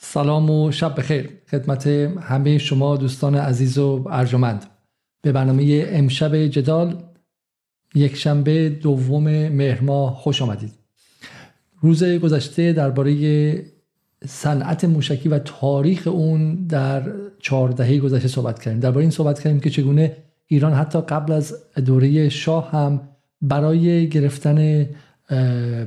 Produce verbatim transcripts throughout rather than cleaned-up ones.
سلام و شب بخیر خدمت همه شما دوستان عزیز و ارجمند به برنامه امشب جدال یک شنبه دوم مهر ماه خوش آمدید. روز گذشته درباره صنعت موشکی و تاریخ اون در چهار دهه گذشته صحبت کردیم. درباره این صحبت کردیم که چگونه ایران حتی قبل از دوره شاه هم برای گرفتن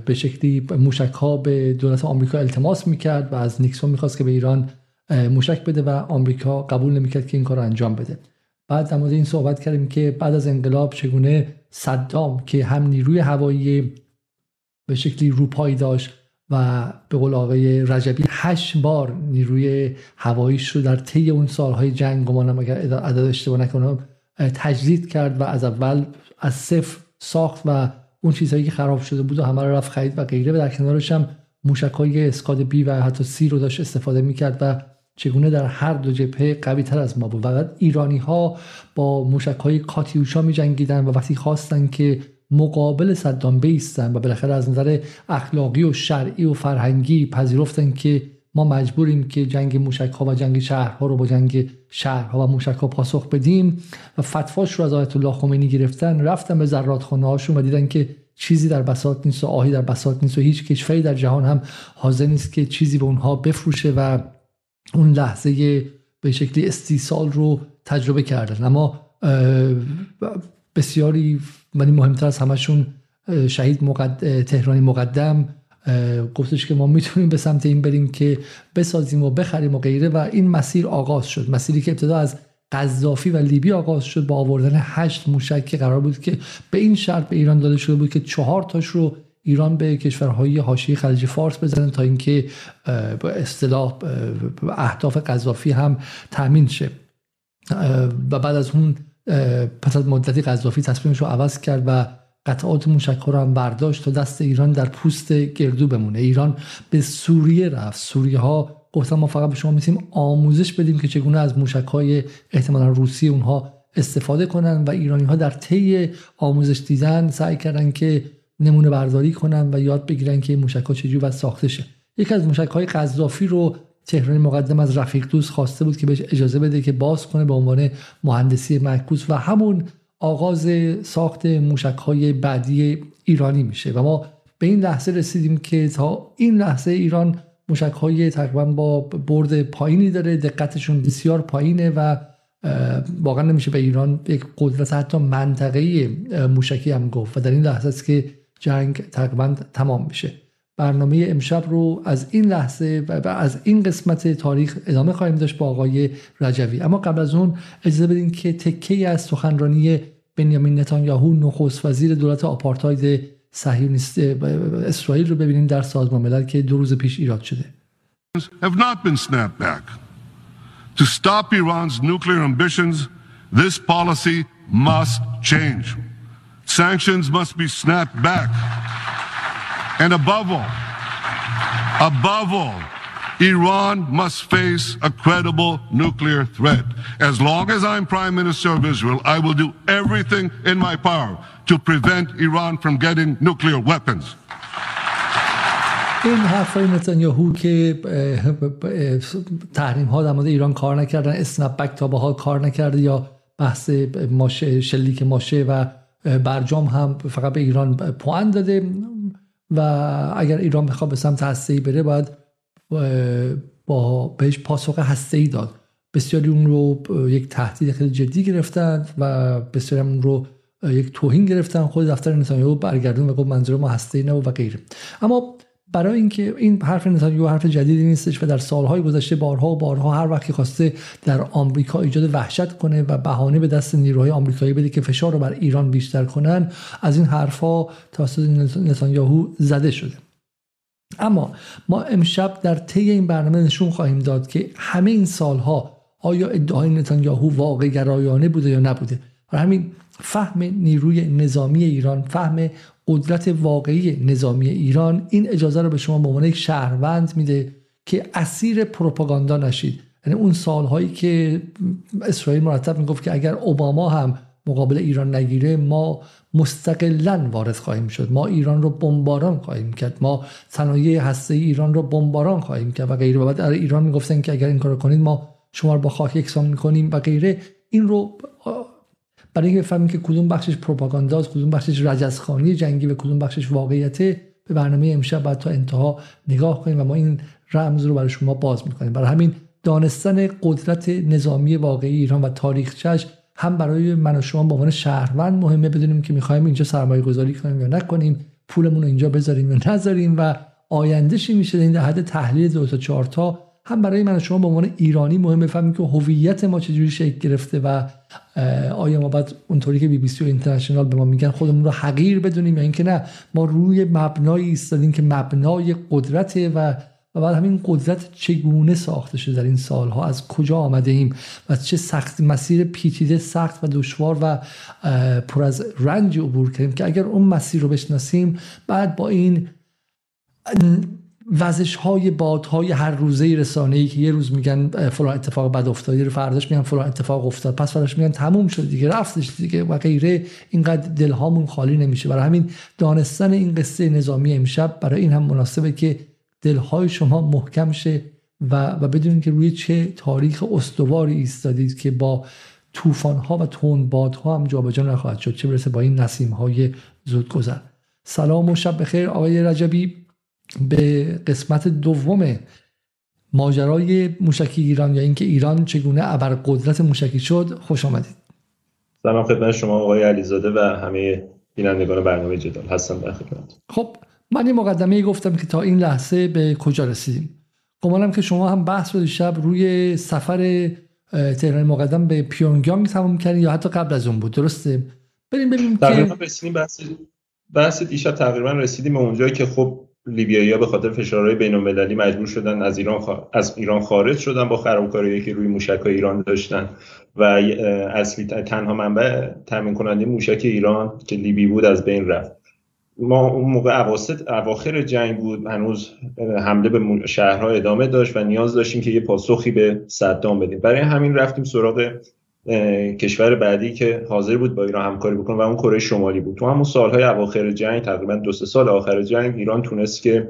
به شکلی موشک ها به دولت آمریکا التماس میکرد و از نیکسون میخواست که به ایران موشک بده و آمریکا قبول نمیکرد که این کار انجام بده. بعد در مورد این صحبت کردیم که بعد از انقلاب چگونه صدام که هم نیروی هوایی به شکلی روپایی داشت و به قول آقای رجبی هشت بار نیروی هواییش رو در طی اون سالهای جنگ گمانم اگر عدد اشتباه نکنم تجدید کرد و از اول از صفر ساخت و اون چیزهایی که خراب شده بود و همه رو رفت خرید و غیره و در کنارش هم موشک‌های اسکاد بی و حتی سی رو داشت استفاده می‌کرد و چگونه در هر دو جبهه قوی‌تر از ما بود. بعد ایرانی‌ها با موشک‌های کاتیوشا می‌جنگیدن و وقتی خواستن که مقابل صدام بیستن و بالاخره از نظر اخلاقی و شرعی و فرهنگی پذیرفتن که ما مجبوریم که جنگ موشک‌ها و جنگ شهرها رو با جنگ شهرها و موشک‌ها پاسخ بدیم و فتواش رو از آیت الله خمینی گرفتن، رفتن به زرادخانه‌هاشون و دیدن که چیزی در بساط نیست و آهی در بساط نیست و هیچ کشوری در جهان هم حاضر نیست که چیزی به اونها بفروشه و اون لحظه به شکلی استیصال رو تجربه کردن. اما بسیاری ولی مهمتر از همشون شهید مقد... تهرانی مقدم گفتش که ما میتونیم به سمت این بریم که بسازیم و بخریم و غیره و این مسیر آغاز شد. مسیری که ابتدا از قذافی و لیبی آغاز شد با آوردن هشت موشک که قرار بود که به این شرط به ایران داده شده بود که چهار تاش رو ایران به کشورهای حاشیه خلیج فارس بزنن تا اینکه به اصطلاح اهداف قذافی هم تامین شه و بعد از اون پس از مدتی قذافی تصمیمش رو عوض کرد و قطعات موشک‌ها رو هم برداشت تا دست ایران در پوست گردو بمونه. ایران به سوریه رفت. سوریه‌ها گفتن ما فقط به شما می‌تونیم آموزش بدیم که چگونه از موشک‌های احتمالاً روسی اونها استفاده کنن و ایرانی‌ها در طی آموزش دیدن سعی کردن که نمونه برداری کنن و یاد بگیرن که این موشک‌ها چجوری باید ساخته شه. یکی از موشک‌های قذافی رو تهرانی مقدم از رفیق دوست خواسته بود که بهش اجازه بده که باز کنه به عنوان مهندسی معکوس و همون آغاز ساخت موشک‌های بعدی ایرانی میشه و ما به این لحظه رسیدیم که تا این لحظه ایران موشک‌های تقریبا با برد پایینی داره، دقتشون بسیار پایینه و واقعا نمیشه به ایران یک قدرت حتی منطقه‌ای موشکی هم گفت و در این لحظه است که جنگ تقریبا تمام میشه. برنامه امشب رو از این لحظه و از این قسمت تاریخ ادامه خواهیم داشت با آقای رجوی. اما قبل از اون اجازه بدین که تکه‌ای از سخنرانی بنیامین نتانیاهو نخست وزیر دولت آپارتاید صهیونیست اسرائیل رو ببینیم در سازمان ملل که دو روز پیش ایراد شده. Have not been snapped back. To stop Iran's nuclear ambitions, this policy must change. Sanctions must be snapped back. And above all, above all, Iran must face a credible nuclear threat. As long as I'm Prime Minister of Israel, I will do everything in my power to prevent Iran from getting nuclear weapons. این حرفای نتانیاهو که تحریم ها در مورد ایران کار نکردن، اسنپ بک تا به حال کار نکرد یا بحث ماشه شلیک ماشه و برجام هم فقط به ایران پوان داده و اگر ایران بخواد به سمت هسته‌ای بره باید با بهش پاسخ هسته‌ای داد. بسیاری اون رو یک تهدید خیلی جدی گرفتن و بسیاری اون رو یک توهین گرفتن. خود دفتر نتانیاهو برگردون و گفت منظور ما هسته‌ای نبود و غیره. اما برای اینکه این حرف نتانیاهو حرف جدیدی نیستش و در سالهای گذشته بارها و بارها هر وقت که خواسته در آمریکا ایجاد وحشت کنه و بهانه به دست نیروهای آمریکایی بده که فشار رو بر ایران بیشتر کنن، از این حرفا توسط نتانیاهو زده شده. اما ما امشب در طی این برنامه نشون خواهیم داد که همه این سالها آیا ادعای نتانیاهو واقع گرایانه بوده یا نبوده. برای همین فهم نیروی نظامی ایران، فهم قدرت واقعی نظامی ایران این اجازه رو به شما به عنوان یک شهروند میده که اسیر پروپاگاندا نشید. یعنی اون سالهایی که اسرائیل مرتب میگفت که اگر اوباما هم مقابل ایران نگیره، ما مستقلاً وارد خواهیم شد، ما ایران رو بمباران خواهیم کرد، ما صنایع هسته‌ای ایران رو بمباران خواهیم کرد و غیره. و بعد ایران میگفتن که اگر این کارو کنید ما شما رو با خاک یکسان می‌کنیم و غیره. این رو برای اینکه بفهمیم که کدوم بخشش پروپاگانداست، کدوم بخشش رجزخوانی جنگی و کدوم بخشش واقعیته، به برنامه امشب بعد تا انتها نگاه کنیم و ما این رمز رو برای شما باز می‌کنیم. برای همین دانستن قدرت نظامی واقعی ایران و تاریخچه‌اش هم برای من و شما به عنوان شهروند مهمه، بدونیم که می‌خوایم اینجا سرمایه‌گذاری کنیم یا نکنیم، پولمون رو اینجا بذاریم یا نذاریم و آینده‌ش میشه. این در حد تحلیل دو تا چهار تا هم برای من و شما به عنوان ایرانی مهمه، بفهمیم که هویت ما چجوری شکل گرفته و آیا ما باید اونطوری که بی بی سی و اینترنشنال به ما میگن خودمون رو حقیر بدونیم یا اینکه نه، ما روی مبنای ایستادیم که مبنای قدرته و و بعد همین قدرت چگونه ساخته شده در این سالها، از کجا آمده ایم و چه سخت مسیر پیچیده سخت و دشوار و پر از رنج عبور کردیم که اگر اون مسیر رو بشناسیم بعد با این وزش‌های بادهای هر روزه رسانه‌ای که یه روز میگن فلان اتفاق بد افتاد، یه روز فرداش میگن فلان اتفاق افتاد، پس فرداش میگن تموم شد دیگه، رفتش دیگه و غیره، اینقدر دلهامون خالی نمیشه. برای همین دانستن این قصه نظامی امشب برای این هم مناسبه که دلهای شما محکم شه و و بدونید که روی چه تاریخ استواری ایستادید که با طوفان‌ها و تندبادها هم جابجا نخواهد شد، چه برسه با این نسیم‌های زودگذر. سلام و شب بخیر آقای رجبی، به قسمت دوم ماجرای موشکی ایران یا اینکه ایران چگونه ابرقدرت موشکی شد خوش آمدید. سلام خدمت شما آقای علیزاده و همه بینندگان برنامه جدال هستم در خدمت. خب من این مقدمه گفتم که تا این لحظه به کجا رسیدیم. گمانم که شما هم بحث رو شب روی سفر تهران مقدم به پیونگیانگ تمام کردین یا حتی قبل از اون بود، درسته؟ بریم ببینیم تقریبا که... رسیدیم بحث بحث دیشب تقریبا رسیدیم به اونجایی که خب لیبیایی‌ها به خاطر فشارهای بین‌المللی مجبور شدن از ایران خار... از ایران خارج شدن با خرابکاری‌هایی که روی موشک‌های ایران داشتن و اصلی تنها منبع تامین کننده موشک ایران که لیبی بود از بین رفت. ما اون موقع اواسط اواخر جنگ بود، هنوز حمله به شهرها ادامه داشت و نیاز داشتیم که یه پاسخی به صدام بدیم. برای همین رفتیم سراغ کشور بعدی که حاضر بود با ایران همکاری بکنه و اون کره شمالی بود. تو همون سالهای اواخر جنگ، تقریبا دو سه سال آخر جنگ، ایران تونست که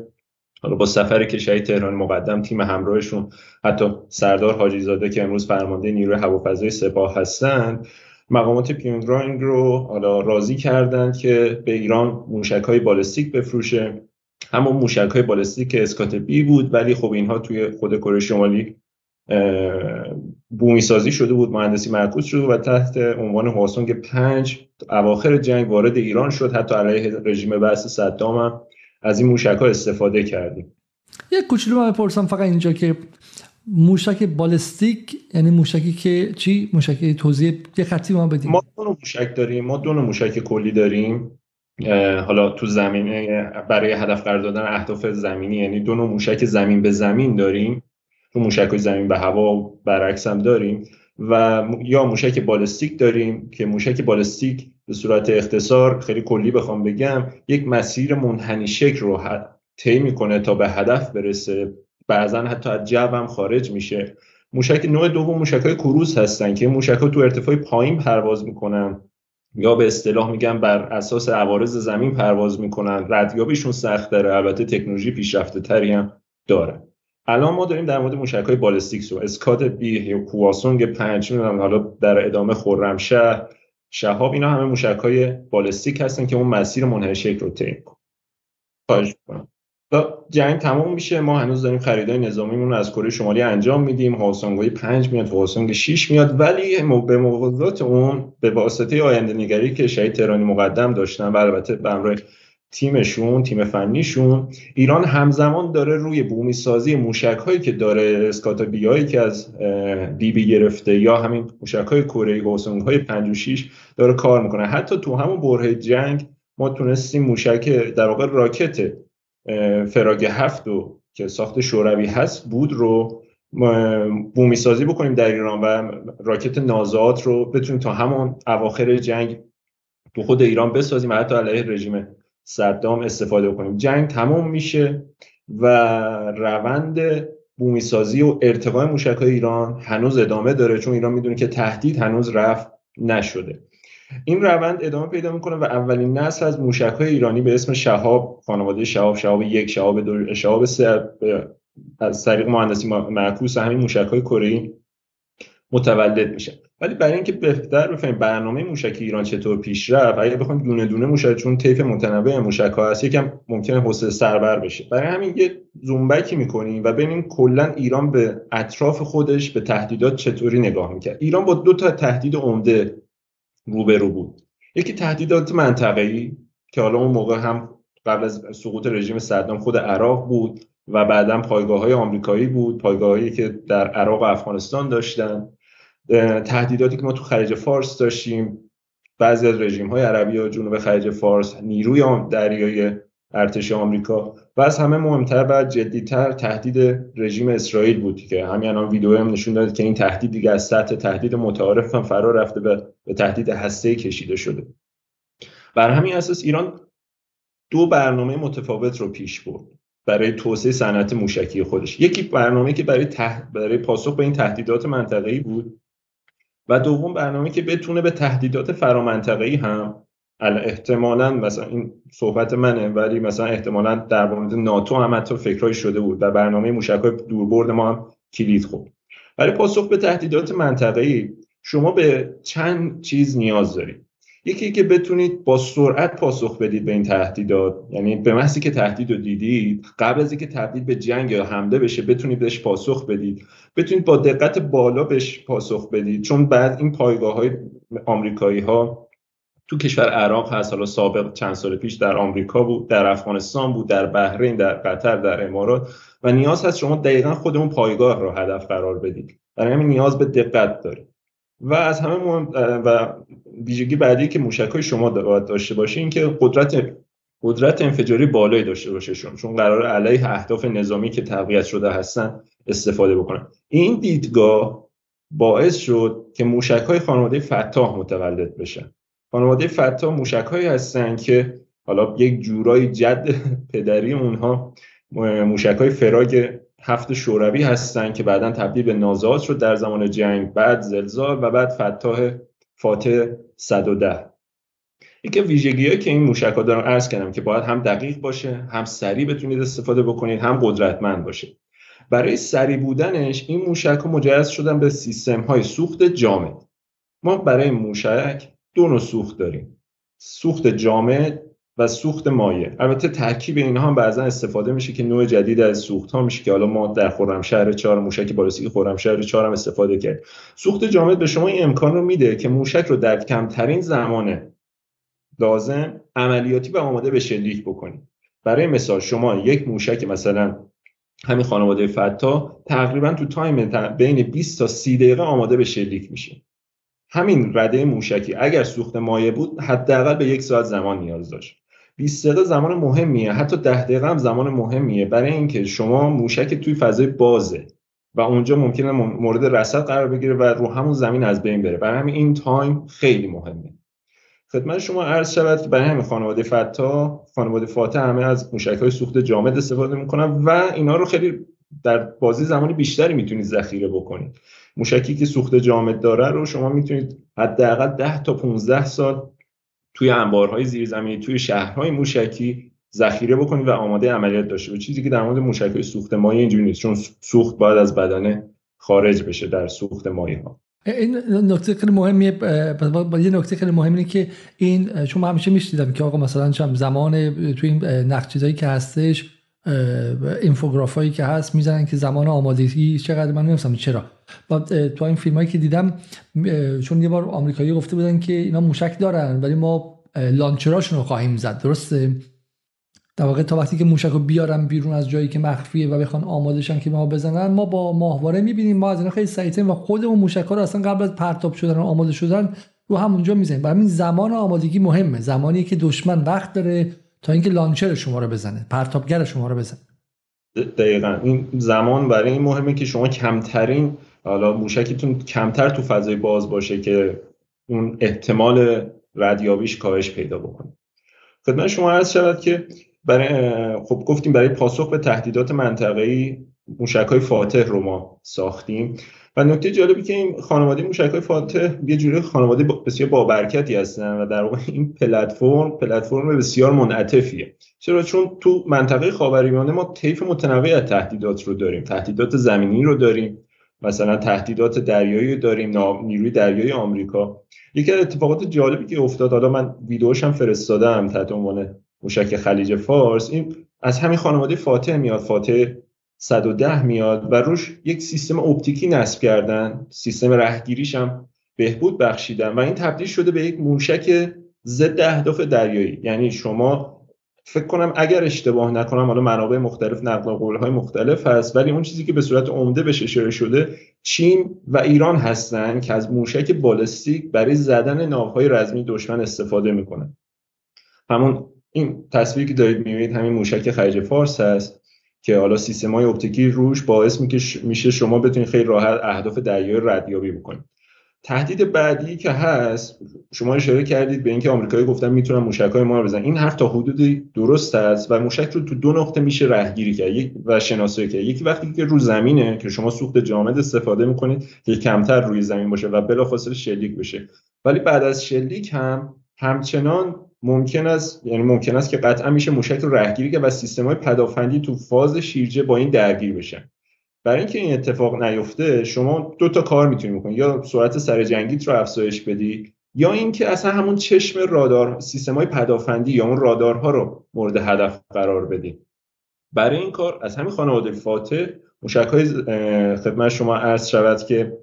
حالا با سفر کشتی تهران مقدم، تیم همراهشون، حتی سردار حاجی زاده که امروز فرمانده نیروی هوافضای سپاه هستند، مقامات پیونگیانگ رو حالا راضی کردند که به ایران موشک‌های بالستیک بفروشه. همون موشک‌های بالستیک اسکات بی بود، ولی خب اینها توی خود کره شمالی بومی سازی شده بود، مهندسی معکوس شده و تحت عنوان هواسونگ پنج اواخر جنگ وارد ایران شد. حتی علیه رژیم بعث صدام هم از این موشک‌ها استفاده کردیم. یک کوچولو من بپرسم فقط اینجا که موشک بالستیک یعنی موشکی که چی؟ موشکی توزیع یه خطی ما بدیم. ما دو نوع موشک داریم، ما دو نوع موشک کلی داریم، حالا تو زمینه برای هدف قرار دادن اهداف زمینی، یعنی دو نوع موشک زمین به زمین داریم، تو موشک زمین به هوا و برعکس هم داریم و یا موشک بالستیک داریم که موشک بالستیک به صورت اختصار خیلی کلی بخوام بگم یک مسیر منحنی شکل رو طی می‌کنه تا به هدف برسه، بعضن حتی از جو هم خارج میشه. موشک نوع دوم موشک‌های کروز هستن که موشک‌ها تو ارتفاع پایین پرواز میکنن یا به اصطلاح میگن بر اساس عوارض زمین پرواز میکنن، ردیابیشون سخت داره، البته تکنولوژی پیشرفته‌تری هم داره. الان ما داریم در مورد موشک‌های بالستیک و اسکات بی یا هواسونگ پنج می‌دونم، حالا در ادامه خرمشهر، شهاب، اینا همه موشک‌های بالستیک هستن که اون مسیر منحنی شکل رو طی می‌کنن. جنگ تمام میشه، ما هنوز داریم خریدای نظامیمون از کره شمالی انجام میدیم، هواسونگ‌های پنج میاد، هواسونگ شش میاد، ولی به موازات اون به واسطه آینده نگری که شهید تهرانی مقدم داشتن و البته به همراه تیمشون، تیم فنیشون، ایران همزمان داره روی بومی سازی موشک‌هایی که داره، اسکاتابیایی که از لیبی گرفته یا همین موشک‌های کره، هواسونگ‌های پنج و شش داره کار میکنه. حتی تو همون برهه جنگ ما تونستیم موشک در واقع راکت فراگ هفت رو که ساخت شوروی هست بود رو بومی سازی بکنیم در ایران و راکت نازعات رو بتونیم تا همون اواخر جنگ تو خود ایران بسازیم، حتی علیه رژیم صدام استفاده بکنیم. جنگ تمام میشه و روند بومی سازی و ارتقای موشک‌های ایران هنوز ادامه داره، چون ایران میدونه که تهدید هنوز رفع نشده. این روند ادامه پیدا میکنه و اولین نسل از موشک‌های ایرانی به اسم شهاب، خانواده شهاب، شهاب یک، شهاب دو، شهاب سه، از طریق مهندسی معکوس همین موشک‌های کره‌ای متولد میشه. ولی برای اینکه بهتر بفهمیم برنامه موشک ایران چطور پیش رفت، اگه بخوایم دونه دونه موشک، چون طیف متنوع موشک‌ها هست، یکم ممکنه حوصله سربر بشه. برای همین یه زوم بک می‌کنیم و ببینیم کلا ایران به اطراف خودش، به تهدیدات چطوری نگاه می‌کنه. ایران با دو تا تهدید عمده روبرو بود. یکی تهدیدات منطقه‌ای که حالا اون موقع هم قبل از سقوط رژیم صدام خود عراق بود و بعداً پایگاه‌های آمریکایی بود، پایگاه‌هایی که در عراق و افغانستان داشتن. تهدیداتی که ما تو خلیج فارس داشتیم، بعضی از رژیم‌های عربی و جنوب خلیج فارس، نیروی دریایی ارتش آمریکا و از همه مهمتر و جدی‌تر تهدید رژیم اسرائیل بود که همین الان ویدئو هم نشون داد که این تهدید دیگه از سطح تهدید متعارف هم فرا رفته و به تهدید هسته‌ای کشیده شده. بر همین اساس ایران دو برنامه متفاوت رو پیش برد برای توسعه صنعت موشکی خودش. یکی برنامه‌ای که برای تح... برای پاسخ به این تهدیدات منطقه‌ای بود و دوم برنامه‌ای که بتونه به تهدیدات فرامنطقه‌ای هم، احتمالاً مثلا این صحبت منه، ولی مثلا احتمالاً در مورد ناتو هم حتی فکرایی شده بود و برنامه موشک‌های دوربرد ما هم کلید خورد. برای پاسخ به تهدیدات منطقه‌ای شما به چند چیز نیاز دارید. یکی که بتونید با سرعت پاسخ بدید به این تهدیدات، یعنی به محضی که تهدید رو دیدید، قبل از اینکه تبدیل به جنگ یا حمله بشه، بتونید بهش پاسخ بدید، بتونید با دقت بالا بهش پاسخ بدید. چون بعد این پایگاه‌های آمریکایی‌ها تو کشور عراق هست، حالا سابق چند سال پیش در آمریکا بود، در افغانستان بود، در بحرین، در قطر، در امارات، و نیاز هست شما دقیقاً خودمون پایگاه رو هدف قرار بدید. برای همین نیاز به دقت داره. و از همه مهم و ویژگی بعدی که موشک‌های شما باید داشته باشه این که قدرت قدرت انفجاری بالایی داشته باشه شما، چون قرار علیه اهداف نظامی که تقویت شده هستن استفاده بکنن. این دیدگاه باعث شد که موشک‌های خانواده فتاح متولد بشن. خانواده فتاح موشک‌هایی هستن که حالا یک جورایی جد پدری اونها موشک‌های فراگ هفت شوروی هستن که بعداً تبدیل به نازعات شد در زمان جنگ، بعد زلزال و بعد فتاح فاتح صد و ده. یک ویژگی‌هایی که این موشک‌ها دارم عرض کردم که باید هم دقیق باشه، هم سریع بتونید استفاده بکنید، هم قدرتمند باشه. برای سریع بودنش این موشک‌ها مجهز شدن به سیستم‌های سوخت جامد. ما برای موشک دو نوع سوخت داریم، سوخت جامد و سوخت مایع. البته ترکیب اینها هم بعضا استفاده میشه که نوع جدید از سوخت ها میشه که حالا ما در خرمشهر چهار، موشک بالستیک خرمشهر چهار هم استفاده کرد. سوخت جامد به شما این امکان رو میده که موشک رو در کمترین زمان لازم عملیاتی و آماده به شلیک بکنید. برای مثال شما یک موشک مثلا همین خانواده فتاح تقریبا تو تایم بین بیست تا سی دقیقه آماده به شلیک میشه. همین رده موشکی اگر سوخت مایع بود حداقل به یک ساعت زمان نیاز داشت. بیست دقیقه زمان مهمیه، حتی ده دقیقه هم زمان مهمیه، برای اینکه شما موشک توی فضای بازه و اونجا ممکنه مورد رصد قرار بگیره و رو همون زمین از بین بره. برای همین این تایم خیلی مهمه. خدمت شما عرض شود که برای همین خانواده فتاح، خانواده فاتح همه از موشک‌های سوخت جامد استفاده می‌کنن و اینا رو خیلی در بازی زمانی بیشتری میتونید ذخیره بکنید. موشکی که سوخت جامد داره رو شما میتونید حداقل ده تا پانزده سال توی انبارهای زیرزمینی، توی شهرهای موشکی ذخیره بکنید و آماده عملیات داشته باشید. چیزی که در مورد موشک‌های سوخت مایع اینجوری نیست، چون سوخت باید از بدنه خارج بشه در سوخت مایع‌ها. این نکته خیلی مهمه. یه نکته خیلی مهمه اینه که این شما همیشه میشنیدم که آقا مثلا چم زمان توی این نقشه‌ای که هستش، اینفوگرافایی که هست میزنن که زمان آمادگی چقدر، من نمی‌فهمم چرا. تو این فیلمایی که دیدم، چون یه بار آمریکایی گفته بودن که اینا موشک دارن ولی ما لانچراشون رو خواهیم زد، درسته؟ در واقع تا وقتی که موشک رو بیارن بیرون از جایی که مخفیه و بخوان آمادهشن که ما بزنن، ما با ماهواره میبینیم ما از اینا خیلی سریع‌تر و خودمون موشک‌ها رو اصلا قبل از پرتاب شدن و آماده شدن رو همونجا میزنیم. برای همین زمان آمادگی مهمه، زمانی که دشمن وقت داره تا اینکه لانچر شما رو بزنه، پرتابگر شما رو بزنه. دقیقاً این زمان برای این مهمه که شما کمترین، حالا موشکتون کمتر تو فضای باز باشه که اون احتمال ردیابیش کاهش پیدا بکنه. خدمت شما عرض شود که برای، خب گفتیم برای پاسخ به تهدیدات منطقه‌ای موشک‌های فاتح رو ما ساختیم. و نکته جالبی که این خانواده موشک‌های فاتح یه جوری خانواده بسیار بابرکتی هستن و در واقع این پلتفرم پلتفرم بسیار منعطفیه. چرا؟ چون تو منطقه خاورمیانه ما طیف متنوع از تهدیدات رو داریم. تهدیدات زمینی رو داریم، مثلا تهدیدات دریایی داریم، نیروی دریایی آمریکا. یکی از اتفاقات جالبی که افتاد، حالا من ویدیوش هم فرستادم تحت عنوان موشک خلیج فارس، این از همین خانواده فاتح میاد، فاتح صد و ده میاد و روش یک سیستم اپتیکی نصب کردن، سیستم رهگیریش هم بهبود بخشیدن و این تبدیل شده به یک موشک ضد اهداف دریایی. یعنی شما فکر کنم اگر اشتباه نکنم، حالا منابع مختلف نقل قول‌های مختلف هست، ولی اون چیزی که به صورت عمده بهش اشاره شده چین و ایران هستن که از موشک بالستیک برای زدن ناوهای رزمی دشمن استفاده میکنن. همون این تصویری که دارید میبینید همین موشک خلیج فارس هست که حالا سیستم‌های اپتیکی روش باعث میشه شما بتونید خیلی راحت اهداف دریایی ردیابی بکنید. تهدید بعدی که هست، شما اشاره کردید به اینکه آمریکایی گفتن میتونن موشک‌های ما رو بزنن. این حرف تا حدودی درست است و موشک رو تو دو نقطه میشه رهگیری کرد، یک و شناسایی کرد. یکی وقتی که رو زمینه که شما سوخت جامد استفاده میکنید که کمتر روی زمین باشه و بلافاصله شلیک بشه. ولی بعد از شلیک هم همچنان ممکن است، یعنی ممکن است که قطعا میشه موشک رو رهگیری کرد و سیستم‌های پدافندی تو فاز شیرجه با این درگیر بشن. برای اینکه این اتفاق نیفته شما دو تا کار میتونید بکنید، یا سرعت سرجنگیت رو افزایش بدی یا اینکه اصلا همون چشم رادار، سیستم‌های پدافندی یا اون رادارها رو مورد هدف قرار بدی. برای این کار از همین خانواده فاتح موشک‌های خدمت شما عرض شود که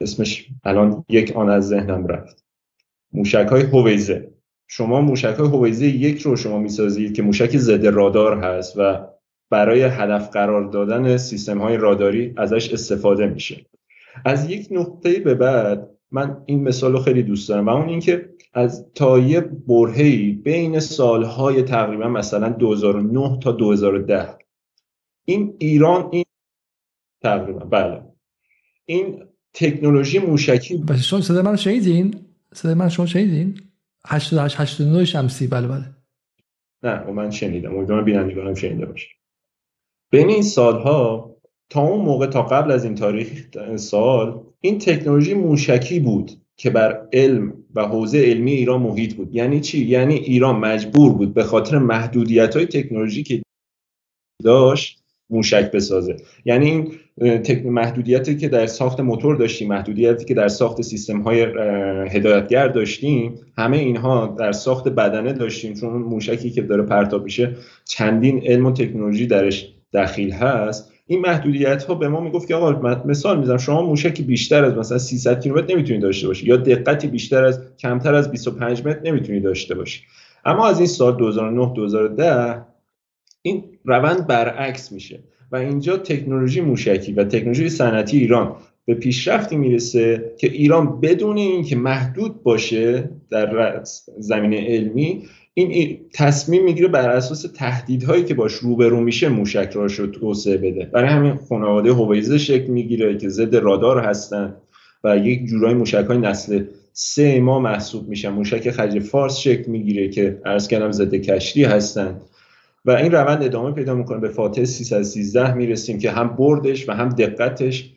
اسمش الان یک آن از ذهنم رفت، موشک‌های هویزه. شما موشک‌های هویزه یک رو شما می‌سازید که موشک ضد رادار هست و برای هدف قرار دادن سیستم‌های راداری ازش استفاده میشه. از یک نقطه به بعد من این مثال رو خیلی دوست دارم و اون اینکه از تا یه برهه‌ای بین سال‌های تقریبا مثلا دو هزار و نه تا دو هزار و ده این ایران این تقریبا بله این تکنولوژی موشکی بله شما صدای منو شنیدین؟ صدای من شما شنیدین؟ هشتاد و هشت هشتاد و نه شمسی بله بله نه من شنیدم، امیدوارم بینندگانم شنیده باشه. بین این سالها تا اون موقع تا قبل از این تاریخ سال این تکنولوژی موشکی بود که بر علم و حوزه علمی ایران محیط بود. یعنی چی؟ یعنی ایران مجبور بود به خاطر محدودیت‌های تکنولوژی که داشت موشک بسازه. یعنی این تک... محدودیتی که در ساخت موتور داشتیم، محدودیتی که در ساخت سیستم‌های هدایتگر داشتیم، همه اینها در ساخت بدنه داشتیم، چون موشکی که داره پرتاب میشه چندین علم و تکنولوژی درش دخیل هست. این محدودیت ها به ما میگفت که آقا مثال میزنم شما موشکی بیشتر از مثلا سیصد کیلومتر نمیتونید داشته باشی یا دقتی بیشتر از کمتر از بیست و پنج متر نمیتونید داشته باشی. اما از این سال دو هزار و نه دو هزار و ده این روند برعکس میشه و اینجا تکنولوژی موشکی و تکنولوژی صنعتی ایران به پیشرفتی میرسه که ایران بدون اینکه محدود باشه در زمینه علمی این تصمیم میگیره بر اساس تهدیدهایی که باش روبرو میشه موشک را رو توسعه بده. برای همین خانواده هویزه شکل میگیره که ضد رادار هستن و یک جورای موشک‌های نسل سه ما محسوب میشن. موشک خلیج فارس شکل میگیره که عرض کردم ضد کشتی هستن و این روند ادامه پیدا میکنه. به فاتح سیصد و سیزده میرسیم که هم بردش و هم دقتش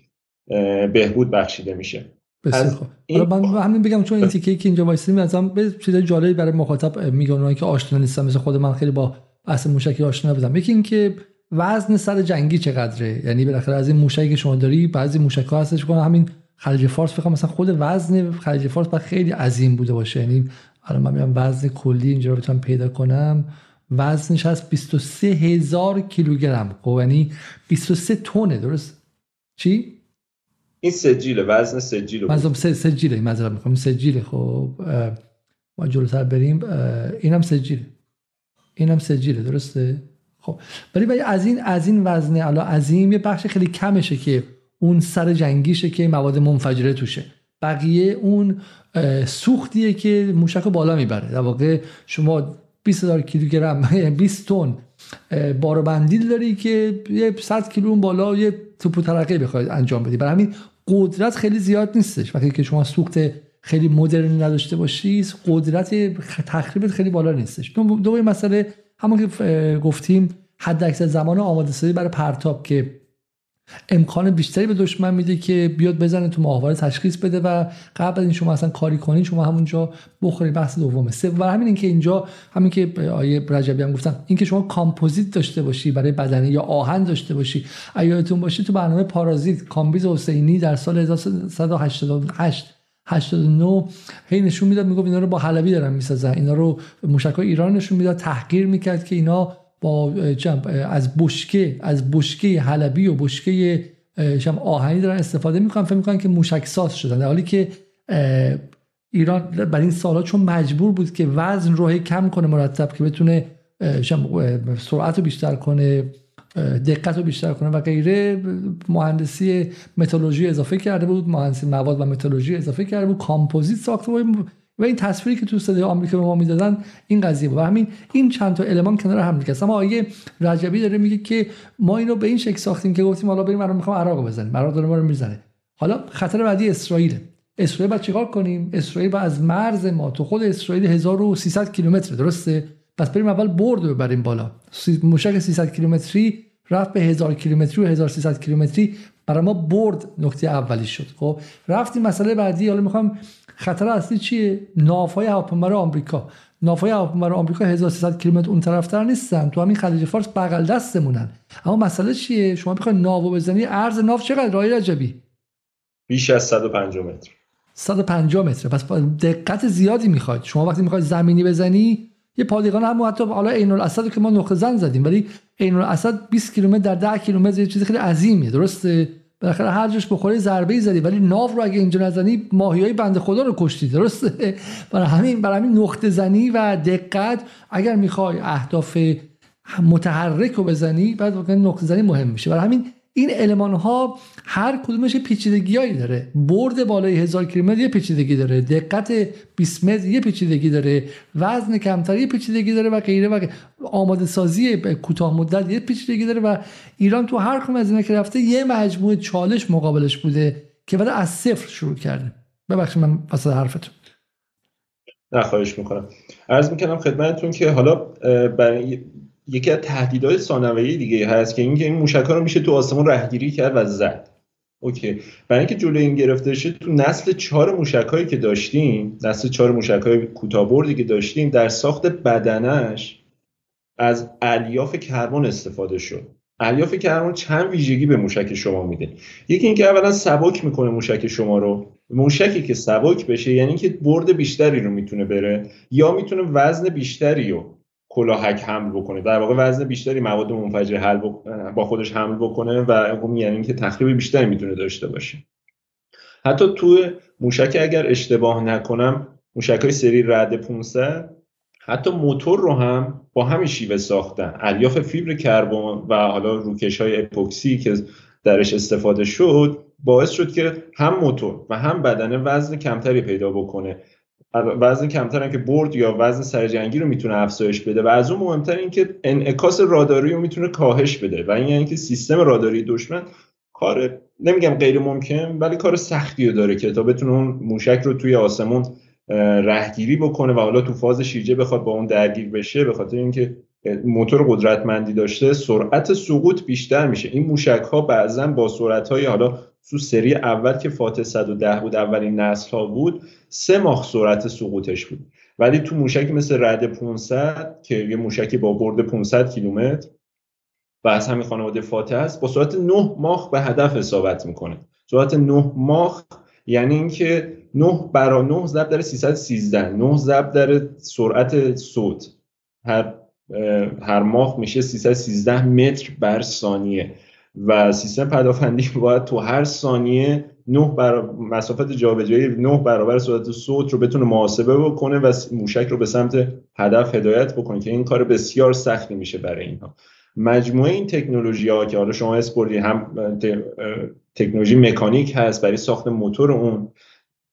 بهبود بخشیده میشه. بسیار خوب. حالا من همین بگم چون این تیکه‌ای که اینجا وایسیدیم مثلا به چیزای جالبی برای مخاطب میگن، اونایی که آشنا نیستن مثل خود من خیلی با بحث موشکی آشنا نبودم. یکی این که وزن سر جنگی چقدره، یعنی بالاخره از این موشکی که شما داری بعضی موشک‌ها هستش که همین خلیج فارس فکر کنم مثلا خود وزن خلیج فارس باید خیلی عظیم بوده باشه. یعنی الان من میگم وزن کلی اینجا رو بتونم پیدا کنم، وزنش هست بیست و سه هزار کیلوگرم، یعنی بیست و سه تونه. درست چی؟ این سجیله، وزن سجیله منظورم سجیله منظورم میخوام سجیله. خب ما جلوتر بریم، اینم سجیله اینم سجیله درسته. خب ولی ولی از این از این وزنه الا عظیم یه بخش خیلی کمشه که اون سر جنگیشه که مواد منفجره توشه، بقیه اون سوختیه که موشک بالا میبره. در واقع شما بیست هزار کیلوگرم بیست تن بار بندیل داری که یه صد کیلو بالا یه توپ ترقه بخواید انجام بدی، برای همین قدرت خیلی زیاد نیستش. وقتی که شما سوخت خیلی مدرن نداشته باشی قدرت تخریبت خیلی بالا نیستش. دومین مسئله همون که گفتیم حداکثر زمان آماده سازی برای پرتاب که امکان بیشتری به دشمن میده که بیاد بزنه تو ماهواره تشخیص بده و قبل از این شما اصلا کاری کنین شما همونجا بخوری. بحث دومه. سوم همین این که اینجا همین که آیه رجبی هم گفتن این که شما کامپوزیت داشته باشی برای بدنه یا آهن داشته باشی. یادتون باشه تو برنامه پارازیت کامبیز حسینی در سال هزار و سیصد و هشتاد و هشت هشتاد و نه هی نشون میداد میگفت اینا رو با حلبی دارن میسازن، اینا رو موشکای ایران نشون میداد، تحقیر میکرد که اینا با از بشکه از بشکه حلبی و بشکه شم آهنی دارن استفاده میکنن، فکر میکنن که موشک ساز شدن، در حالی که ایران برای این سالها چون مجبور بود که وزن رو کم کنه مرتب که بتونه سرعت رو بیشتر کنه، دقت رو بیشتر کنه و غیره، مهندسی متالورژی اضافه کرده بود، مهندسی مواد و متالورژی اضافه کرده بود، کامپوزیت ساخته بود و این تصویری که تو صدای آمریکا به ما میدادن این قضیه بود. و همین این چند تا المان کنار هم میکرد. اما آیه رجبی داره میگه که ما اینو به این شکل ساختیم که گفتیم حالا بریم، ما میخوام عراقو بزنیم، عراق داره ما رو میزنه. حالا خطر بعدی اسرائیل. اسرائیل بعد چیکار کنیم؟ اسرائیل بعد از مرز ما تو خود اسرائیل هزار و سیصد کیلومتر، درسته؟ پس بریم اول برد ببریم بالا. موشک سیصد کیلومتری رفت به هزار کیلومتری و هزار و سیصد کیلومتری، برای ما برد نکته اولی شد. خب رفتیم مسئله بعدی. حالا میخوام خطر اصلی چیه؟ ناوهای هواپیمابر آمریکا. ناوهای هواپیمابر آمریکا هزار و سیصد کیلومتر اون طرفتر نیستن، تو همین خلیج فارس بغل دستمونن. اما مسئله چیه؟ شما میخوای ناو بزنی، عرض ناو چقدر آقای رجبی؟ بیش از صد و پنجاه متر. صد و پنجاه متر. پس دقت زیادی میخواد. شما وقتی میخوای زمینی بزنی یه پادگان هم حتی حالا عین الاسد که ما نقطه زن زدیم، ولی عین الاسد بیست کیلومتر در ده کیلومتر یه چیز خیلی عظیمیه، درسته؟ بالاخره هر جوش بخوره ضربه‌ای زدی، ولی ناو رو اگه اینجا نزنی ماهیای بنده خدا رو کشتی، درسته؟ برای همین برای همین نقطه زنی و دقت اگر میخوای اهداف متحرک رو بزنی بعد واقعا نقطه زنی مهم میشه. برای همین این المان‌ها هر کدومش پیچیدگیایی داره. برد بالای هزار کیلومتر یه پیچیدگی داره، دقت بیست متر یه پیچیدگی داره، وزن کمتر یه پیچیدگی داره و غیره و آماده سازی کوتاه مدت یه پیچیدگی داره. و ایران تو هر کدوم از اینا که رفته یه مجموعه چالش مقابلش بوده که بعد از صفر شروع کرده. ببخشید من واسه حرفتون. نه خواهش می‌کنم. عرض می‌کنم خدمتتون که حالا برای یکی از تهدیدهای ثانویه‌ای دیگه هست که اینکه این موشک‌ها رو میشه تو آسمون راهگیری کرد و زد. اوکی. برای اینکه جلوی این گرفته شه تو نسل چهار موشک‌هایی که داشتیم، نسل چهار موشک‌های کوتاه‌بردی که داشتیم در ساخت بدنش از الیاف کربن استفاده شد. الیاف کربن چند ویژگی به موشک شما میده. یکی اینکه اولا سبک میکنه موشک شما رو. موشکی که سبک بشه یعنی که برد بیشتری رو میتونه بره یا میتونه وزن بیشتری رو کلاهک حمل بکنه، در واقع وزن بیشتری مواد منفجر حل با خودش حمل بکنه و اون یعنی اینکه تخریب بیشتری میتونه داشته باشه. حتی تو موشک اگر اشتباه نکنم موشکای سری رد پانصد حتی موتور رو هم با همین شیوه ساختن، الیاف فیبر کربن و حالا روکش‌های اپوکسی که درش استفاده شد باعث شد که هم موتور و هم بدنه وزن کمتری پیدا بکنه، وزن کمتر هم که برد یا وزن سرجنگی رو میتونه افزایش بده و از اون مهمتر این که انعکاس راداری رو میتونه کاهش بده و این یعنی که سیستم راداری دشمن کار نمیگم غیر ممکن ولی کار سختی رو داره که تا بتونه اون موشک رو توی آسمون راهگیری بکنه و حالا تو فاز شیرجه بخواد با اون درگیر بشه. به خاطر اینکه موتور قدرتمندی داشته سرعت سقوط بیشتر میشه. این موشک ها بعضا با سرعت های حالا تو سری اول که فاتح صد و ده بود اولین نسل ها بود سه ماه سرعت سقوطش بود، ولی تو موشکی مثل رد پانصد که یه موشکی با برد پانصد کیلومتر و از همین خانواده فاتح است با سرعت نه ماه به هدف اصابت میکنه. سرعت نه ماه یعنی اینکه نه برا نه ضرب در سیصد و سیزده، نه ضرب در سرعت صوت هر هر ماه میشه سیصد و سیزده متر بر ثانیه و سیستم پدافندی باید تو هر ثانیه نه برابر مسافت جابجایی نه برابر سرعت صوت رو بتونه محاسبه بکنه و موشک رو به سمت هدف هدایت بکنه که این کار بسیار سختی میشه برای اینها. مجموعه این تکنولوژی‌ها که حالا شما اسپوردی هم تکنولوژی مکانیک هست برای ساخت موتور، اون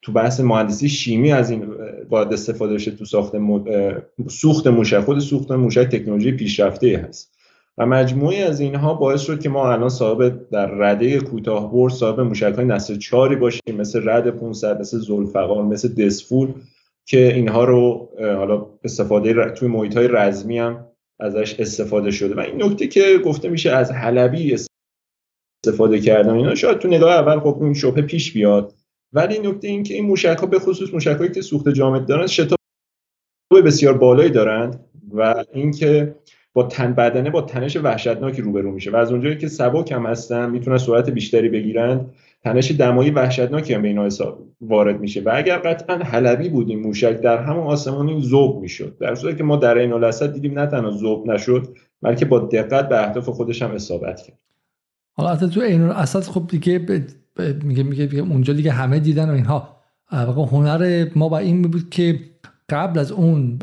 تو بحث مهندسی شیمی از این باید استفاده بشه تو ساخت مو... سوخت موشک. خود سوخت موشک تکنولوژی پیشرفته‌ای هست و مجموعی از اینها باعث شد که ما الان صاحب در رده کوتاه‌برد صاحب موشک‌های نسل چهاری باشیم مثل رد پانصد، مثل ذوالفقار، مثل دسفول که اینها رو حالا استفاده توی محیط‌های رزمی هم ازش استفاده شده. و این نکته که گفته میشه از حلبی استفاده کردن، اینا شاید تو نگاه اول خب این شبهه پیش بیاد، ولی نکته این که این موشک‌ها به خصوص موشک‌هایی که سوخت جامد دارن شتاب بسیار بالایی دارند و اینکه با تن بدنه با تنش وحشتناکی روبرو میشه و از اونجایی که سبک هم هستن میتونن سرعت بیشتری بگیرن، تنش دمایی وحشتناکی هم به اینا وارد میشه و اگر قطعا حلبی بود این موشک در همون آسمانی ذوب میشد، در صورتی که ما در این الاسد دیدیم نه تنها ذوب نشد بلکه با دقت به اهداف خودش هم اصابت کرد. حالا تو این الاسد خب دیگه ب... ب... میگه میگه میگه اونجا دیگه همه دیدن و اینها. واقعا هنر ما با این بود که قبل از اون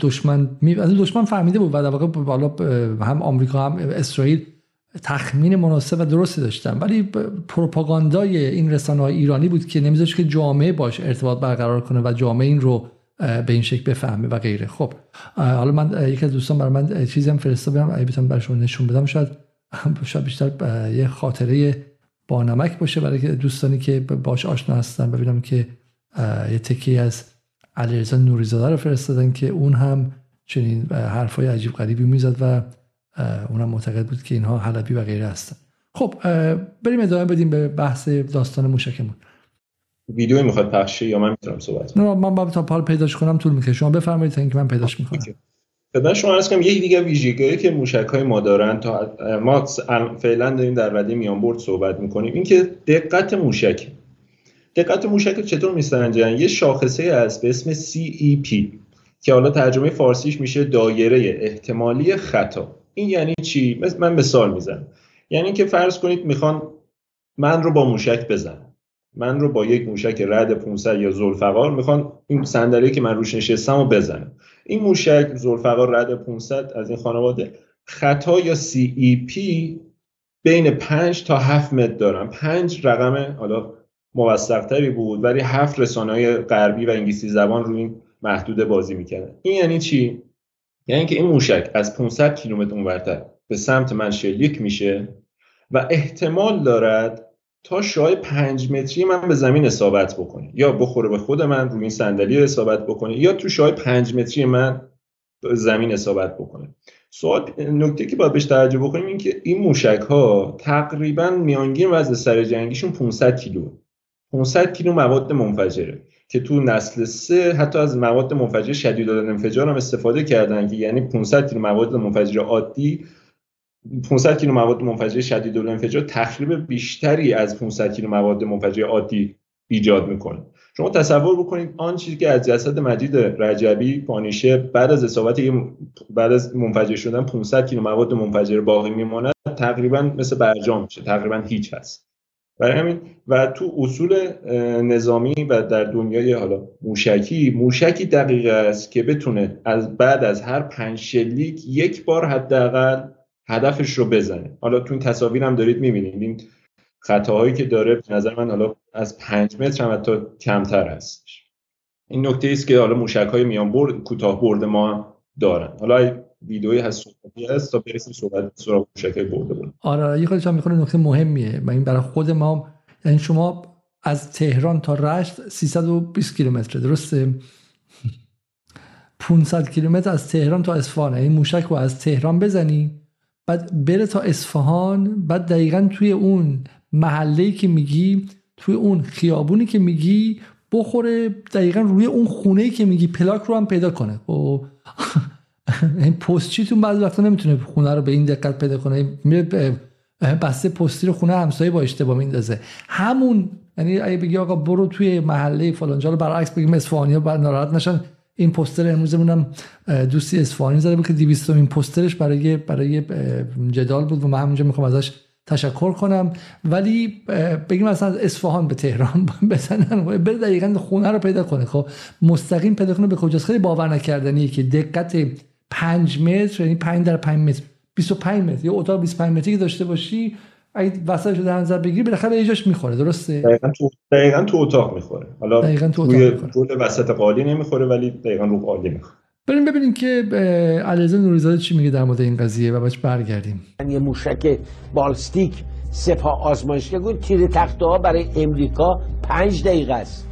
دشمن می... از دشمن فهمیده بود و در واقع بالا هم آمریکا هم اسرائیل تخمین مناسب و درستی داشتن، ولی پروپاگاندای این رسانه‌های ایرانی بود که نمیذاشت که جامعه باش ارتباط برقرار کنه و جامعه این رو به این شکل بفهمه و غیره. خب حالا من یک از دوستان برای من چیزی هم فرستادم، اگه بتونم براتون نشون بدم شاید شاید بیشتر یه خاطره با نمک باشه برای دوستانی که باش آشنا هستن. ببینم که یه تکی از علیرضا نوری‌زاده رو فرستادن که اون هم چنین حرفای عجیب غریبی میزد و اونم معتقد بود که اینها حلبی و غیره هستن. خب بریم ادامه بدیم به بحث داستان موشکمون. ویدیویی میخواد پخش یا من میتونم صحبت کنم؟ نه من با تا پال پیداش کنم طول میکشه، شما بفرمایید تا اینکه من پیداش میکنم. خدمت شما عرض کنم یکی دیگه ویژگیه که موشک‌های ما دارن، تا ما فعلا داریم در رده میانبرد صحبت میکنیم، اینکه دقت موشک دقت موشک چطور میسنجن؟ یه شاخصه از به اسم سی ای پی که حالا ترجمه فارسیش میشه دایره احتمالی خطا. این یعنی چی؟ من مثال میزنم. یعنی که فرض کنید میخوان من رو با موشک بزنن، من رو با یک موشک رد پانصد یا ذوالفقار میخوان این صندلی که من روش نشستم رو بزنن. این موشک ذوالفقار رد پانصد از این خانواده خطا یا سی ای پی بین پنج تا هفت متر دارن. پنج رقم حالا موثق‌تری بود ولی هفت رسانه‌های غربی و انگلیسی زبان روی این محدوده بازی می‌کردن. این یعنی چی؟ یعنی که این موشک از پانصد کیلومتر اونورتر به سمت من شلیک میشه و احتمال دارد تا شعاع پنج متری من به زمین اصابت بکنه، یا بخوره به خود من روی این صندلی اصابت بکنه یا تو شعاع پنج متری من به زمین اصابت بکنه. سوال نکته که باید بهش توجه بکنیم این که این موشک‌ها تقریباً میانگین وزن سرجنگیشون پانصد کیلو پانصد کیلو مواد منفجره که تو نسل سه حتی از مواد منفجر شدید الانفجار هم استفاده کردن، که یعنی پانصد کیلو مواد منفجر عادی پانصد کیلو مواد منفجر شدید الانفجار تخریب بیشتری از پانصد کیلو مواد منفجر عادی ایجاد میکنه. شما تصور بکنید آن چیزی که از جسد مجید رجبی پانیشه بعد از اصابت بعد از منفجر شدن پانصد کیلو مواد منفجر باقی میمونه تقریبا مثل برجام میشه، تقریبا هیچ هست. برای همین و تو اصول نظامی و در دنیای حالا موشکی، موشکی دقیق است که بتونه از بعد از هر پنج شلیک یک بار حداقل هدفش رو بزنه. حالا تو این تصاویر هم دارید می‌بینید این خطاهایی که داره به نظر من حالا از پنج متر هم حتی کمتر هستش. این نکته است که حالا موشک‌های میان برد کوتاه برد ما دارن. حالا ویدئویی هست صحبتی هست تا برسیم صحبت سراغ موشک‌های برده بود. آره یه خودش هم می‌خونه نکته مهمیه و این برای خود ما، یعنی شما از تهران تا رشت سیصد و بیست کیلومتر درسته، پانصد کیلومتر از تهران تا اصفهان. این موشک رو از تهران بزنی بعد بره تا اصفهان، بعد دقیقاً توی اون محله‌ای که میگی، توی اون خیابونی که میگی بخوره، دقیقاً روی اون خونه‌ای که میگی پلاک رو هم پیدا کنه. و این پستچیتون بعضی وقتا نمیتونه خونه رو به این دقت پیدا کنه، میره بسته پستی رو خونه همسایه با اشتباه میندازه. همون یعنی اگه بگی آقا برو توی محله فلان جا، رو برعکس بگیم اصفهانی‌ها بعد ناراحت نشن. این پوستر امروزمون هم دوستی اصفهانی زده بود که دویست این پوسترش برای برای جدال بود و من همونجا میخوام ازش تشکر کنم. ولی بگیم مثلا از اصفهان به تهران بزنن و بره دقیقاً خونه رو پیدا کنه. خب مستقیم پیدا کنه به کجاست؟ خیلی باور نکردنیه که دقت پنج متر، یعنی پنج در پنج متر، بیست و پنج متر، یه اتاق بیست و پنج متری که داشته باشی اگه وسطش رو در نظر بگیری بالاخره یه جاش میخوره. درسته، دقیقاً تو دقیقاً تو اتاق میخوره. حالا دقیقاً تو اتاق طول وسط قالی نمیخوره ولی دقیقاً رو قالی میخوره. بریم ببینیم که علیرضا نوری‌زاده چی میگه در مورد این قضیه و بعدش برگردیم. یه موشک بالستیک سپاه آزمایشگاه تیر تخته‌ها برای امریکا پنج دقیقه است.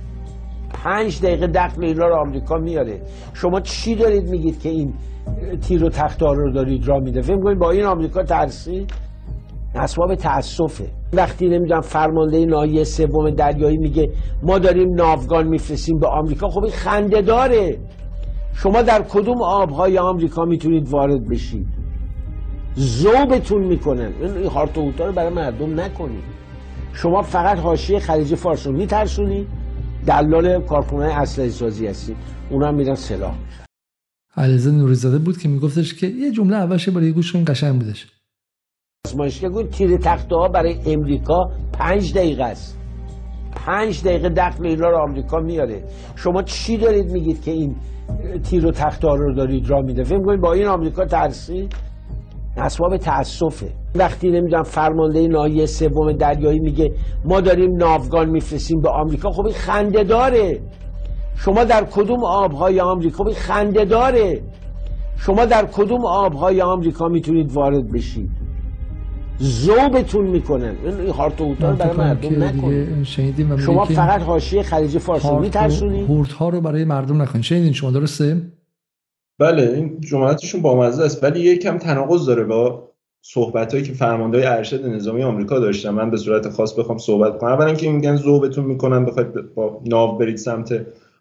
پنج دقیقه دخل ایران رو آمریکا میاره. شما چی دارید میگید که این تیر و تختار رو دارید را میده؟ فکر می‌کنید با این آمریکا ترسی؟ اسباب تأسفه. وقتی نمیدونم فرمانده ناحیه سوم دریایی میگه ما داریم ناوگان میفرستیم به آمریکا، خب این خنده داره. شما در کدوم آبهای آمریکا میتونید وارد بشید؟ ذوبتون میکنن. این هارت و هوتا رو برای مردم نکنید. شما فقط حاشیه خلیج فارس رو میترسونید، دلال کارخونه اسلحه سازی هستید، اونا هم میرن سلاح میخرن. علیزاده نوری‌زاده بود که میگفتش که یه جمله اولش برای گوشون قشنگ بودش. آزمایشگاه گفت تیر تخته‌ها برای امریکا پنج دقیقه است. پنج دقیقه دخل اینا رو آمریکا میاره. شما چی دارید میگید که این تیر و تخته‌ها رو دارید راه میده؟ فکر می‌کنید با این آمریکا ترسی؟ اسباب تأسفه. وقتی نمیدونم فرمانده ناحیه سوم دریایی میگه ما داریم ناوگان میفرستیم به آمریکا، خب این خنده داره. شما در کدوم آبهای آمریکا خب این خنده داره. شما در کدوم آبهای آمریکا میتونید وارد بشید؟ ذوبتون میکنن. این هارت و هوتا رو برای مردم نکنید. شما فقط حاشیه خلیج فارس رو میترسونید، هورت ها رو برای مردم نکنید. شنیدین شما درسته؟ بله، این جملاتشون بامزه است، ولی یکم تناقض داره با صحبتایی که فرماندهای ارشد نظامی آمریکا داشتن. من به صورت خاص بخوام صحبت کنم، اولا که میگن ذوبتون میکنن، بخواید با ناو برید سمت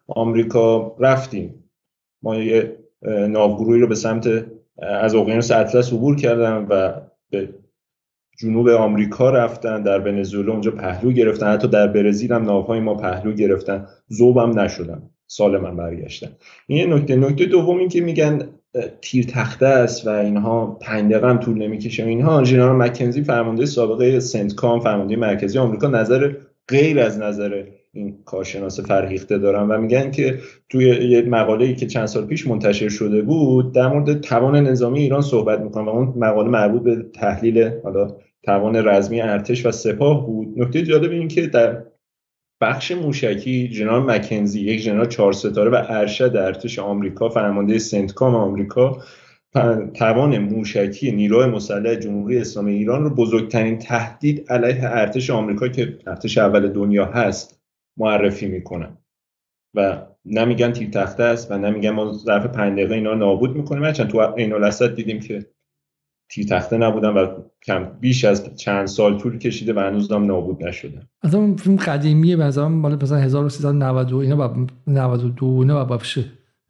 آمریکا. رفتیم ما، یه ناوگروهی رو به سمت از اقیانوس اطلس عبور کردن و به جنوب آمریکا رفتن، در ونزوئلا اونجا پهلو گرفتن، حتی در برزیل هم ناوهای ما پهلو گرفتن، ذوبم نشدن، سالمم برگشتن. این یه نکته. نکته دوم این که میگن تیر تخته است و اینها پنج دقیقه هم طول نمیکشه. اینها ژنرال مکنزی فرمانده سابقه سنتکام، فرمانده مرکزی آمریکا، نظر غیر از نظر این کارشناس فرهیخته دارن و میگن که توی یه مقاله‌ای که چند سال پیش منتشر شده بود در مورد توان نظامی ایران صحبت میکنن و اون مقاله مربوط به تحلیل حالا توان رزمی ارتش و سپاه بود. نکته جالب این که در بخش موشکی جنرال مکنزی، یک جنرال چهار ستاره و ارشد ارتش آمریکا، فرمانده سنتکام آمریکا، توان موشکی نیروی مسلح جمهوری اسلامی ایران رو بزرگترین تهدید علیه ارتش آمریکا که ارتش اول دنیا هست معرفی میکنن و نمیگن تیر تخته است و نمیگن ما ظرف پنج دقیقه اینا نابود میکنیم. هرچند تو عین الاسد دیدیم که تیر تخته نبودن و کم بیش از چند سال طول کشیده و هنوز هم نابود نشدن. از اون فیلم قدیمیه، مثلا مال مثلا هزار و سیصد و نود و دو اینا، با نود و دو اینا با بشه.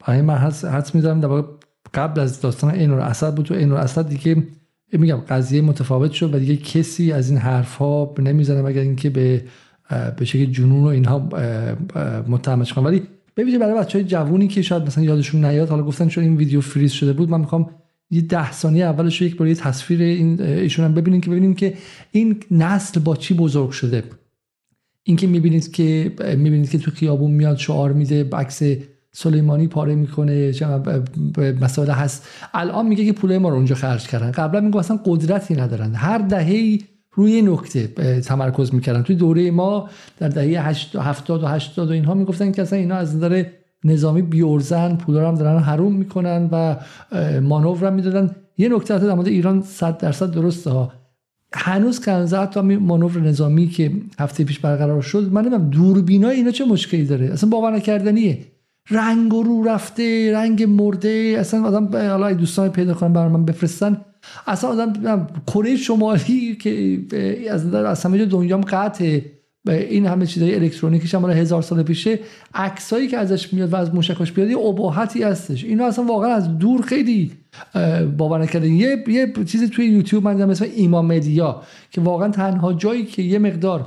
برای من حدس می‌زنم در واقع قبل از داستان عین الاسد بود. تو عین الاسد دیگه میگم قضیه متفاوت شد و دیگه کسی از این حرفا نمیزنه مگر اینکه به به شکل جنون و اینها متهمش کنن. ولی ببینید برای بچهای جوونی که شاید مثلا یادشون نیاد، حالا گفتن چون این ویدیو فریز شده بود، من می‌خوام یه ده ثانیه اولش رو یک بار یه تصویر این ایشون هم ببینیم که ببینیم که این نسل با چی بزرگ شده. این که می‌بینید که می‌بینید که تو خیابون میاد شعار میده، بکس سلیمانی پاره میکنه، مسائل هست. الان میگه که پول ما رو اونجا خرج کردن. قبلا میگفت اصلا قدرتی ندارن. هر دهه‌ای روی نکته تمرکز میکردن. توی دوره ما در دهه هفتاد و هشتاد و اینها میگفتن که اصلا اینا از نظر نظامی بیورزن، پولا هم دارن حروم میکنن و مانور هم میدادن. یه نکته در مورد ایران صد درصد درسته ها. هنوز که انزه تا مانور نظامی که هفته پیش برقرار شد، من نمیدونم دوربینای اینا چه مشکلی داره، اصلا باور نکردنیه. رنگ رو رفته، رنگ مرده. اصلا آدم حالا دوستان پیدا کنن برای من بفرستن، اصلا آدم کره شمالی که از همه جا دنیا هم قطعه، این همه چیزای الکترونیکیش هم هزار سال پیشه، عکسایی که ازش میاد و از موشکاش بیاد یه ابهاتی هستش. اینا اصلا واقعا از دور خیلی باور نکردن. یه یه چیزی توی یوتیوب من دیدم اسمش ایمامدیا که واقعا تنها جایی که یه مقدار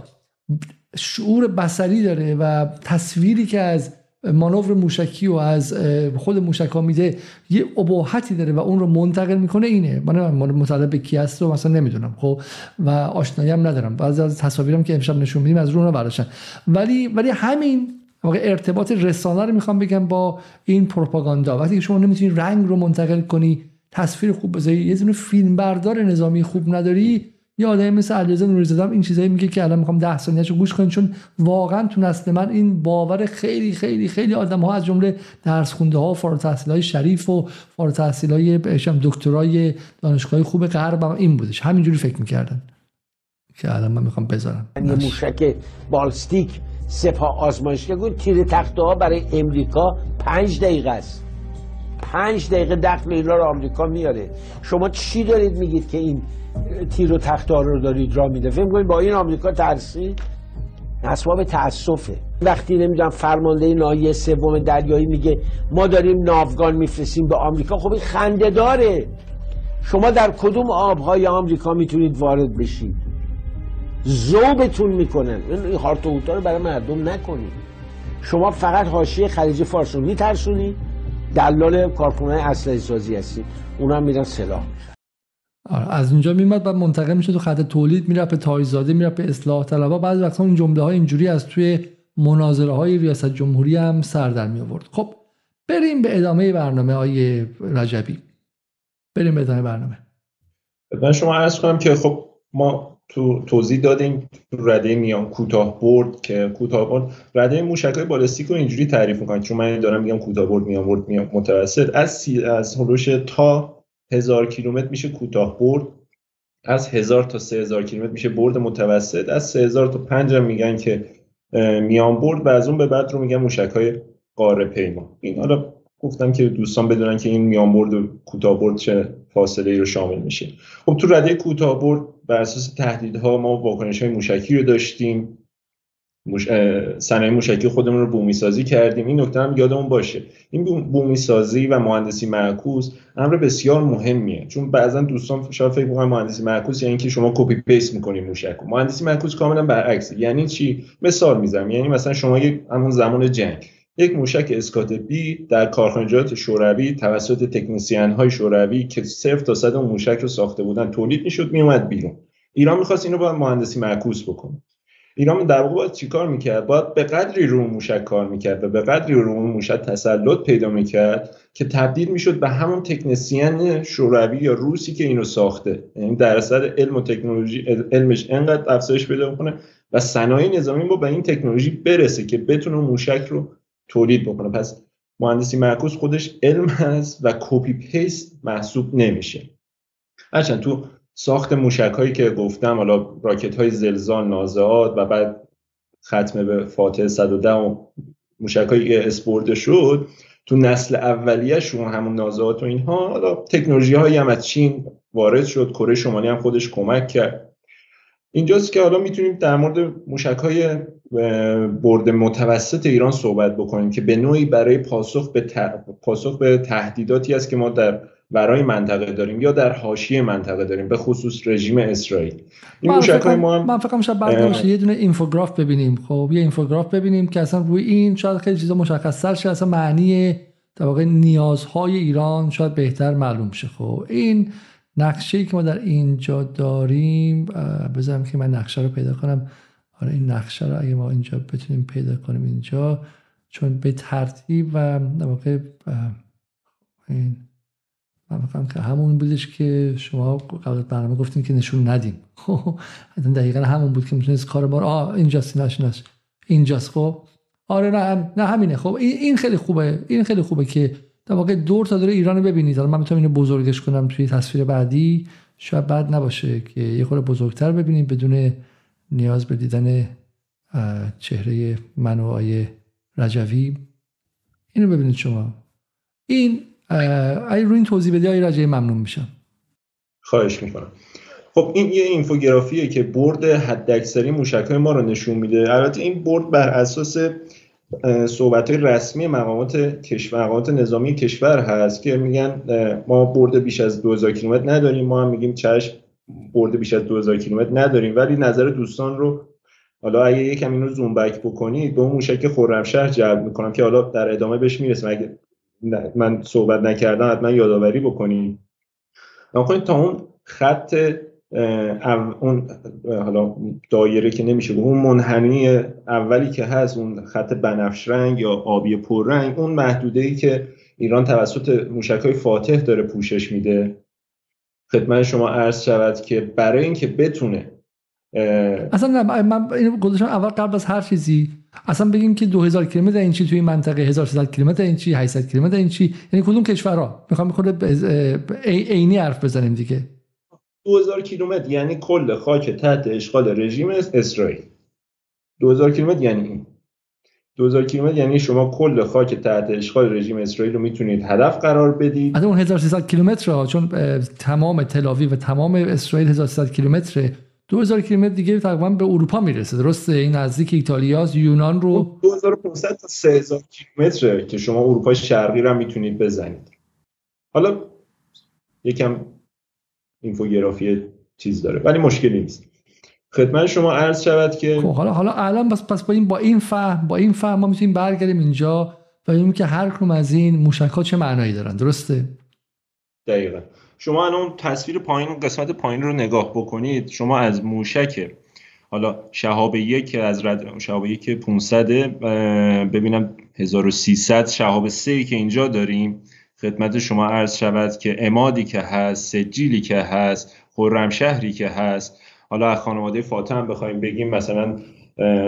شعور بصری داره و تصویری که از مانور موشکی و از خود موشکا میده یه ابهاتی داره و اون رو منتقل میکنه. اینه من متعلق به کی هست رو مثلا نمیدونم، خب و آشنایی هم ندارم. بعضی از تصاویرم که امشب نشون میدیم از رو اونها برداشتن، ولی ولی همین واقع ارتباط رسانه رو میخوام بگم با این پروپاگاندا. وقتی که شما نمیتونی رنگ رو منتقل کنی، تصویر خوب بذاری، یه دونه فیلم بردار نظامی خوب نداری، یا آدمی مثل علیزاده نوری‌زاده این چیزایی میگه که الان میخوام ده ثانیه‌شو گوش کنین، چون واقعا تو نسل من این باور خیلی خیلی خیلی آدم‌ها از جمله درس خونده‌ها، فارغ التحصیلای شریف و فارغ التحصیلای بهشم دکترای دانشگاهی خوب غرب این بودش، همینجوری فکر میکردن که الان من میخوام بذارم. یه موشک بالستیک سپاه آزمایشگاه گفت تیر تخته ها برای امریکا پنج دقیقه است. پنج دقیقه دخل ایران رو آمریکا میاره. شما چی دارید میگید که این تیر و تخته ها رو دارید را میده؟ فکر می‌کنید با این آمریکا ترسید؟ اسباب تأسفه. وقتی نمیدونم فرمانده ناحیه سوم دریایی میگه ما داریم ناوگان میفرستیم به آمریکا، خب این خنده داره. شما در کدوم آبهای آمریکا میتونید وارد بشید؟ ذوبتون میکنن. این هارت و هوتا رو برای مردم نکنید. شما فقط حاشیه خلیج فارس رو میترسونید، دلال کارخونه اسلحه سازی هستید، اونا میرن سلاح میخرن. از اونجا میمد بعد منتقل میشه تو خط تولید، میره به تاجزاده، میره به اصلاح طلبها. بعضی وقتا اون جمله های اینجوری از توی مناظره های ریاست جمهوری هم سر در می آورد. خب بریم به ادامه برنامه. آقای رجبی بریم به ادامه برنامه. من شما عرض کنم که خب ما تو توضیح دادیم تو رده میان کوتاه برد، که کوتاه برد رده موشکای بالستیک رو اینجوری تعریف میکنن، چون من دارم میگم کوتاه برد، میان برد، میان متوسط، از سی... از هولوش تا هزار کیلومتر میشه کوتاه برد، از هزار تا سه هزار کیلومتر میشه برد متوسط، از سه هزار تا پنج هم میگن که میان برد، و از اون به بعد رو میگن موشک‌های قاره پیما. این حالا گفتم که دوستان بدونن که این میان برد و کوتاه برد چه فاصله‌ای رو شامل میشه. خب تو رده کوتاه برد بر اساس تهدیدها ما واکنش‌های موشکی رو داشتیم، مش... صنایع موشکی خودمون رو بومی سازی کردیم. این نکته هم یادمون باشه، این بومی سازی و مهندسی معکوس امر بسیار مهمیه، چون بعضا دوستان شاید فکر می‌کنن مهندسی معکوس یعنی اینکه شما کپی پیست می‌کنید موشک. مهندسی معکوس کاملا برعکس. یعنی چی؟ مثال می‌زنم. یعنی مثلا شما یک همون زمان جنگ یک موشک اسکات بی در کارخانجات شوروی توسط تکنسین‌های شوروی که صفر تا صد موشک رو ساخته بودن تولید می‌شد، میومد بیرون. ایران می‌خواست اینو با مهندسی معکوس بکنه. ایران در واقع باید چی کار میکرد؟ باید به قدری رو موشک کار میکرد و به قدری رو موشک تسلط پیدا میکرد که تبدیل میشد به همون تکنسین شوروی یا روسی که اینو ساخته. یعنی درصد علم و تکنولوژی علمش انقدر افزایش پیدا کنه و صنایع نظامی ما به این تکنولوژی برسه که بتونه موشک رو تولید بکنه. پس مهندسی معکوس خودش علم هست و کپی پیست محسوب نمیشه. هرچند تو ساخت موشک‌هایی که گفتم، حالا راکت‌های زلزال، نازعات و بعد ختم به فاتح صد و ده و موشک‌هایی که اسپورت شد، تو نسل اولیه‌شون همون نازعات و اینها، حالا تکنولوژی‌هایی هم از چین وارد شد، کره شمالی هم خودش کمک کرد. اینجاست که حالا میتونیم در مورد موشک‌های برد متوسط ایران صحبت بکنیم که به نوعی برای پاسخ به ت... پاسخ به تهدیداتی است که ما در برای منطقه داریم یا در حاشیه منطقه داریم، به خصوص رژیم اسرائیل. این موشک‌های ما هم من فکرم شب بعد باشه یه دونه اینفوگراف ببینیم. خب یه اینفوگراف ببینیم که اصلا روی این شاید خیلی چیزا مشخص‌تر شه، اصلا معنی در واقع نیازهای ایران شاید بهتر معلوم شه. خب این نقشه‌ای که ما در اینجا داریم، بذارم که من نقشه رو پیدا کنم. آره این نقشه رو اگه ما اینجا بتونیم پیدا کنیم اینجا، چون به ترتیب و در واقع این من فکرم که همون بودش که شما قبل برنامه گفتیم که نشون ندیم. خب دقیقا همون بود که میتونید کار بار آه اینجاست ایناش ایناش اینجاست. خب آره نه نه همینه. خب این خیلی خوبه، این خیلی خوبه که در واقع دور تا دور ایران رو ببینید. حالا من میتونم اینو بزرگش کنم توی تصویر بعدی، شاید بد نباشه که یه خورده بزرگتر ببینیم بدون نیاز به دیدن چهره من و آیه رجوی. اینو ببینید شما. این اگه روی این توضیح بدی آیه رجوی ممنون میشم. خواهش میکنم. خب این یه اینفوگرافیه که برد حداکثری موشک‌های ما رو نشون میده. البته این برد بر اساس صحبت‌های رسمی مقامات کشور، مقامات نظامی کشور هست که میگن ما برد بیش از دو هزار کیلومتر نداریم. ما هم میگیم چشم، برد بیش از دو هزار کیلومتر نداریم. ولی نظر دوستان رو حالا اگه یکم اینو زوم بک بکنید به اون موشک خرمشهر جلب میکنم که حالا در ادامه بهش میرسم. اگه من صحبت نکردم حتما یادآوری بکنید. نکنید تا اون خط اون حالا دایره که نمیشه، اون منحنی اولی که هست، اون خط بنفش رنگ یا آبی پررنگ، اون محدوده‌ای که ایران توسط موشک‌های فاتح داره پوشش میده. خدمت شما عرض شود که برای اینکه بتونه اصلا من اینو گذاشتم اول قبل از هر چیزی اصلا بگیم که دو هزار کیلومتر این چی توی منطقه، هزار و سیصد کیلومتر این چی، هشتصد کیلومتر این چی، یعنی کدوم کشورها میخوام بخوره عینی حرف بزنیم دیگه. دو هزار کیلومتر یعنی کل خاک تحت اشغال رژیم اسرائیل. دو هزار کیلومتر یعنی این. دو هزار کیلومتر یعنی شما کل خاک تحت اشغال رژیم اسرائیل رو میتونید هدف قرار بدید. از اون هزار و سیصد کیلومتر ها، چون تمام تل‌آویو و تمام اسرائیل هزار و سیصد کیلومتره، دو هزار کیلومتر دیگه تقریبا به اروپا میرسه، درسته؟ این نزدیک ایتالیاست، یونان رو دو هزار و پانصد تا سه هزار کیلومتره که شما اروپای شرقی رو میتونید بزنید. حالا یکم اینفوگرافی چیز داره ولی مشکلی نیست. خدمت شما عرض شود که حالا حالا الان بس پس با این با این فهم با این فهم ما میتونیم برگردیم اینجا و ببینیم که هر کدوم از این موشک‌ها چه معنایی دارن، درسته؟ دقیقاً. شما الان تصویر پایین، قسمت پایین رو نگاه بکنید، شما از موشک حالا شهاب یک از رد شهاب یک پانصد ببینم هزار و سیصد شهاب سه که اینجا داریم خدمت شما عرض شود که عمادی که هست، سجیلی که هست، خرمشهری که هست، حالا از خانواده فاطم بخوایم بگیم مثلا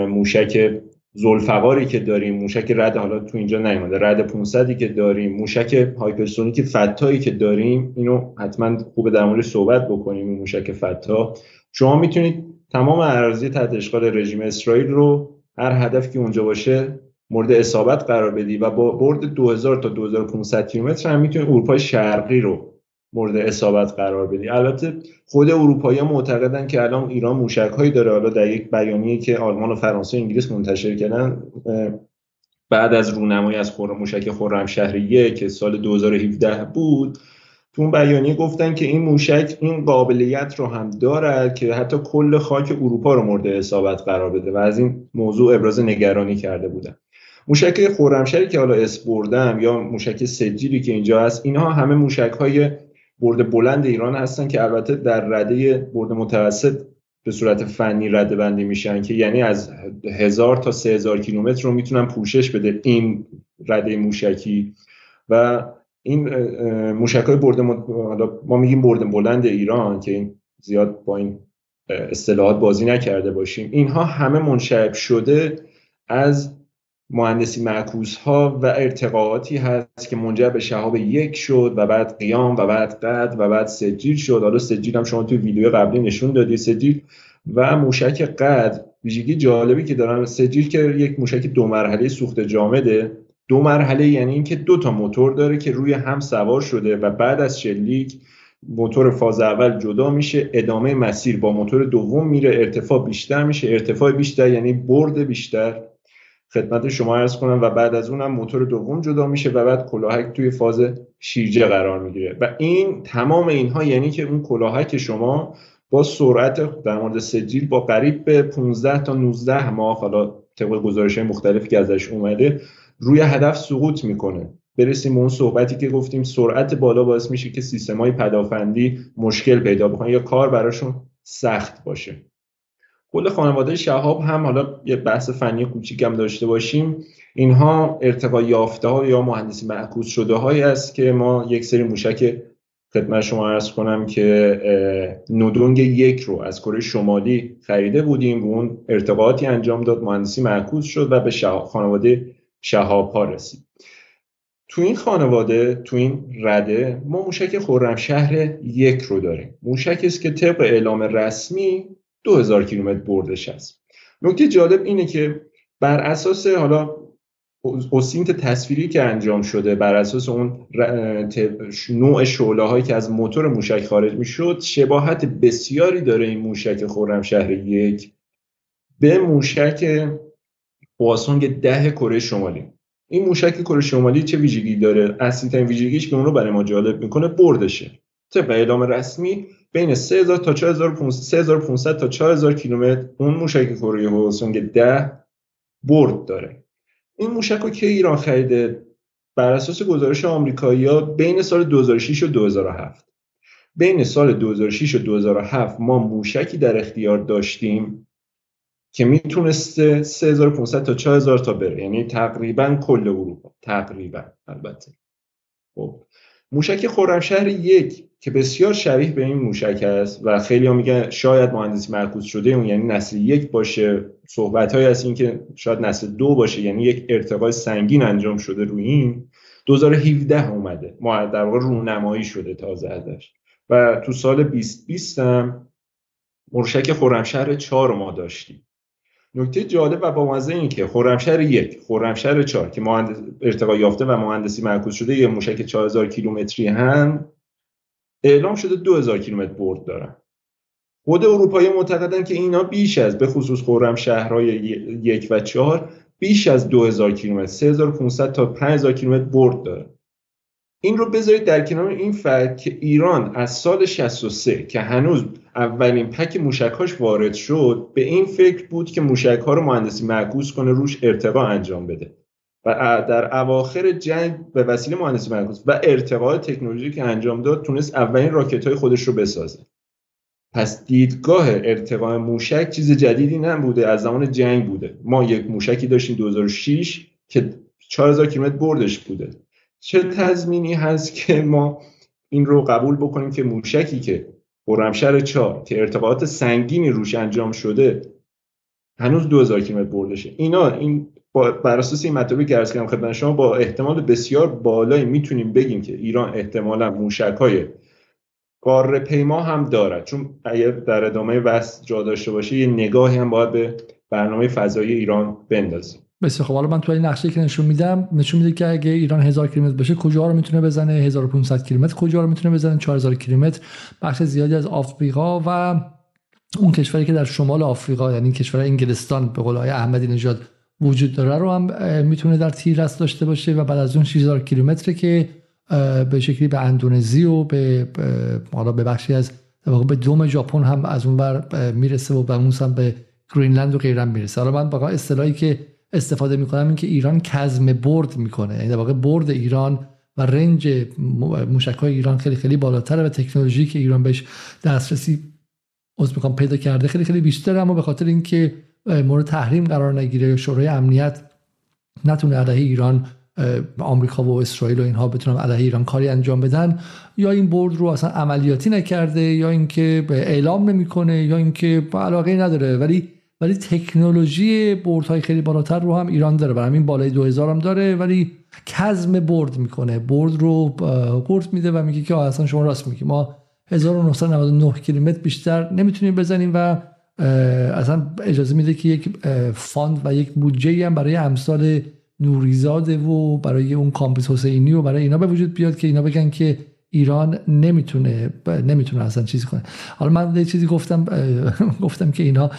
موشک ذوالفقاری که داریم، موشک رد، حالا تو اینجا نیومده، رد پانصدی که داریم، موشک هایپرسونیک فتایی که داریم، اینو حتما خوبه در موردش صحبت بکنیم. این موشک فتا شما میتونید تمام اراضی تحت اشغال رژیم اسرائیل رو هر هدف که اونجا باشه مورد اصابت قرار بدی و با برد دو هزار تا دو هزار و پانصد کیلومتر هم میتونید اروپای شرقی رو مورد اصابت قرار بدی. البته خود اروپایی‌ها معتقدن که الان ایران موشک‌هایی داره، حالا در یک بیانیه‌ای که آلمان و فرانسه و انگلیس منتشر کردن بعد از رونمایی از خرم موشک خرمشهریه که سال دو هزار و هفده بود، تو اون بیانیه گفتن که این موشک این قابلیت رو هم داره که حتی کل خاک اروپا رو مورد اصابت قرار بده و از این موضوع ابراز نگرانی کرده بودن. موشک خرمشهری که حالا اسپردم یا موشک سجیلی که اینجا هست، اینها همه موشک‌های برد بلند ایران هستن که البته در رده برد متوسط به صورت فنی رده بندی میشن که یعنی از هزار تا سه هزار کیلومتر رو میتونن پوشش بده این رده موشکی و این موشکای برد مت... ما میگیم برد بلند ایران که زیاد با این اصطلاحات بازی نکرده باشیم، اینها همه منشعب شده از مهندسی معکوس ها و ارتقاعاتی هست که منجر به شهاب یک شد و بعد قیام و بعد قد و بعد سجیل شد. حالا سجیل هم شما توی ویدیو قبلی نشون دادی، سجیل و موشک قد ویژگی جالبی که دارن، سجیل که یک موشک دو مرحله سوخت جامده، دو مرحله یعنی اینکه دو تا موتور داره که روی هم سوار شده و بعد از شلیک موتور فاز اول جدا میشه، ادامه مسیر با موتور دوم میره، ارتفاع بیشتر میشه، ارتفاع بیشتر یعنی برد بیشتر خدمت شما عرض کنم و بعد از اونم موتور دوم جدا میشه و بعد کلاهک توی فاز شیرجه قرار میگیره و این تمام اینها یعنی که اون کلاهک شما با سرعت در مورد سجیل با قریب به پانزده تا نوزده ماه، حالا طبق گزارش‌های مختلفی که ازش اومده، روی هدف سقوط میکنه. برسیم به اون صحبتی که گفتیم سرعت بالا باعث میشه که سیستم‌های پدافندی مشکل پیدا بکنن یا کار براشون سخت باشه. کل خانواده شهاب هم، حالا یه بحث فنی کوچیک هم داشته باشیم، اینها ارتقا یافته‌ها یا مهندسی معکوس شده‌هایی است که ما یک سری موشک خدمت شما عرض کنم که نودونگ یک رو از کره شمالی خریده بودیم و اون ارتقاعاتی انجام داد، مهندسی معکوس شد و به شهاب، خانواده شهاب ها رسید. تو این خانواده، تو این رده، ما موشک خرمشهر یک رو داریم، موشکی است که طبق اعلام رسمی دو هزار کیلومتر بردش است. نکته جالب اینه که بر اساس حالا اوسینت تصویری که انجام شده، بر اساس اون نوع شعله هایی که از موتور موشک خارج میشد، شباهت بسیاری داره این موشک خرمشهر یک به موشک هواسونگ ده کره شمالی. این موشک کره شمالی چه ویژگی داره؟ اصلی ترین ویژگیش که اون رو برای ما جالب میکنه بردشه. طبق اعلام رسمی بین سه هزار تا سه هزار و پانصد تا چهار هزار کیلومتر اون موشک کره هواسونگ ده برد داره. این موشک رو که ایران خریده بر اساس گزارش آمریکایی‌ها بین سال دو هزار و شش و دو هزار و هفت. بین سال دو هزار و شش و دو هزار و هفت ما موشکی در اختیار داشتیم که میتونسته سه هزار و پانصد تا چهار هزار تا بره، یعنی تقریبا کل اروپا، تقریبا. البته خب موشک خرمشهر یک که بسیار شبیه به این موشک است و خیلی ها میگن شاید مهندسی معکوس شده اون یعنی نسل یک باشه، صحبت های از این که شاید نسل دو باشه، یعنی یک ارتقای سنگین انجام شده روی این. دو هزار و هفده اومده، ما در واقع رونمایی شده تازه ازش و تو سال بیست بیست هم موشک خرمشهر چهار ما داشتیم. نکته جالب و بامزه این که خرمشهر یک، خرمشهر چهار که مهندس ارتقا یافته و مهندسی معکوس شده یه موشک چهار هزار کیلومتری هم اعلام شده دو هزار کیلومتر برد دارن. خود اروپایی معتقدن که اینا بیش از، به خصوص خرمشهرهای یک و چهار، بیش از دو هزار کیلومتر، سه هزار و پانصد تا پنج هزار کیلومتر برد داره. این رو بذارید در کنار این فرق که ایران از سال شصت و سه که هنوز اولین پک موشک‌هاش وارد شد به این فکر بود که موشک‌ها رو مهندسی معکوس کنه، روش ارتقا انجام بده و در اواخر جنگ به وسیله مهندسی معکوس و ارتقاء تکنولوژی که انجام داد تونست اولین راکت‌های خودش رو بسازه. پس دیدگاه ارتقاء موشک چیز جدیدی نبوده، از زمان جنگ بوده. ما یک موشکی داشتیم دو هزار و شش که چهار هزار کیلومتر بردش بوده. چه تضمینی هست که ما این رو قبول بکنیم که موشکی که خرمشهر چهار که ارتقاءات سنگینی روش انجام شده هنوز دو هزار کیلومتر بردشه؟ اینا این بر اساس این مطالبی که عرض کردم خدمت شما با احتمال بسیار بالایی میتونیم بگیم که ایران احتمالاً موشک‌های قاره پیما هم دارد، چون اگر در ادامه وست جا داشته باشه یه نگاهی هم باید به برنامه فضایی ایران بندازیم. بسیار خب، حالا من تو این نقشه که نشون میدم نشون میده که اگه ایران هزار کیلومتر بشه کجا رو میتونه بزنه، هزار و پانصد کیلومتر کجا رو میتونه بزنه، چهار هزار کیلومتر بخش زیادی از آفریقا و اون کشوری که در شمال آفریقا یعنی کشور انگلستان به قول آقای احمدی نژاد وجود داره رو هم میتونه در تیررس داشته باشه و بعد از اون شش هزار کیلومتر که به شکلی به اندونزی و به حالا به بخشی از به دوم ژاپن هم از اون بر میرسه و به اون سم به گرینلند و غیره میرسه. حالا من واقعا اصطلاحی که استفاده میکنم این که ایران کزم برد میکنه، یعنی در واقع برد ایران و رنج موشک‌های ایران خیلی خیلی بالاتره و تکنولوژی که ایران بهش دسترسی از میکنم پیدا کرده خیلی خیلی بیشتره، اما به خاطر اینکه مورد تحریم قرار نگیره، شورای امنیت نتونه علیه ایران، آمریکا و اسرائیل و اینها بتونن علیه ایران کاری انجام بدن، یا این برد رو اصلا عملیاتی نکرده یا اینکه اعلام نمیکنه یا اینکه علاقه نداره، ولی ولی تکنولوژی بردهای خیلی بالاتر رو هم ایران داره، برای همین بالای دو هزار هم داره، ولی کزم برد میکنه، برد رو قورت میده و میگه که اصلا شما راست میگی، ما هزار و نهصد و نود و نه کیلومتر بیشتر نمیتونیم بزنیم و اصلا اجازه میده که یک فاند و یک بودجه هم برای امثال نوریزاده و برای اون کامپیوتر حسینی و برای اینا به وجود بیاد که اینا بگن که ایران نمیتونه نمیتونه اصلا چیزی کنه. حالا من یه چیزی گفتم گفتم که اینا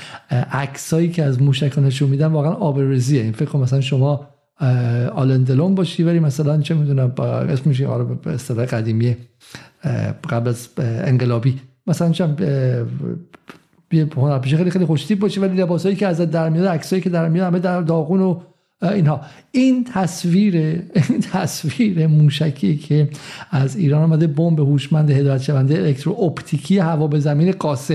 عکسایی که از موشک نشون میدن واقعا آبروریزیه. این فکر کنم مثلا شما آلندلون باشی ولی مثلا چه میدونم اسمش آره به اصطلاح قدیمی قبل از انقلابی مثلا چم یه هنر پیشه خیلی خیلی خوشتیپ باشی ولی لباسایی که ازت در میاد، عکسایی که در میاد همه در داغون و اینها. این تصویر این تصویر موشکی که از ایران آمده، بمب هوشمند هدایت شونده الکترو اپتیکی هوا به زمین قاصد،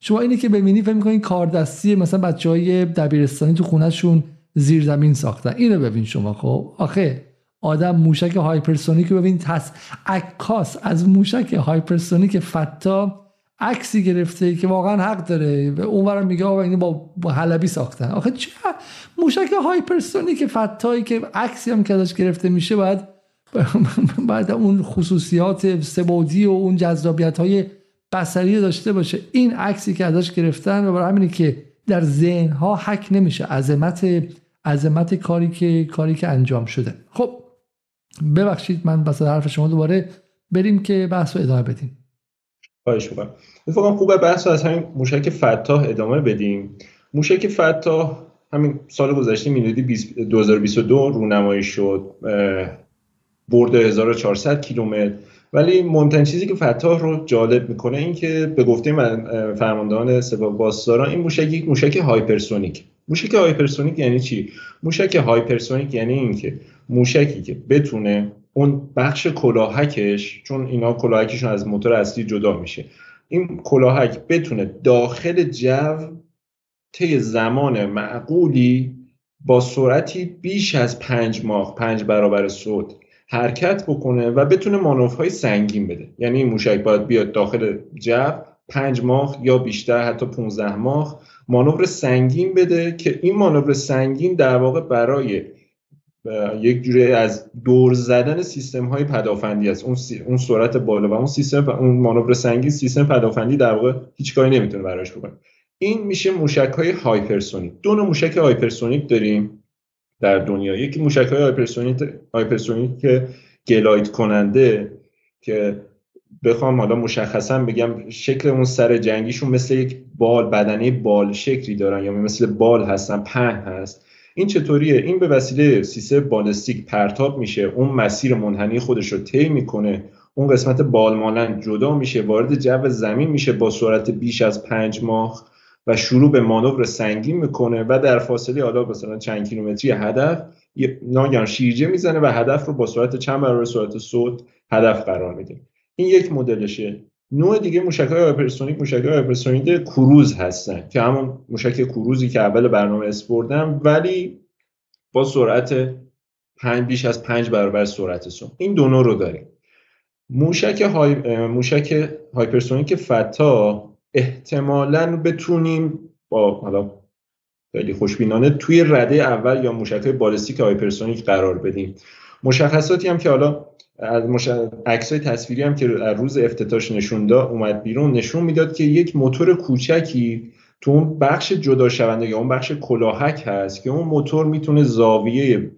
شما اینی که ببینید فکر می‌کنید کاردستی مثلا بچهای دبیرستانی تو خونه‌شون زیر زمین ساختن. اینو ببین شما، خب آخه آدم موشک هایپرسونیک رو ببین، تص عکاس از موشک هایپرسونیک فتا عکسی گرفته که واقعا حق داره، اونورم میگه آقا اینو با, با حلبی ساختن. آخه چه موشک هایپرسونیک فتایی که عکسی هم که ازش گرفته میشه باید بعد اون خصوصیات سه‌بعدی و اون جذابیت‌های بصری داشته باشه. این عکسی که ازش گرفتن و برای همینه که در ذهن‌ها حک نمیشه عظمت عظمت کاری که کاری که انجام شده. خب ببخشید من واسه حرف شما دوباره بریم که بحث رو ادامه بدیم. خواهش می‌کنم. اتفاقا خوبه بحث از همین موشک فتاح ادامه بدیم. موشک فتاح همین سال گذشته میلادی دو هزار و بیست و دو رونمایی شد، برد هزار و چهارصد کیلومتر، ولی مهمترین چیزی که فتاح رو جالب میکنه این که به گفته من فرماندهان سپاه پاسداران این موشک یک موشک هایپرسونیک. موشک هایپرسونیک یعنی چی؟ موشک هایپرسونیک یعنی این که موشکی که بتونه اون بخش کلاهکش، چون اینا کلاهکشون از موتور اصلی جدا میشه، این کلاهک بتونه داخل جو طی زمان معقولی با سرعتی بیش از پنج ماخ، پنج برابر صوت حرکت بکنه و بتونه مانورهای سنگین بده. یعنی این موشک باید بیاد داخل جو، پنج ماخ یا بیشتر حتی پونزده ماخ مانور سنگین بده که این مانور سنگین در واقع برای یک جوری از دور زدن سیستم های پدافندی است. اون سی... اون سرعت بالا و اون سیستم، اون مانور سنگین سیستم پدافندی در واقع هیچ کاری نمیتونه براش بکنه. این میشه موشک‌های هایپرسونیک. دو نوع موشک هایپرسونیک داریم در دنیا. یکی موشک‌های هایپرسونیک هایپرسونیک که گلاید کننده، که بخوام حالا مشخصا بگم شکل اون سر جنگیشون مثل یک بال، بدنه بال شکلی دارن یا مثل بال هستن، پهن هست. این چطوریه؟ این به وسیله سیسه بالستیک پرتاب میشه، اون مسیر منحنی خودش رو طی میکنه، اون قسمت بالمالند جدا میشه، وارد جو زمین میشه با سرعت بیش از پنج ماخ و شروع به مانور سنگین میکنه و در فاصله حالا مثلا چند کیلومتری هدف ناگهان شیرجه میزنه و هدف رو با سرعت چند برابر سرعت صوت هدف قرار میده. این یک مدلشه. نوع دیگه موشک‌های هایپرسونیک، موشک‌های هایپرسونیک کروز هستن که همون موشک کروزی که اول برنامه اسپردم، ولی با سرعت پنج بیش از پنج برابر سرعت صوت. این دو نوع رو داریم. موشک های موشک هایپرسونیک فتا احتمالاً بتونیم با حالا خیلی خوشبینانه توی رده اول یا موشک‌های بالستیک هایپرسونیک قرار بدیم. مشخصاتی هم که حالا از مش... عکسای تصویری هم که روز افتتاحش نشون داد اومد بیرون، نشون میداد که یک موتور کوچکی تو اون بخش جدا شونده یا اون بخش کلاهک هست که اون موتور میتونه زاویه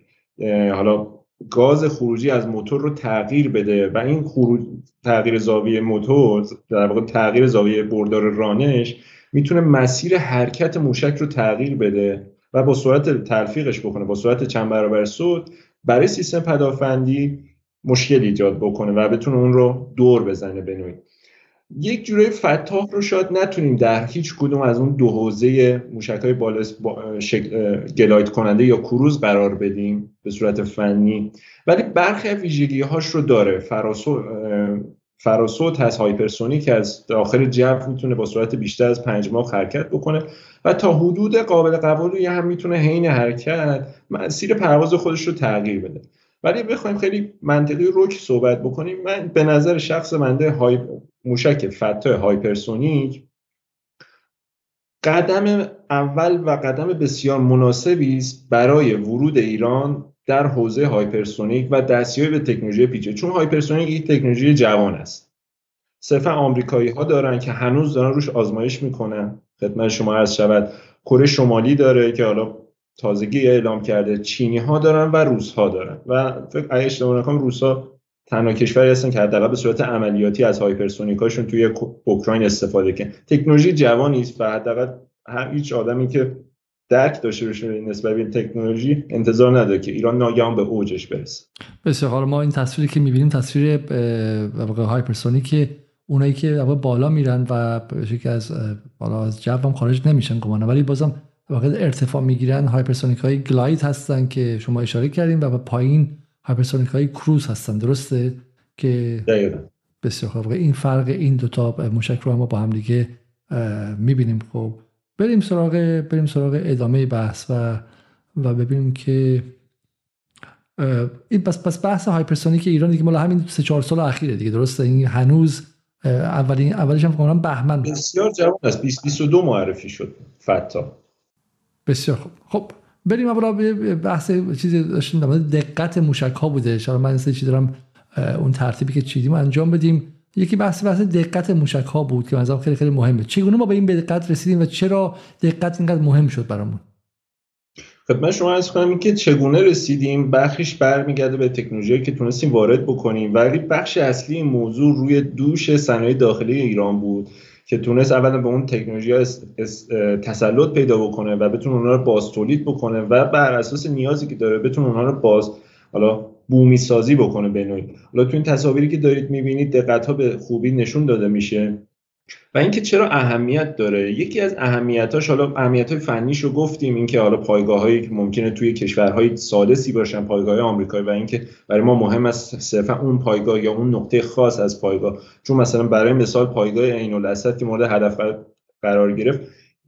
حالا گاز خروجی از موتور رو تغییر بده و این خروج تغییر زاویه موتور، در واقع تغییر زاویه بردار رانش، میتونه مسیر حرکت موشک رو تغییر بده و با سرعت تلفیقش بکنه، با سرعت چند برابر صوت برای سیستم پدافندی مشکل ایجاد بکنه و بتونه اون رو دور بزنه. بنوید یک جورای فتاح رو شاید نتونیم در هیچ کدوم از اون دو حوزه موشک‌های بالست با شکل... گلاید کننده یا کروز قرار بدیم به صورت فنی، ولی برخی ویژگی‌هاش رو داره. فراسو... فراسوت هست، هایپرسونیک از داخل جو میتونه با سرعت بیشتر از پنج ماخ حرکت بکنه و تا حدود قابل قبولی هم میتونه حین حرکت مسیر پرواز خودش رو تغییر بده. ولی بخوایم خیلی منطقی رک صحبت بکنیم، من به نظر شخص منده های... موشک فتاح هایپرسونیک قدم اول و قدم بسیار مناسبی است برای ورود ایران در حوزه هایپرسونیک و دستیابی به تکنولوژی پیچیده، چون هایپرسونیک یک تکنولوژی جوان است. صرفا آمریکایی ها دارن که هنوز دارن روش آزمایش میکنن. خدمت شما عرض شود کره شمالی داره که حالا تازگی اعلام کرده، چینی ها دارن و روس ها دارن و فکر اگه اشتباه نکنم روس ها تنها کشوری هستن که حداقل به صورت عملیاتی از هایپرسونیک هاشون توی اوکراین استفاده کردن. تکنولوژی جوانی است و حداقل هیچ آدمی که درک داشته باشه نسبت به این تکنولوژی انتظار نداره که ایران ناگهان به اوجش برسه. بسیار. حالا ما این تصویری که می‌بینیم تصویر واقعا هایپرسونیک، اونایی که بالا میرن و شکلی از بالا از جو هم خارج نمیشن گمانه، ولی بازم واقعا ارتفاع میگیرن. هایپرسونیک های گلاید هستن که شما اشاره کردیم و پایین هایپرسونیک های کروز هستن، درسته که دقیقاً. بسیار خوب. این فرق این دو تا موشک رو هم با هم دیگه می‌بینیم. خب بریم سراغ بریم سراغ ادامه بحث و و ببینیم که این پس پس بحث هایپرسونیک ایران دیگه مال همین سه چهار سال اخیره دیگه، درسته؟ این هنوز اولین اولش هم فکر بهمن بسیار جوان است، بیست و دو معرفی شد فتا. بسیار خوب. خب بریم اولا به بحث چیزی داشتیم در مورد دقت موشک‌ها بوده. حالا من سه چیز دارم اون ترتیبی که چیدیم انجام بدیم. یکی بحث بحث دقت موشک‌ها بود که مثلا خیلی خیلی مهمه. چگونه ما به این دقت رسیدیم و چرا دقت اینقدر مهم شد برامون؟ خدمت شما عرض کنم که چگونه رسیدیم بخشش برمیگرده به تکنولوژی که تونستیم وارد بکنیم، ولی بخش اصلی این موضوع روی دوش صنایع داخلی ایران بود که تونست اولا به اون تکنولوژی تسلط پیدا بکنه و بتونه اونها رو باز تولید بکنه و بر اساس نیازی که داره بتونه اونها رو باز حالا بومی سازی بکنه به نوعی. حالا تو این تصاویری که دارید میبینید دقت‌ها به خوبی نشون داده میشه. و اینکه چرا اهمیت داره، یکی از اهمیتاش حالا اهمیت‌های فنیش رو گفتیم، اینکه حالا پایگاه‌هایی که ممکنه توی کشورهای ثالثی باشن، پایگاه‌های آمریکایی، و اینکه برای ما مهم است صرفا اون پایگاه یا اون نقطه خاص از پایگاه، چون مثلا برای مثال پایگاه عین‌الاسد که مورد هدف قرار گرفت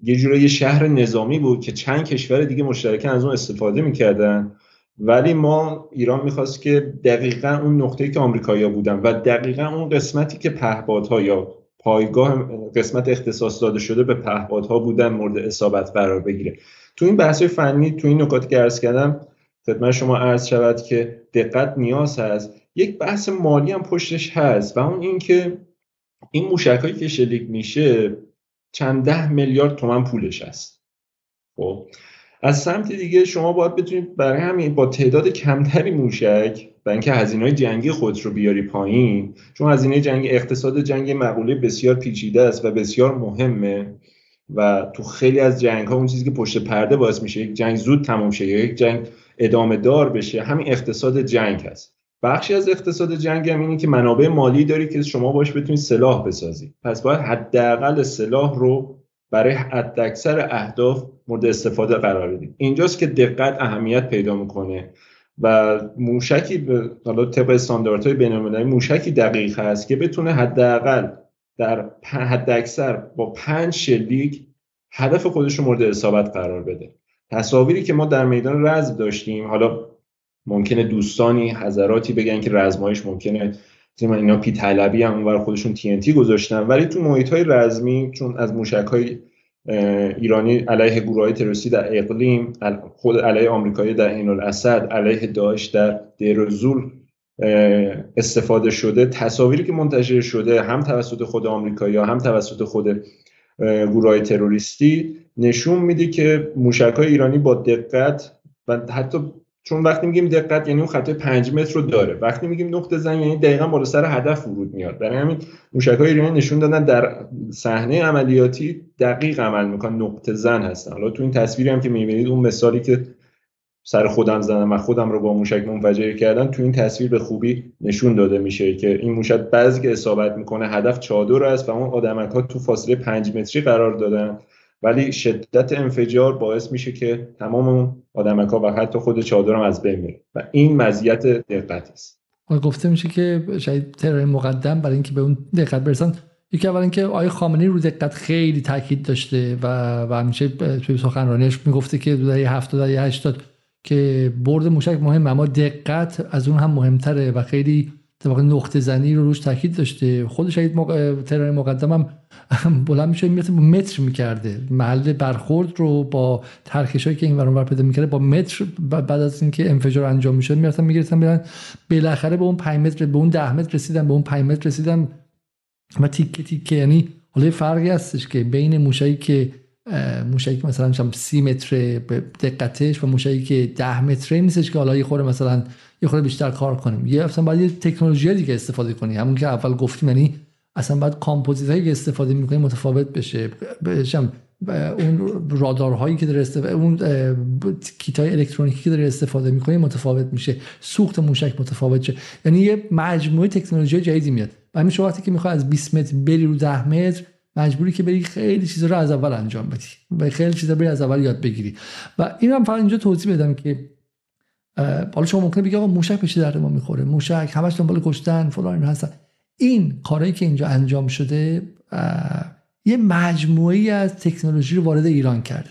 یه جورایی شهر نظامی بود که چند کشور دیگه مشترکاً از اون استفاده می‌کردن، ولی ما ایران می‌خواست که دقیقاً اون نقطه‌ای که آمریکایی‌ها بودن و دقیقاً اون قسمتی که پهپادها یا پایگاه قسمت اختصاص داده شده به پهپادها بودن مورد اصابت قرار بگیره. تو این بحث‌های فنی، تو این نکاتی که عرض کردم خدمت شما عرض شود که دقت نیاز هست. یک بحث مالی هم پشتش هست و اون این که این موشک‌هایی که شلیک میشه چند ده میلیارد تومان پولش است. خب از سمت دیگه شما باید بتونید برای همین با تعداد کمتری موشک برای اینکه هزینه‌های جنگی خودت رو بیاری پایین، چون هزینه جنگ اقتصاد جنگ مقوله بسیار پیچیده است و بسیار مهمه و تو خیلی از جنگ‌ها اون چیزی که پشت پرده باعث میشه یک جنگ زود تمام شه یا یک جنگ ادامه دار بشه همین اقتصاد جنگ هست. بخشی از اقتصاد جنگ هم اینه که منابع مالی داری که شما باش بتونید سلاح بسازی، پس باید حداقل سلاح رو برای حداکثر اهداف مورد استفاده قرار بدید. اینجاست که دقت اهمیت پیدا میکنه و موشکی حالا طبق استانداردهای بین‌المللی موشکی دقیق هست که بتونه حداقل در حداکثر با پنج شلیک هدف خودش رو مورد اصابت قرار بده. تصاویری که ما در میدان رزم داشتیم، حالا ممکنه دوستانی حضراتی بگن که رزمایش ممکنه مثلا اینا پی طلبی هم اونور خودشون تی ان تی گذاشتن، ولی تو محیط‌های رزمی چون از موشک‌های ایرانی علیه گروه‌های تروریستی در اقلیم، خود علیه آمریکایی در عین الاسد، علیه داعش در دیرزول استفاده شده، تصاویری که منتشر شده هم توسط خود آمریکایی‌ها هم توسط خود گروه‌های تروریستی نشون میده که موشک‌های ایرانی با دقت و حتی چون وقتی میگیم دقت یعنی اون خطای پنج متر رو داره، وقتی میگیم نقطه زن یعنی دقیقاً بالا سر هدف ورود میاد. برای همین موشک‌های ایرانی نشون دادن در صحنه عملیاتی دقیق عمل میکنن، نقطه زن هستن. حالا تو این تصویری هم که میبینید اون مثالی که سر خودم زدم و خودم رو با موشک منفجر کردن تو این تصویر به خوبی نشون داده میشه که این موشک بعضی که اصابت میکنه هدف چادر است و اون آدمک‌ها تو فاصله پنج متری قرار دادن، ولی شدت انفجار باعث میشه که تمام آدمک‌ها و حتی خود چادرم از بین میره و این مزیت دقت است. گفته میشه که شاید ترور مقدم برای اینکه به اون دقت برسن، یکی اول اینکه آقای خامنه‌ای رو دقت خیلی تاکید داشته و و همیشه توی سخنرانیش میگفته که در هفتاد تا هشتاد که برد موشک مهمه اما دقت از اون هم مهمتره و خیلی واقعا نقطه زنی رو روش تاکید داشته. خود شهید مق... ترور مقدم هم بلند میشه میرسه با متر میکرده محل برخورد رو با ترکشایی که این ور اون ور پیدا میکرده با متر، بعد از اینکه انفجار انجام میشد میرفتن میگرفتن میرن بالاخره به اون پنج متر به اون ده متر رسیدن به اون پنج متر رسیدن و تیکه تیکه. یعنی حالا فرقی هستش که بین موشکی که موشکی که مثلا شام سی متر دقتش و موشکی که ده متره نیستش که حالا یه خورده مثلا یه خورده بیشتر کار کنیم، یه اصلا باید یه تکنولوژی دیگه استفاده کنی، همون که اول گفتیم، یعنی اصلا باید کامپوزیتایی که استفاده می‌کنی متفاوت بشه، شام اون رادارهایی که در استفاده اون کیتای الکترونیکی که در استفاده می‌کنی متفاوت میشه، سوخت موشک متفاوت شه، یعنی یه مجموعه تکنولوژی جدیدی میاد. همین شواتی که می‌خواد از بیست متر بری رو ده متر مجبوری که بری خیلی چیزا رو از اول انجام بدی و خیلی چیزا بری از اول یاد بگیری. و این هم فقط اینجا توضیح بدم که حالا شما ممکنه بگی آقا موشک بشه درد ما میخوره، موشک همش دنبال کشتن فلان اینا هستن. این کارهایی که اینجا انجام شده یه مجموعه‌ای از تکنولوژی رو وارد ایران کرده،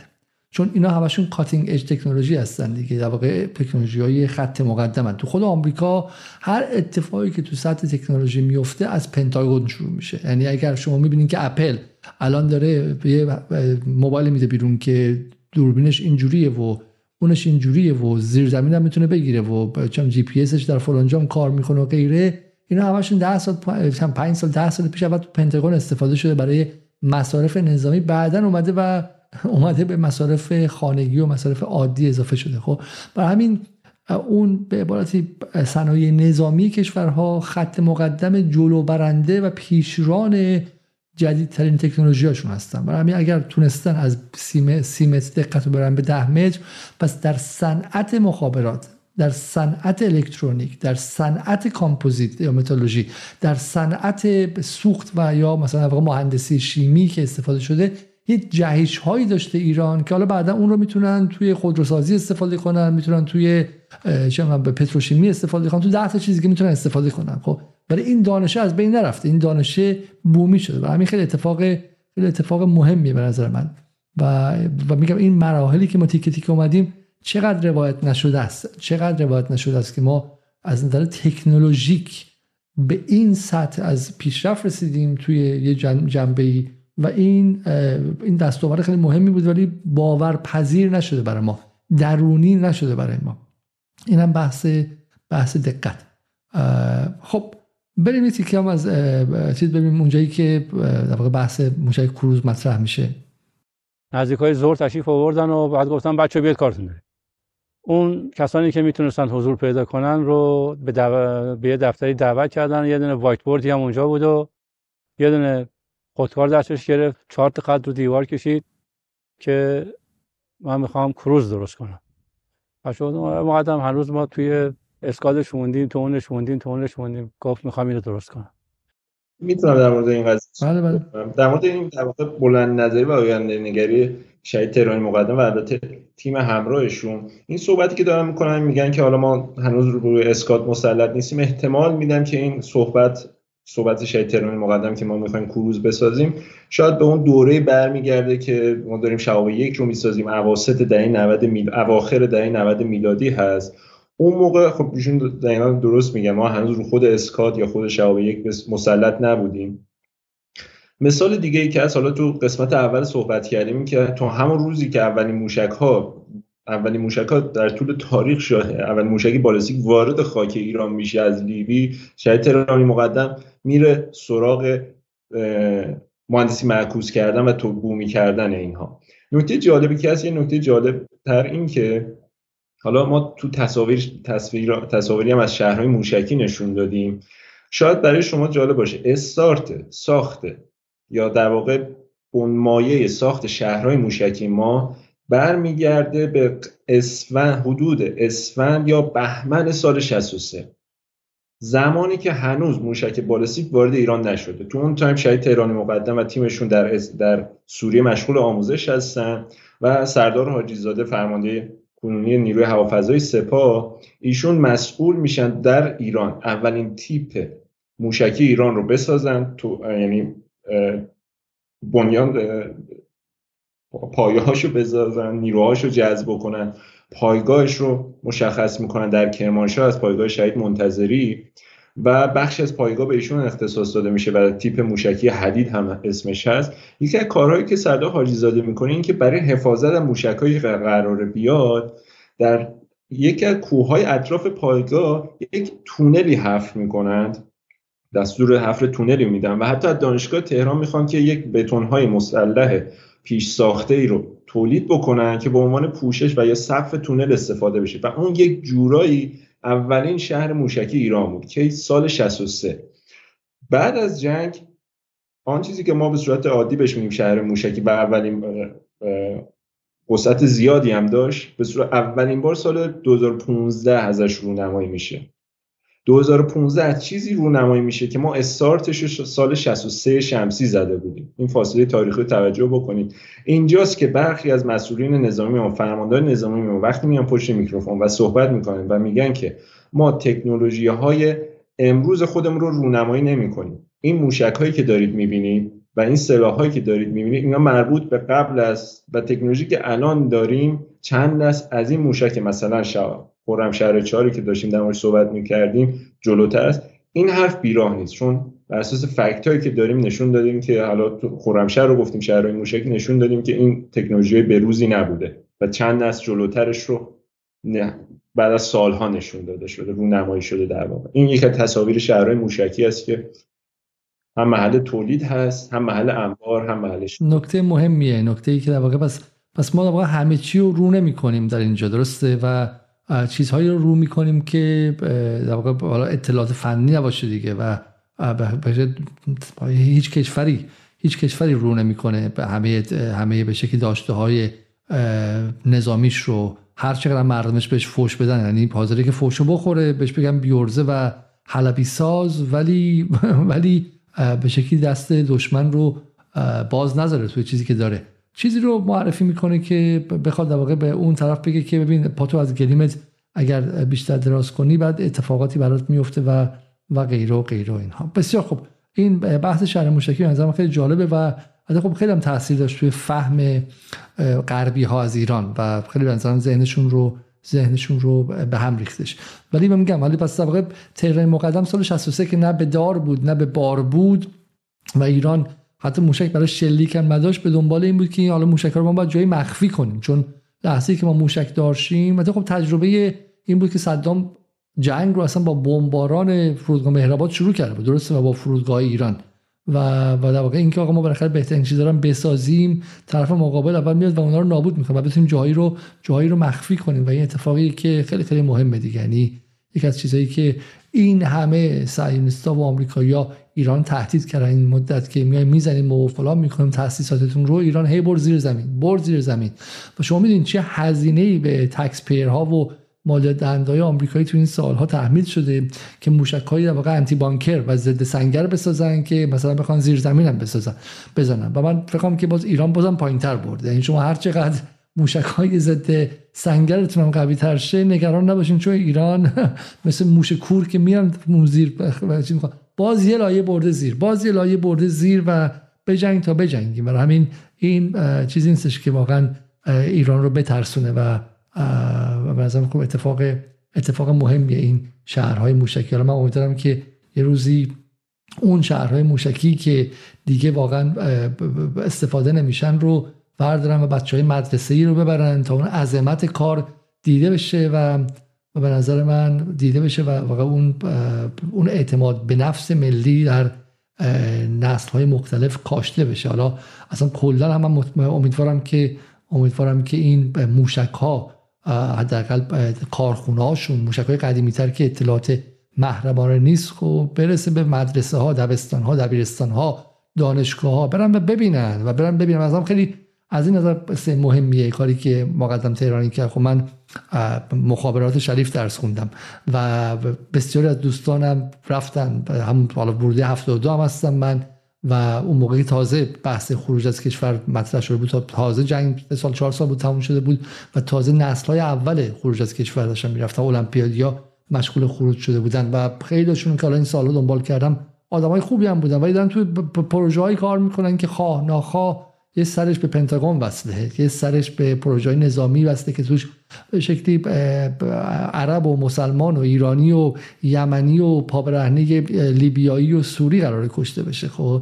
چون اینا همشون کاتینگ اج تکنولوژی هستن دیگه، در واقع تکنولوژی‌های خط مقدمن. تو خود آمریکا هر اتفاقی که تو سطح تکنولوژی میفته از پنتاگون شروع میشه. یعنی اگر شما می‌بینید که اپل الان داره یه موبایل میده بیرون که دوربینش اینجوریه و اونش اینجوریه و زیرزمین هم میتونه بگیره و چم جی پی اسش در فلان جام کار میکنه و غیره، اینا همشون ده سال چند پنج سال ده سال پیش اول تو پنتاگون استفاده شده برای مصارف نظامی، بعدن اومده و اومده به مصارف خانگی و مصارف عادی اضافه شده. خب برای همین اون به عبارتی صنایع نظامی کشورها خط مقدم جلو برنده و پیشران جدیدترین تکنولوژیاشون هستن. برای همین اگر تونستن از سی متر دقت رو برن به ده متر، پس در صنعت مخابرات، در صنعت الکترونیک، در صنعت کامپوزیت یا متالورژی، در صنعت سوخت و یا مثلا مهندسی شیمی که استفاده شده یه جهش هایی داشته ایران که حالا بعدا اون رو میتونن توی خودروسازی استفاده کنن، میتونن توی شمن به پتروشیمی استفاده کنن، تو ده تا چیزی که میتونن استفاده کنن. خب برای این دانشه از بین نرفته، این دانشه بومی شده و همین خیلی اتفاق خیلی اتفاق مهمیه به نظر من. و و میگم این مراحلی که ما تیکه تیکه اومدیم چقدر روایت نشده است، چقدر روایت نشده است که ما از نظر تکنولوژیک به این سطح از پیشرفت رسیدیم توی یه جنبه‌ای و این این دستاورد خیلی مهمی بود ولی باورپذیر نشده برای ما، درونی نشده برای ما. اینم بحث بحث دقت. خب بریم یه تیکه هم از چیز ببینیم، اونجایی که در واقع بحث موشک کروز مطرح میشه. نزدیکای ظهر تشریف آوردن و بعد گفتن بچه‌ها بیاید کارتون داره. اون کسانی که میتونستن حضور پیدا کنن رو به دو... به دفتری دعوت کردن. یه دونه وایت بوردی هم اونجا بود و یه دونه خودکار دستش گرفت، چهار تا خط رو دیوار کشید که من میخوام کروز درست کنم. بچه‌ها مقدم هنوز ما توی اسکادش موندیم، تونش موندیم، تونش موندیم. گفت میخوام اینو درست کنم. میتونم در مورد این قضیه بله بله در مورد این در واقع بلند نظری و آینده نگری شهید تهرانی مقدم و البته تیم همراهشون، این صحبتی که دارن میکنن میگن که حالا ما هنوز روی اسکات مسلط نیستیم، احتمال میدم که این صحبت صحبت شهید تهرانی مقدم که ما میخوایم کروز بسازیم شاید به اون دوره برمیگرده که ما داریم شهاب یک رو میسازیم، اواسط دهه نود میلادی، اواخر دهه نود میلادی هست. اون موقع خب ایشون دقیقاً درست میگه، ما هنوز رو خود اسکات یا خود شهاب یک مسلط نبودیم. مثال دیگه ای که از حالا تو قسمت اول صحبت کردیم این که تو همون روزی که اولین موشک‌ها اولین موشک‌ها در طول تاریخ شده، اولین موشکی بالستیک وارد خاک ایران میشه از لیبی، شهید تهرانی مقدم میره سراغ مهندسی معکوس کردن و توبومی کردن اینها. نکته جالبی که هست، یه نکته جالب تر این که حالا ما تو تصاویر تصویر تصاویری هم از شهرهای موشکی نشون دادیم. شاید برای شما جالب باشه، استارت ساخت یا در واقع بنمایه ساخت شهرهای موشکی ما برمیگرده به اسفند، حدود اسفند یا بهمن سال شصت و سه، زمانی که هنوز موشک بالستیک وارد ایران نشده. تو اون تایم شهید تهرانی مقدم و تیمشون در در سوریه مشغول آموزش هستن و سردار حاجی زاده فرمانده کنونی نیروی هوافضای سپاه، ایشون مسئول میشن در ایران اولین تیپ موشکی ایران رو بسازن، تو یعنی بنیان پایه‌هاشو بسازن، نیروهاشو جذب کنن، پایگاهش رو مشخص میکنن در کرمانشاه از پایگاه شهید منتظری و بخش از پایگاه به ایشون اختصاص داده میشه و تیپ موشکی حدید هم اسمش هست. یکی از کارهایی که سردار حاجی زاده میکنه این که برای حفاظت از موشکایی که قرار بیاد در یکی از کوههای اطراف پایگاه یک تونلی حفر میکنند، دستور حفر تونلی میدن و حتی دانشگاه تهران میخوان که یک بتونهای مسلح پیش ساخته ای رو تولید بکنن که به عنوان پوشش و یا سقف تونل استفاده بشه و اون یک جورایی اولین شهر موشکی ایران بود که سال شصت و سه. بعد از جنگ آن چیزی که ما به صورت عادی بهش میگیم شهر موشکی و اولین وسعت زیادی هم داشت، به صورت اولین بار سال دو هزار و پانزده ازش رونمایی میشه. دو هزار و پانزده چیزی رونمایی میشه که ما استارتش سال شصت و سه شمسی زده بودیم. این فاصله تاریخی توجه بکنید. اینجاست که برخی از مسئولین نظامی و فرماندهان نظامی و وقتی میان پشت میکروفون و صحبت میکنن و میگن که ما تکنولوژی های امروز خودمون رو رونمایی نمیکنیم، این موشک هایی که دارید میبینید و این سلاح هایی که دارید میبینید اینا مربوط به قبل است و تکنولوژی که الان داریم چند نسل از این موشک مثلا شهاب خرمشهر چهاری که داشتیم در موردش صحبت می‌کردیم جلوتر است. این حرف بیراه نیست، چون بر اساس فکتایی که داریم نشون دادیم که حالا خرمشهر رو گفتیم شهرهای موشکی، نشون دادیم که این تکنولوژی بروزی نبوده و چند نسل جلوترش رو نه بعد از سالها نشون داده شده، رونمایی شده در واقع. این یک از تصاویر شهرهای موشکی است که هم محل تولید هست، هم محل انبار، هم محلش. نکته مهمیه، نکته‌ای که در واقع پس پس ما در واقع همه چی رو رو نمی‌کنیم در اینجا، درسته؟ و چیزهایی رو رو میکنیم که در واقع اطلاعات فنی نباشه دیگه و هیچ کشوری هیچ کشوری رو نمیکنه به همه همه به شکلی داشته های نظامیش رو، هر چقدر مردمش بهش فوش بدن، یعنی حاضره که فوشو بخوره، بهش بگم بیورزه و حلبی ساز، ولی ولی به شکلی دست دشمن رو باز نذاره توی چیزی که داره. چیزی رو معرفی میکنه که بخواد در واقع به اون طرف بگه که ببین پاتو از گلیمت اگر بیشتر دراز کنی بعد اتفاقاتی برات میفته و و غیره و غیره اینها. بسیار خب، این بحث شهر موشکی به نظرم خیلی جالبه و البته خب خیلی هم تاثیر داشت توی فهم غربی ها از ایران و خیلی به نظرم ذهنشون رو ذهنشون رو به هم ریختش. ولی من میگم ولی پس در واقع تهرانی مقدم سال شصت و سه که نه به دار بود نه به بار بود و ایران حتی موشک برای شلیک هم نداشت، به دنبال این بود که حالا موشک‌ها رو ما باید جایی مخفی کنیم، چون لحظه‌ای که ما موشک دارشیم. مثلا خب تجربه این بود که صدام جنگ رو اصلا با بمباران فرودگاه مهرآباد شروع کرده بود، درسته، با فرودگاه ایران و و در واقع اینکه آقا ما بالاخره بهترین چیزا رو بسازیم، طرف مقابل اول میاد و اونا رو نابود میکنه و بتونیم جایی رو جایی رو مخفی کنیم. و این اتفاقی که خیلی خیلی مهمه دیگه، یعنی یک از چیزایی که این همه صهیونیست‌ها و آمریکایی‌ها ایران تهدید کردن این مدت که میایم میزنیم و فلان میکنیم تاسیساتتون رو، ایران هی بر زیر زمین بر زیر زمین. و شما میدونید چه هزینه‌ای به تکس پیرها و مال دندای آمریکایی تو این سالها تحمیل شده که موشک‌های در واقع آنتی بانکر و ضد سنگر بسازن که مثلا بخوان زیر زمین هم بسازن بزنن. و من فکر کنم که باز ایران بازم پایین‌تر برده، یعنی شما هر چقدر موشک‌های ضد سنگرتون هم قوی تر شه نگران نباشین، چون ایران مثل موش کور که میان موزیر چی می‌خواد، باز یه لایه برده زیر باز یه لایه برده زیر و بجنگ تا بجنگیم. برای همین این چیزی نیستش که واقعا ایران رو بترسونه و و به نظرم خوب اتفاق اتفاق مهمیه این شهرهای موشکی. حالا من امیدوارم که یه روزی اون شهرهای موشکی که دیگه واقعا استفاده نمیشن رو بردارن و بچهای مدرسه‌ای رو ببرن تا اون عظمت کار دیده بشه و و به نظر من دیده بشه و واقعا اون اون اعتماد به نفس ملی در نسل‌های مختلف کاشته بشه. حالا اصلا کلا هم من امیدوارم که امیدوارم که این موشک‌ها حداقل کارخونه‌هاشون، موشک‌های قدیمی‌تر که اطلاعات محرمانه نیست، خب برسه به مدرسه‌ها، دبستان‌ها، دبیرستان‌ها، دانشگاه‌ها، برن و ببینن و برن ببینن. مثلا خیلی از این نظر سه مهمیه کاری که مقدم تهرانی کرد. خب من مخابرات شریف درس خوندم و بسیاری از دوستانم رفتن، همون حالا ورودی هفتاد و دو هم هستم من و اون موقعی تازه بحث خروج از کشور مطرح شده بود، تا تازه جنگ سه سال چهار سال بود تموم شده بود و تازه نسل‌های اول خروج از کشور داشتن می‌رفتن، المپیادیا مشغول خروج شده بودن و خیلیشون که الان این سال‌ها دنبال کردم آدمای خوبی هم بودن ولی دارن تو پروژه‌ای کار می‌کنن که خواه ناخواه یه سرش به پنتاگون وصله، یه سرش به پروژه نظامی وصله که توش شکلی عرب و مسلمان و ایرانی و یمنی و پابرهنه لیبیایی و سوری قراره کشته بشه. خب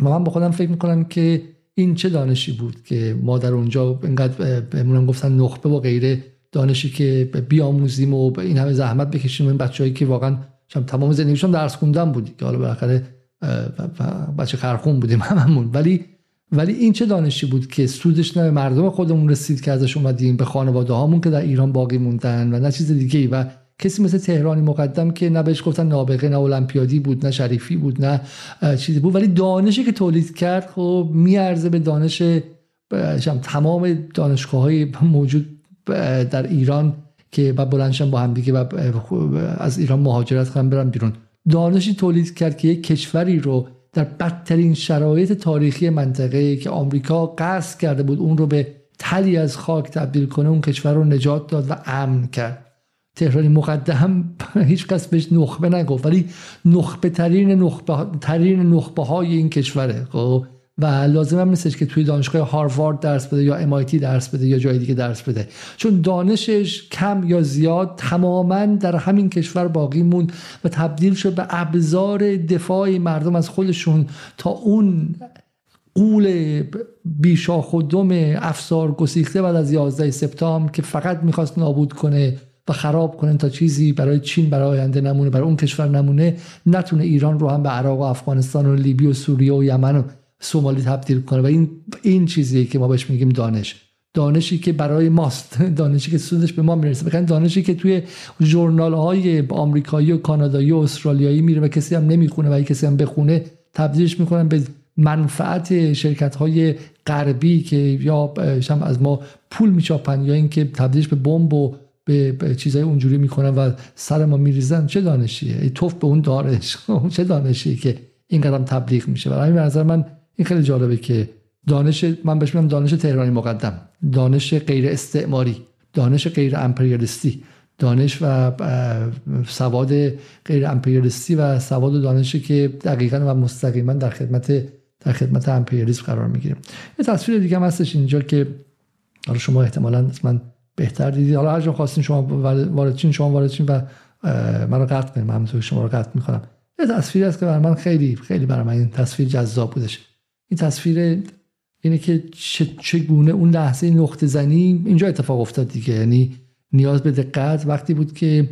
من با خودم فکر میکنم که این چه دانشی بود که ما در اونجا اینقدر بهمون گفتن نخبه و غیره، دانشی که بیاموزیم و این همه زحمت بکشیم. این بچه‌هایی که واقعا تمام زندگیشون درس خوندن بود که حالا بالاخره بچه خرخون بودیم هممون، ولی ولی این چه دانشی بود که سودش نه به مردم خودمون رسید که ازش اومدیم، به خانواده هامون که در ایران باقی موندن و نه چیز دیگه‌ای. و کسی مثل تهرانی مقدم که نه بهش گفتن نابغه، نه المپیادی بود، نه شریفی بود، نه چیزی بود، ولی دانشی که تولید کرد خب میارزه به دانش تمام دانشگاه‌های موجود در ایران که بعد بلندشن با هم دیگه و از ایران مهاجرت کنن برن بیرون. دانشی تولید کرد که یک کشوری رو در بدترین شرایط تاریخی منطقه که آمریکا قصد کرده بود اون رو به تلی از خاک تبدیل کنه، اون کشور رو نجات داد و امن کرد. تهرانی مقدم هیچ کس بهش نخبه نگفت ولی نخبه ترین نخبه ترین نخبه های این کشوره و لازم هم نیستش که توی دانشگاه هاروارد درس بده یا ام آی تی درس بده یا جای دیگه درس بده، چون دانشش کم یا زیاد تماماً در همین کشور باقی موند و تبدیل شد به ابزار دفاعی مردم از خودشون تا اون قول بیشاخ و دم افسار گسیخته بعد از یازده سپتامبر که فقط میخواست نابود کنه و خراب کنن تا چیزی برای چین برای آینده نمونه، برای اون کشور نمونه، نتونه ایران رو هم به عراق و افغانستان و لیبی و سوریه و یمن و سومالی تبدیل کنه. و این این چیزیه که ما بهش میگیم دانش، دانشی که برای ماست، دانشی که سودش به ما میرسه، بخاطر دانشی که توی ژورنال‌های آمریکایی و کانادایی و استرالیایی میره و کسی هم نمیخونه و اگه کسی هم بخونه تبدیلش میکنن به منفعت شرکت‌های غربی که یا هم از ما پول میچاپن یا اینکه تبدیلش به بمب و به چیزای اونجوری میکنن و سر ما میریزن. چه دانشیه توف به اون دارش چه دانشیه که این قدم تبلیغ میشه. برای من نظر من این خیلی جالبه که دانش، من بهش میگم دانش تهرانی مقدم، دانش غیر استعماری، دانش غیر امپریالیستی، دانش و سواد غیر امپریالیستی و سواد و دانشی که دقیقاً و مستقیما در خدمت در خدمت امپریالیسم قرار میگیره. یه تصویر دیگه هم هستش اینجا که حالا شما احتمالاً من بهتر دیدید، حالا هر جا خواستین شما وارد چین شما وارد چین و من رو قطع کنید، من شما رو قطع می‌کنم. یه تصویری هست که برای من خیلی خیلی برای من این تصویر جذاب بودش. این تصویر اینه که چگونه اون لحظه نقطه‌زنی اینجا اتفاق افتاد دیگه، یعنی نیاز به دقت وقتی بود که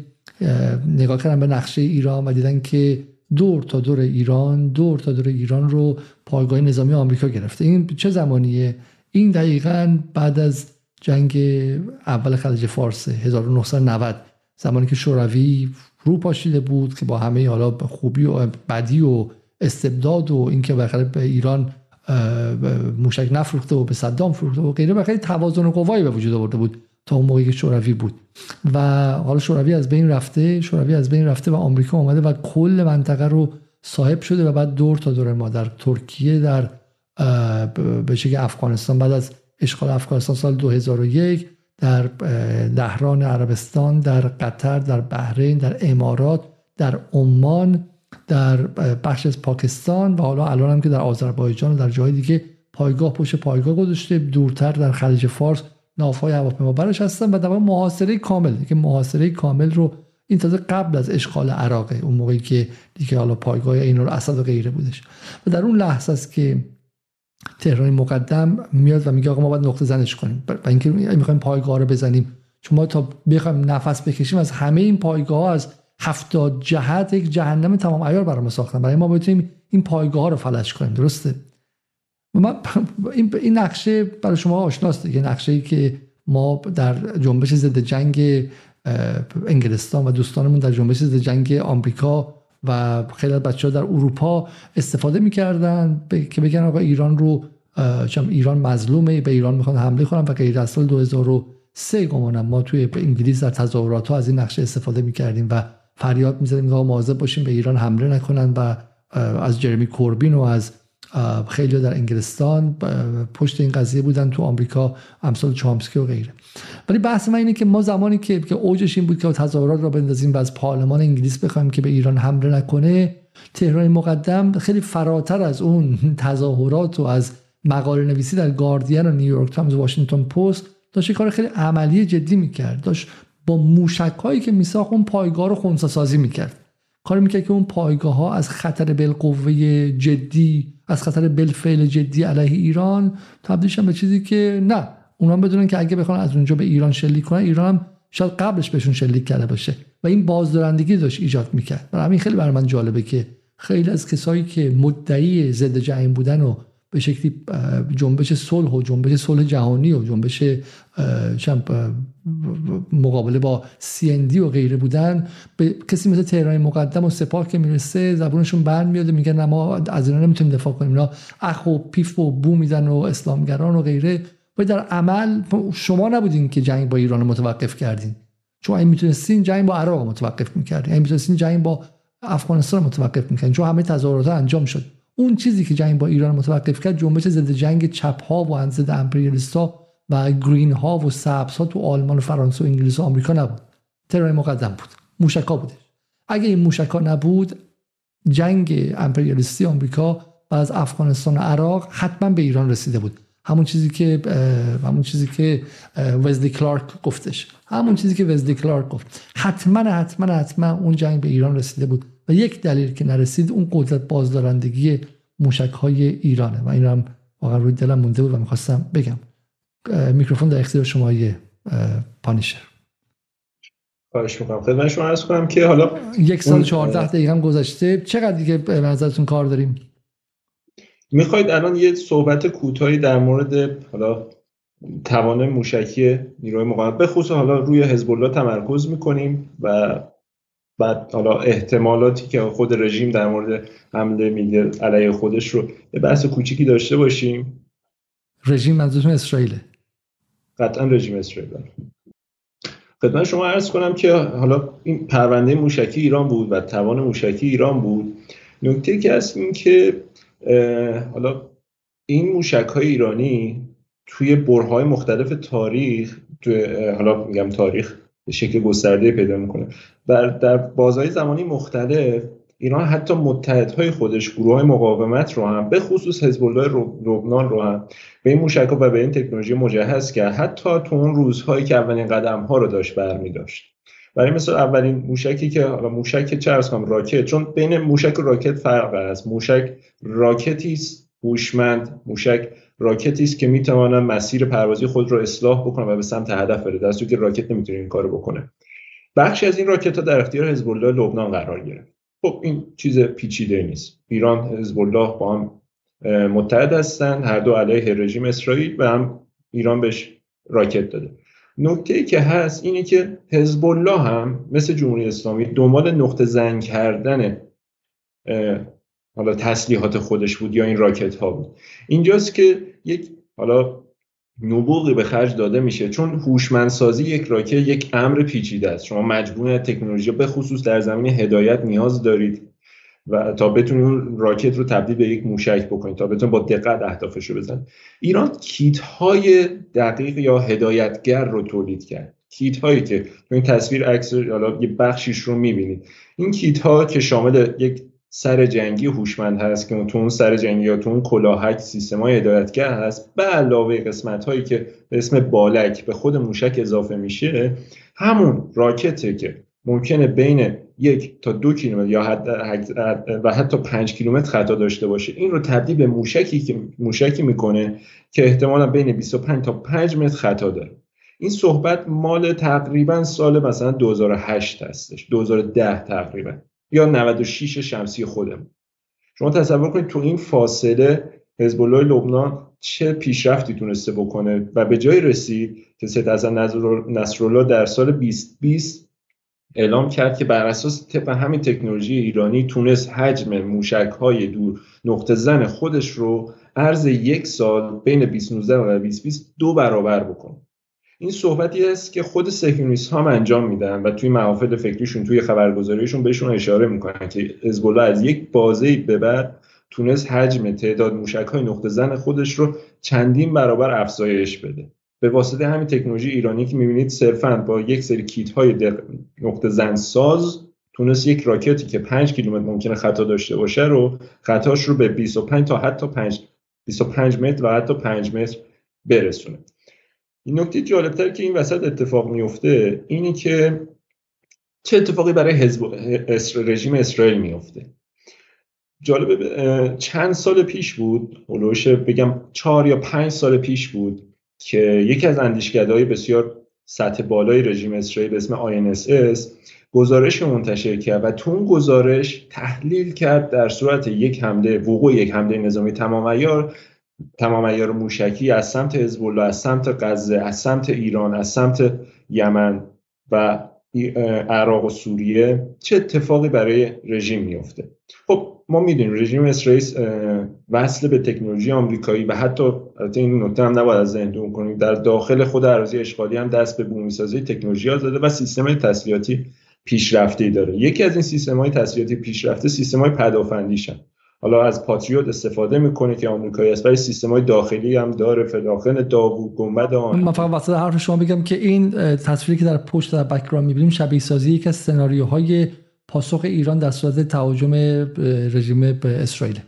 نگاه کردن به نقشه ایران و دیدن که دور تا دور ایران دور تا دور ایران رو پایگاه نظامی آمریکا گرفته. این چه زمانیه؟ این دقیقاً بعد از جنگ اول خلیج فارس هزار و نهصد و نود، زمانی که شوروی رو پاشیده بود که با همه حالا خوبی و بدی و استبداد و اینکه بالاخره به ایران موشک نفروخته و به صدام فروخته و غیره، بالاخره توازن قوایی به وجود آورده بود تا اون موقعی که شوروی بود و حالا شوروی از بین رفته شوروی از بین رفته و آمریکا اومده و کل منطقه رو صاحب شده و بعد دور تا دور ما در ترکیه، در به شکل افغانستان بعد از اشغال افغانستان سال دو هزار و یک، در دهران عربستان، در قطر، در بحرین، در امارات، در عمان، در بخش از پاکستان و حالا الان هم که در آذربایجان و در جای دیگه پایگاه پشت پایگاه گذاشته، دورتر در خلیج فارس نافهای هواپیما براش هستن و در واقع محاصره کامل که محاصره کامل رو این تازه قبل از اشغال عراقه، اون موقعی که دیگه حالا پایگاه اینور اسد و غیره بودش و در اون لحظه است که تهرانی مقدم میاد و میگه آقا ما باید نقطه زنش کنیم و اینکه میخوایم پایگاه رو بزنیم، چون ما تا بخوایم نفس بکشیم از همه این پایگاه ها از هفتاد جهت یک جهنم تمام عیار برام ساختن برای ما بتونیم این پایگاه ها رو فلج کنیم. درسته؟ ما این نقشه برای شما آشناست دیگه، نقشه‌ای که ما در جنبش ضد جنگ انگلستان و دوستانمون در جنبش ضد جنگ آمریکا و خیلی از بچه‌ها در اروپا استفاده می‌کردن که بگن آقا ایران رو چم ایران مظلومه، به ایران می‌خوان حمله کنن و غیر. از سال دو هزار و سه گمانم ما توی انگلیس در تظاهرات‌ها از این نقشه استفاده می‌کردیم و فریاد می‌زدیم آقا مواظب باشیم به ایران حمله نکنن و از جرمی کوربین و از خیلی در انگلستان پشت این قضیه بودن، تو آمریکا امثال چامسکی و غیره. ولی بحث من اینه که ما زمانی که که اوجش این بود که تظاهرات را بندازیم و از پارلمان انگلیس بخوایم که به ایران حمله نکنه، تهران مقدم خیلی فراتر از اون تظاهرات و از مقاله نویسی در گاردین و نیویورک تایمز و واشنگتن پست داشت کار خیلی عملی جدی میکرد، داشت با موشک‌هایی که میساخت اون پایگاه رو خنثی‌سازی میکرد، کار میکرد که اون پایگاه ها از خطر بالقوه جدی، از خطر بالفعل جدی علیه ایران تبدیل شدن به چیزی که نه اونا بدونن که اگه بخوان از اونجا به ایران شلیک کنن، ایران هم شاید قبلش بهشون شلیک کرده باشه و این بازدارندگی داشت ایجاد میکرد. برای همین خیلی برای من جالبه که خیلی از کسایی که مدعی ضد جهنم بودن و به شکلی جنبش صلح و جنبش صلح جهانی و جنبش مقابله با سی ان دی و غیره بودن، به کسی مثل تهرانی مقدم و سپاه که میرسه زبونشون برمیاد و میگن ما از اینا نمیتونیم دفاع کنیم، اینا اخ و پیف و بو میزنن و اسلامگران و غیره. ولی در عمل شما نبودین که جنگ با ایران متوقف کردین، چون این میتونستین جنگ با عراق متوقف میکردین، این میتونستین جنگ با افغانستان متوقف میکردین، چون همه تظاهرات انجام شد. اون چیزی که جنگ با ایران متوقف کرد جنبش ضد جنگ چپ ها و ضد امپریالیست‌ها و گرین ها و سبز ها تو آلمان و فرانسه و انگلیس و آمریکا نبود، تهران مقدم بود، موشکا بوده. اگه این موشکا نبود، جنگ امپریالیستی آمریکا بعد از افغانستان و عراق حتما به ایران رسیده بود. همون چیزی که همون چیزی که وزلی کلارک گفتش همون چیزی که وزلی کلارک گفت حتما حتما حتما اون جنگ به ایران رسیده بود و یک دلیل که نرسید اون قدرت بازدارندگی موشک‌های ایرانه و این هم واقعا روی دلم مونده بود و می‌خواستم بگم. میکروفون در اختیار شما یه پانیشر. خواهش می‌کنم. خدمت شما عرض کنم که حالا یک سال چهارده دقیقه هم گذشته، چقدر دیگه به نظرتون کار داریم؟ می‌خواید الان یه صحبت کوتاهی در مورد حالا توان موشکی نیروی مقاومت بخصوص حالا روی حزب الله تمرکز می‌کنیم و بعد حالا احتمالاتی که خود رژیم در مورد حمله میگه علیه خودش رو یه بحث کوچیکی داشته باشیم. رژیم منظورتون اسرائیله؟ قطعا رژیم اسرائیله. خدمت شما عرض کنم که حالا این پرونده موشکی ایران بود و توان موشکی ایران بود. نکته که هست این که حالا این موشک‌های ایرانی توی برهه‌های مختلف تاریخ، حالا میگم تاریخ به شکل گسترده پیدا میکنه و در بازهای زمانی مختلف ایران حتی متحدهای خودش، گروه‌های مقاومت رو هم به خصوص حزب الله لبنان رو هم به این موشک‌ها و به این تکنولوژی مجهز کرد، حتی تو اون روزهایی که اولین قدم‌ها رو داشت برمی‌داشت. برای مثلا اولین موشکی که موشک چرس کام راکت، چون بین موشک و راکت فرق است، موشک راکتی است هوشمند، موشک راکتی است که میتواند مسیر پروازی خود را اصلاح بکنه و به سمت هدف بره، در صورتی که راکت نمیتونه این کارو بکنه. بخشی از این راکت‌ها در اختیار حزب الله لبنان قرار گرفت. خب این چیز پیچیده نیست. ایران حزب الله با هم متحد هستند، هر دو علیه رژیم اسرائیل، و هم ایران بهش راکت داده. نکته‌ای که هست اینه که حزب الله هم مثل جمهوری اسلامی دنبال نقطه زنگ کردن حالا تسلیحات خودش بود یا این راکت ها بود. اینجاست که یک حالا نبوغی به خرج داده میشه، چون هوشمندسازی یک راکت یک امر پیچیده است. شما مجبور تکنولوژی به خصوص در زمینه هدایت نیاز دارید و تا بتونید راکت رو تبدیل به یک موشک بکنید، تا بتونید با دقت اهدافش رو بزنید. ایران کیت های دقیق یا هدایتگر رو تولید کرد. کیت هایی که تو این تصویر عکس حالا یه بخشیش رو میبینید. این کیت ها که شامل یک سر جنگی هوشمند هست که تو اون سر جنگی یا تو اون کلاهک سیستمای هدایتگر هست، به علاوه قسمت هایی که به اسم بالک به خود موشک اضافه میشه، همون راکته که ممکنه بین یک تا دو کیلومتر یا حتی و حتی پنج کیلومتر خطا داشته باشه، این رو تبدیل به موشکی که موشکی میکنه که احتمالا بین بیست و پنج تا پنج متر خطا داره. این صحبت مال تقریبا سال مثلا دو هزار و هشت هستش، دو هزار و ده تقریبا یا نود و شش شمسی خودمون. شما تصور کنید تو این فاصله حزب الله لبنان چه پیشرفتی تونسته بکنه و به جای رسید که صدرحسن نصرالله در سال بیست بیست اعلام کرد که بر اساس طبق همین تکنولوژی ایرانی تونست حجم موشک‌های دور نقطه زن خودش رو عرض یک سال بین بیست نوزده و بیست بیست دو برابر بکنه. این صحبتی است که خود صهیونیست ها انجام میدن و توی محافل فکریشون توی خبرگزاریشون بهشون اشاره میکنن که حزب الله از یک بازه به بعد تونست حجم تعداد موشک‌های نقطه زن خودش رو چندین برابر افزایش بده به واسطه همین تکنولوژی ایرانی که میبینید صرفاً با یک سری کیت‌های دق... نقطه زن ساز تونست یک راکتی که پنج کیلومتر ممکنه خطا داشته باشه رو خطاش رو به بیست و پنج تا حتی پنج بیست و پنج متر و حتی پنج متر برسونه. این نکته جالبتر که این وسط اتفاق میفته اینی که چه اتفاقی برای حزب رژیم اسرائیل میفته. جالب چند سال پیش بود، اولوش بگم چهار یا پنج سال پیش بود که یکی از اندیشکدهای بسیار سطح بالای رژیم اسرائیل به اسم آی ان اس اس گزارش منتشر کرد و تو اون گزارش تحلیل کرد در صورت یک حمله وقوع یک حمله نظامی تمام عیار تمام عیار موشکی از سمت حزب الله، از سمت غزه، از سمت ایران، از سمت یمن و عراق و سوریه چه اتفاقی برای رژیم میفته. خب ما میدونیم رژیم اسرائیل وصل به تکنولوژی آمریکایی و حتی این نکته هم نباید از ذهن دور کنیم، در داخل خود اراضی اشغالی هم دست به بومیسازی تکنولوژی ها زده و سیستم تسلیحاتی پیشرفته‌ای داره. یکی از این سیستم‌های تسلیحاتی پیشرفته سیستم‌های پدافندیشن. حالا از پاتریوت استفاده میکنه که آمریکایی است، ولی سیستم‌های داخلی هم داره، فلاخن داوود، گنبد آن. من فقط واسه حرف شما بگم که این تصویری که در پشت در بک‌گراند می‌بینیم شبیه سازی یک از سناریوهای پاسخ ایران در صورت تهاجم رژیم به اسرائیل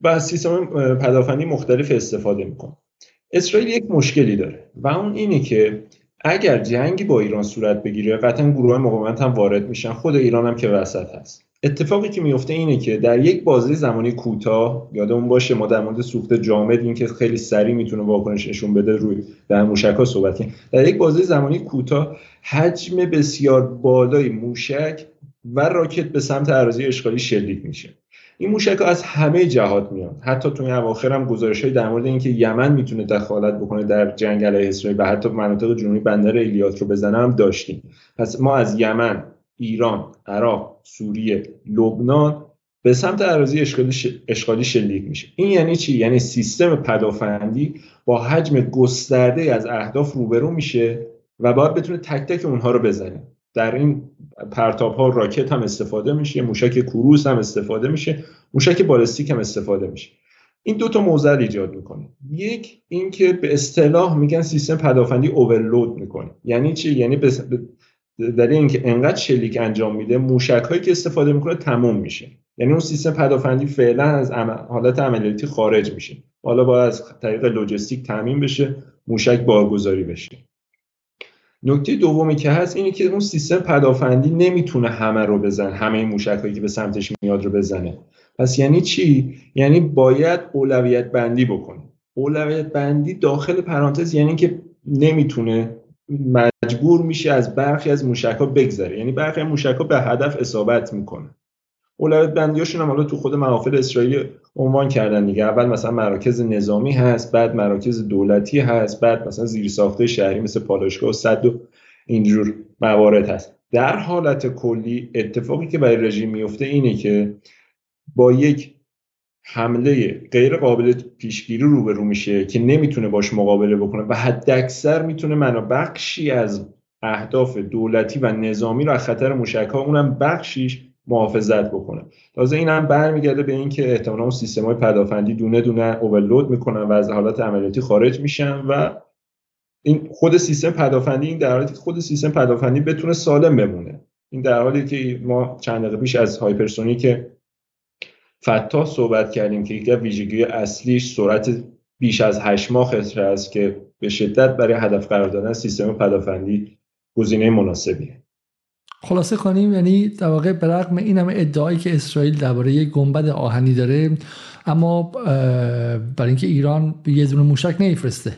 و از سیستم پدافندی مختلف استفاده میکنه. اسرائیل یک مشکلی داره و اون اینه که اگر جنگی با ایران صورت بگیره قطعا گروه مقاومت هم وارد میشن، خود ایران هم که وسط هست. اتفاقی که میفته اینه که در یک بازه زمانی کوتاه، یادمون باشه ما در مورد سوخت جامد این که خیلی سریع میتونه واکنش نشون بده روی در موشک‌ها صحبت کنیم، در یک بازه زمانی کوتاه حجم بسیار بالای موشک و راکت به سمت اراضی اشغالی شلیک میشه. این موشک‌ها از همه جهات میاد. حتی تو این اواخر هم گزارش‌های در مورد اینکه یمن میتونه دخالت بکنه در جنگ علیه اسرائیل و حتی مناطق جنوبی بندر ایلیات رو بزنه هم داشتیم. پس ما از یمن، ایران، عراق، سوریه، لبنان به سمت اراضی اشغالی اشغالی شلیک میشه. این یعنی چی؟ یعنی سیستم پدافندی با حجم گسترده از اهداف روبرو میشه و باید بتونه تک تک اونها رو بزنه. در این پرتاب‌ها راکت هم استفاده میشه، موشک کروز هم استفاده میشه، موشک بالستیک هم استفاده میشه. این دو تا موزل ایجاد میکنه. یک این که به اصطلاح میگن سیستم پدافندی اورلود میکنه. یعنی چی؟ یعنی بس... در این که انقدر شلیک انجام میده موشک‌هایی که استفاده میکنه تموم میشه. یعنی اون سیستم پدافندی فعلا از حالت عملیاتی خارج میشه. حالا باید از طریق لوجستیک تامین بشه، موشک بارگذاری بشه. نکته دومی که هست اینه که اون سیستم پدافندی نمیتونه همه رو بزنه، همه موشک‌هایی که به سمتش میاد رو بزنه. پس یعنی چی؟ یعنی باید اولویت بندی بکنه. اولویت بندی داخل پرانتز یعنی که نمیتونه مجبور میشه از برخی از موشک‌ها بگذره، یعنی برخی از موشک‌ها به هدف اصابت میکنه. اولویت بندیاشون هم حالا تو خود محافل اسرائیل عنوان کردن دیگه، اول مثلا مراکز نظامی هست، بعد مراکز دولتی هست، بعد مثلا زیرساخت شهری مثل پالایشگاه و سد و اینجور موارد هست. در حالت کلی اتفاقی که برای رژیم میفته اینه که با یک حمله غیر قابل پیشگیری روبرو میشه که نمیتونه باش مقابله بکنه و حداکثر میتونه منو بخشی از اهداف دولتی و نظامی رو از خطر موشک‌ها اونم بخشیش محافظت بکنه. تازه این هم برمیگرده به این که احتمالاً اون سیستم‌های پدافندی دونه دونه اورلود میکنن و از حالت عملیاتی خارج میشن و این خود سیستم پدافندی این در حالی که خود سیستم پدافندی بتونه سالم بمونه. این در حالی که ما چند دقیقه پیش از هایپرسونیک فتاح صحبت کردیم که یکی از ویژگی اصلیش سرعت بیش از هشت ماخ است که به شدت برای هدف قرار دادن سیستم پدافندی گزینه مناسبیه. خلاصه کنیم یعنی در واقع برغم این همه ادعایی که اسرائیل درباره یک گنبد آهنی داره، اما برای اینکه ایران یه دونه موشک نمیفرسته،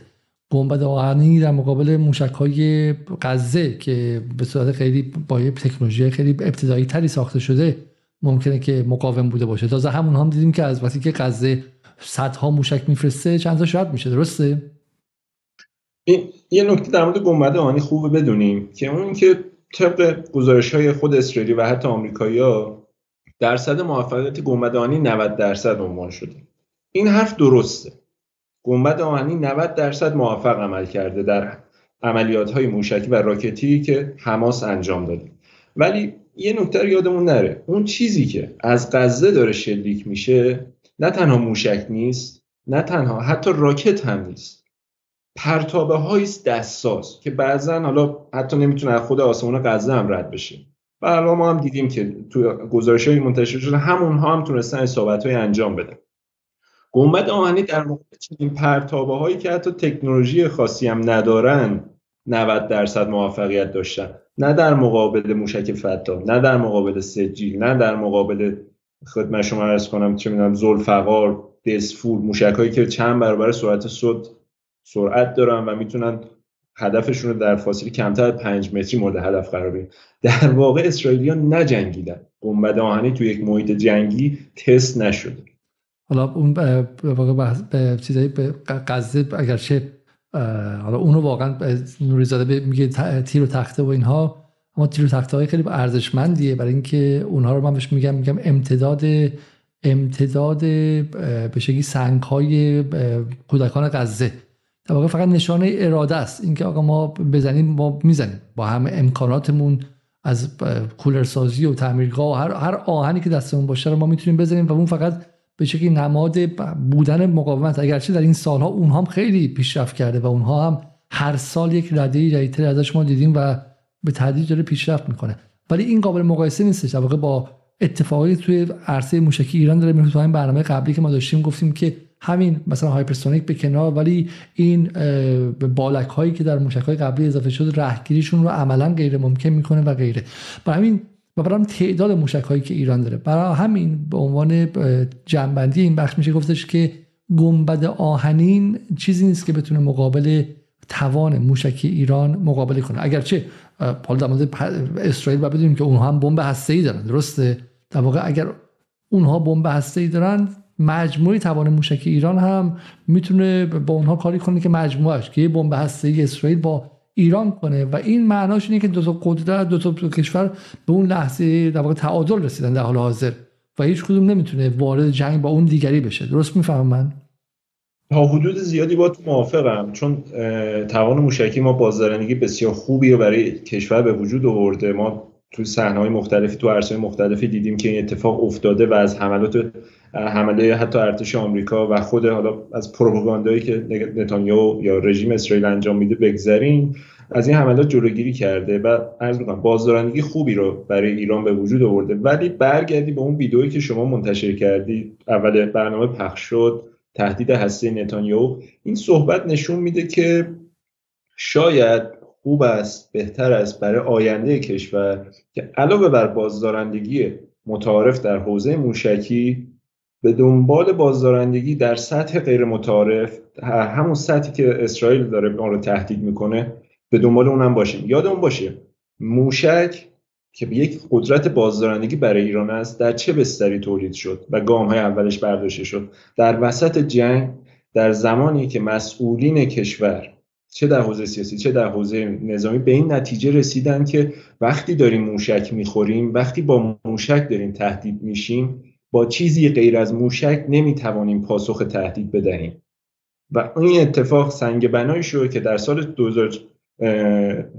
گنبد آهنی در مقابل موشک‌های غزه که به صورت خیلی با یه تکنولوژی خیلی ابتدایی تری ساخته شده ممکنه که مقاوم بوده باشه. تازه همون هم دیدیم که از وقتی که غزه صدها موشک میفرسته چند تا شهید میشه. درسته؟ این یه نکته در مورد گنبد آهنی خوبه بدونیم که اون که طبق گزارش‌های خود اسرائیلی و حتی آمریکایی‌ها درصد موفقیت گنبد آهنی نود درصد عنوان شده. این حرف درسته. گنبد آهنی نود درصد موفق عمل کرده در عملیات‌های موشکی و راکتی که حماس انجام داده. ولی یه نکته رو یادمون نره، اون چیزی که از غزه داره شلیک میشه نه تنها موشک نیست، نه تنها حتی راکت هم نیست، پرتابه هایی است دستساز که بعضن حالا حتی نمیتونه از خود آسمان غزه هم رد بشه و الان ما هم دیدیم که تو گزارش های منتشر شده همونها هم تونستن اصابت های انجام بدن. گنبد آهنی در مقابل چنین پرتابه هایی که حتی تکنولوژی خاصی هم ندارن نود درصد موفقیت داشتن، نه در مقابل موشک فتاح، نه در مقابل سجیل، نه در مقابل خدمت شما عرض کنم چه می‌دونم ذوالفقار، دسفور، موشک‌هایی که چند برابر سرعت صد سرعت دارن و میتونن هدفشون رو در فاصله کمتر از پنج متری مورد هدف قرار بدن. در واقع اسرائیلی‌ها نجنگیدن. گنبد آهنی تو یک محیط جنگی تست نشده. حالا اون به واقع به چیزایی به غزه اگرچه حالا اونو واقعا نوریزاده میگه تیر و تخته و اینها، اما تیر و تخته های خیلی ارزشمندیه برای اینکه اونها رو من بهش میگم میگم امتداد امتداد به شکلی سنگ های کودکان غزه. در واقع فقط نشانه اراده است، اینکه آقا ما بزنیم ما میزنیم با همه امکاناتمون از کولرسازی و تعمیرگاه و هر هر آهنی که دستمون باشه رو ما میتونیم بزنیم و اون فقط به شکلی نماد بودن مقاومت. اگرچه در این سالها اونها هم خیلی پیشرفت کرده و اونها هم هر سال یک رده جدیدتر ازش ما دیدیم و به تدریج داره پیشرفت میکنه، ولی این قابل مقایسه نیستش در واقع با اتفاقی توی عرصه موشکی ایران داره میفته. این برنامه قبلی که ما داشتیم گفتیم که همین مثلا هایپرسونیک به کنار، ولی این بالک هایی که در موشک های قبلی اضافه شد راهگیریشون رو عملا غیر ممکن میکنه و غیره. برای همین و برای تعداد موشک‌هایی که ایران داره، برای همین به عنوان جنبندی این بخش میشه گفتش که گنبد آهنین چیزی نیست که بتونه مقابل توان موشکی ایران مقابله کنه. اگرچه حالا در مورد اسرائیل باید بدونیم که اونها هم بمب هسته‌ای دارن، درسته؟ در واقع اگر اونها بمب هسته‌ای دارن، مجموعه توان موشکی ایران هم میتونه با اونها کاری کنه که مجموعش که بمب هسته‌ای اسرائیل با ایران کنه و این معناش اینه که دو تا قدرت، دو تا کشور به اون لحظه در واقع تعادل رسیدن در حال حاضر و هیچ کدوم نمیتونه وارد جنگ با اون دیگری بشه. درست میفهمم من؟ تا حدود زیادی با تو موافقم، چون توان موشکی ما بازدارندگی بسیار خوبی رو برای کشور به وجود آورده. ما تو صحنه‌های مختلفی تو عرصه‌های مختلفی دیدیم که این اتفاق افتاده و از حملات حمله حتی ارتش آمریکا و خود حالا از پروپاگاندایی که نتانیاهو یا رژیم اسرائیل انجام میده بگذریم، از این حملات جلوگیری کرده و عرض می‌کنم بازدارندگی خوبی رو برای ایران به وجود آورده. ولی برگردی به اون ویدئویی که شما منتشر کردی اول برنامه پخش شد، تهدید هسته نتانیاهو، این صحبت نشون میده که شاید خوب است، بهتر است برای آینده کشور که علاوه بر بازدارندگی متعارف در حوزه موشکی به دنبال بازدارندگی در سطح غیر متعارف، همون سطحی که اسرائیل داره اون رو تهدید میکنه، به دنبال اونم باشیم. یادمون باشه موشک که یک قدرت بازدارندگی برای ایران است در چه بستری تولید شد و گام‌های اولش برداشته شد؟ در وسط جنگ، در زمانی که مسئولین کشور چه در حوزه سیاسی چه در حوزه نظامی به این نتیجه رسیدن که وقتی داریم موشک میخوریم، وقتی با موشک داریم تهدید میشیم، با چیزی غیر از موشک نمیتوانیم پاسخ تهدید بدهیم. و این اتفاق سنگ بنایی شد که در سال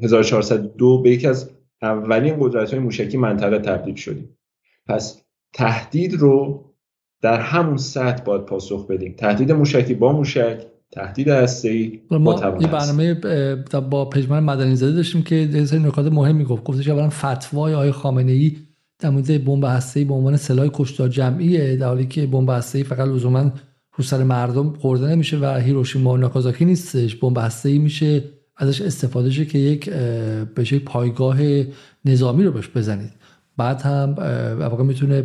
هزار و چهارصد و دو به یکی از اولین قدرت‌های موشکی منطقه تبدیل شدیم. پس تهدید رو در همون سطح باید پاسخ بدیم. تهدید موشکی با موشک، تهدید هسته‌ای با تبعیض. یه برنامه با پژمان مدنی زاده داشتیم که یه سری نکات مهمی گفت. گفتش اولا فتوای آقای خامنه‌ای در مورد بمب هسته‌ای به عنوان سلاح کشتار جمعیه، در حالی که بمب هسته‌ای فقط لزوما رو سر مردم خورده نمیشه و هیروشیما و ناکازاکی نیستش. بمب هسته‌ای میشه ازش استفاده شه که یک به شکلی پایگاه نظامی رو بهش بزنید. بعد هم واقعا میتونه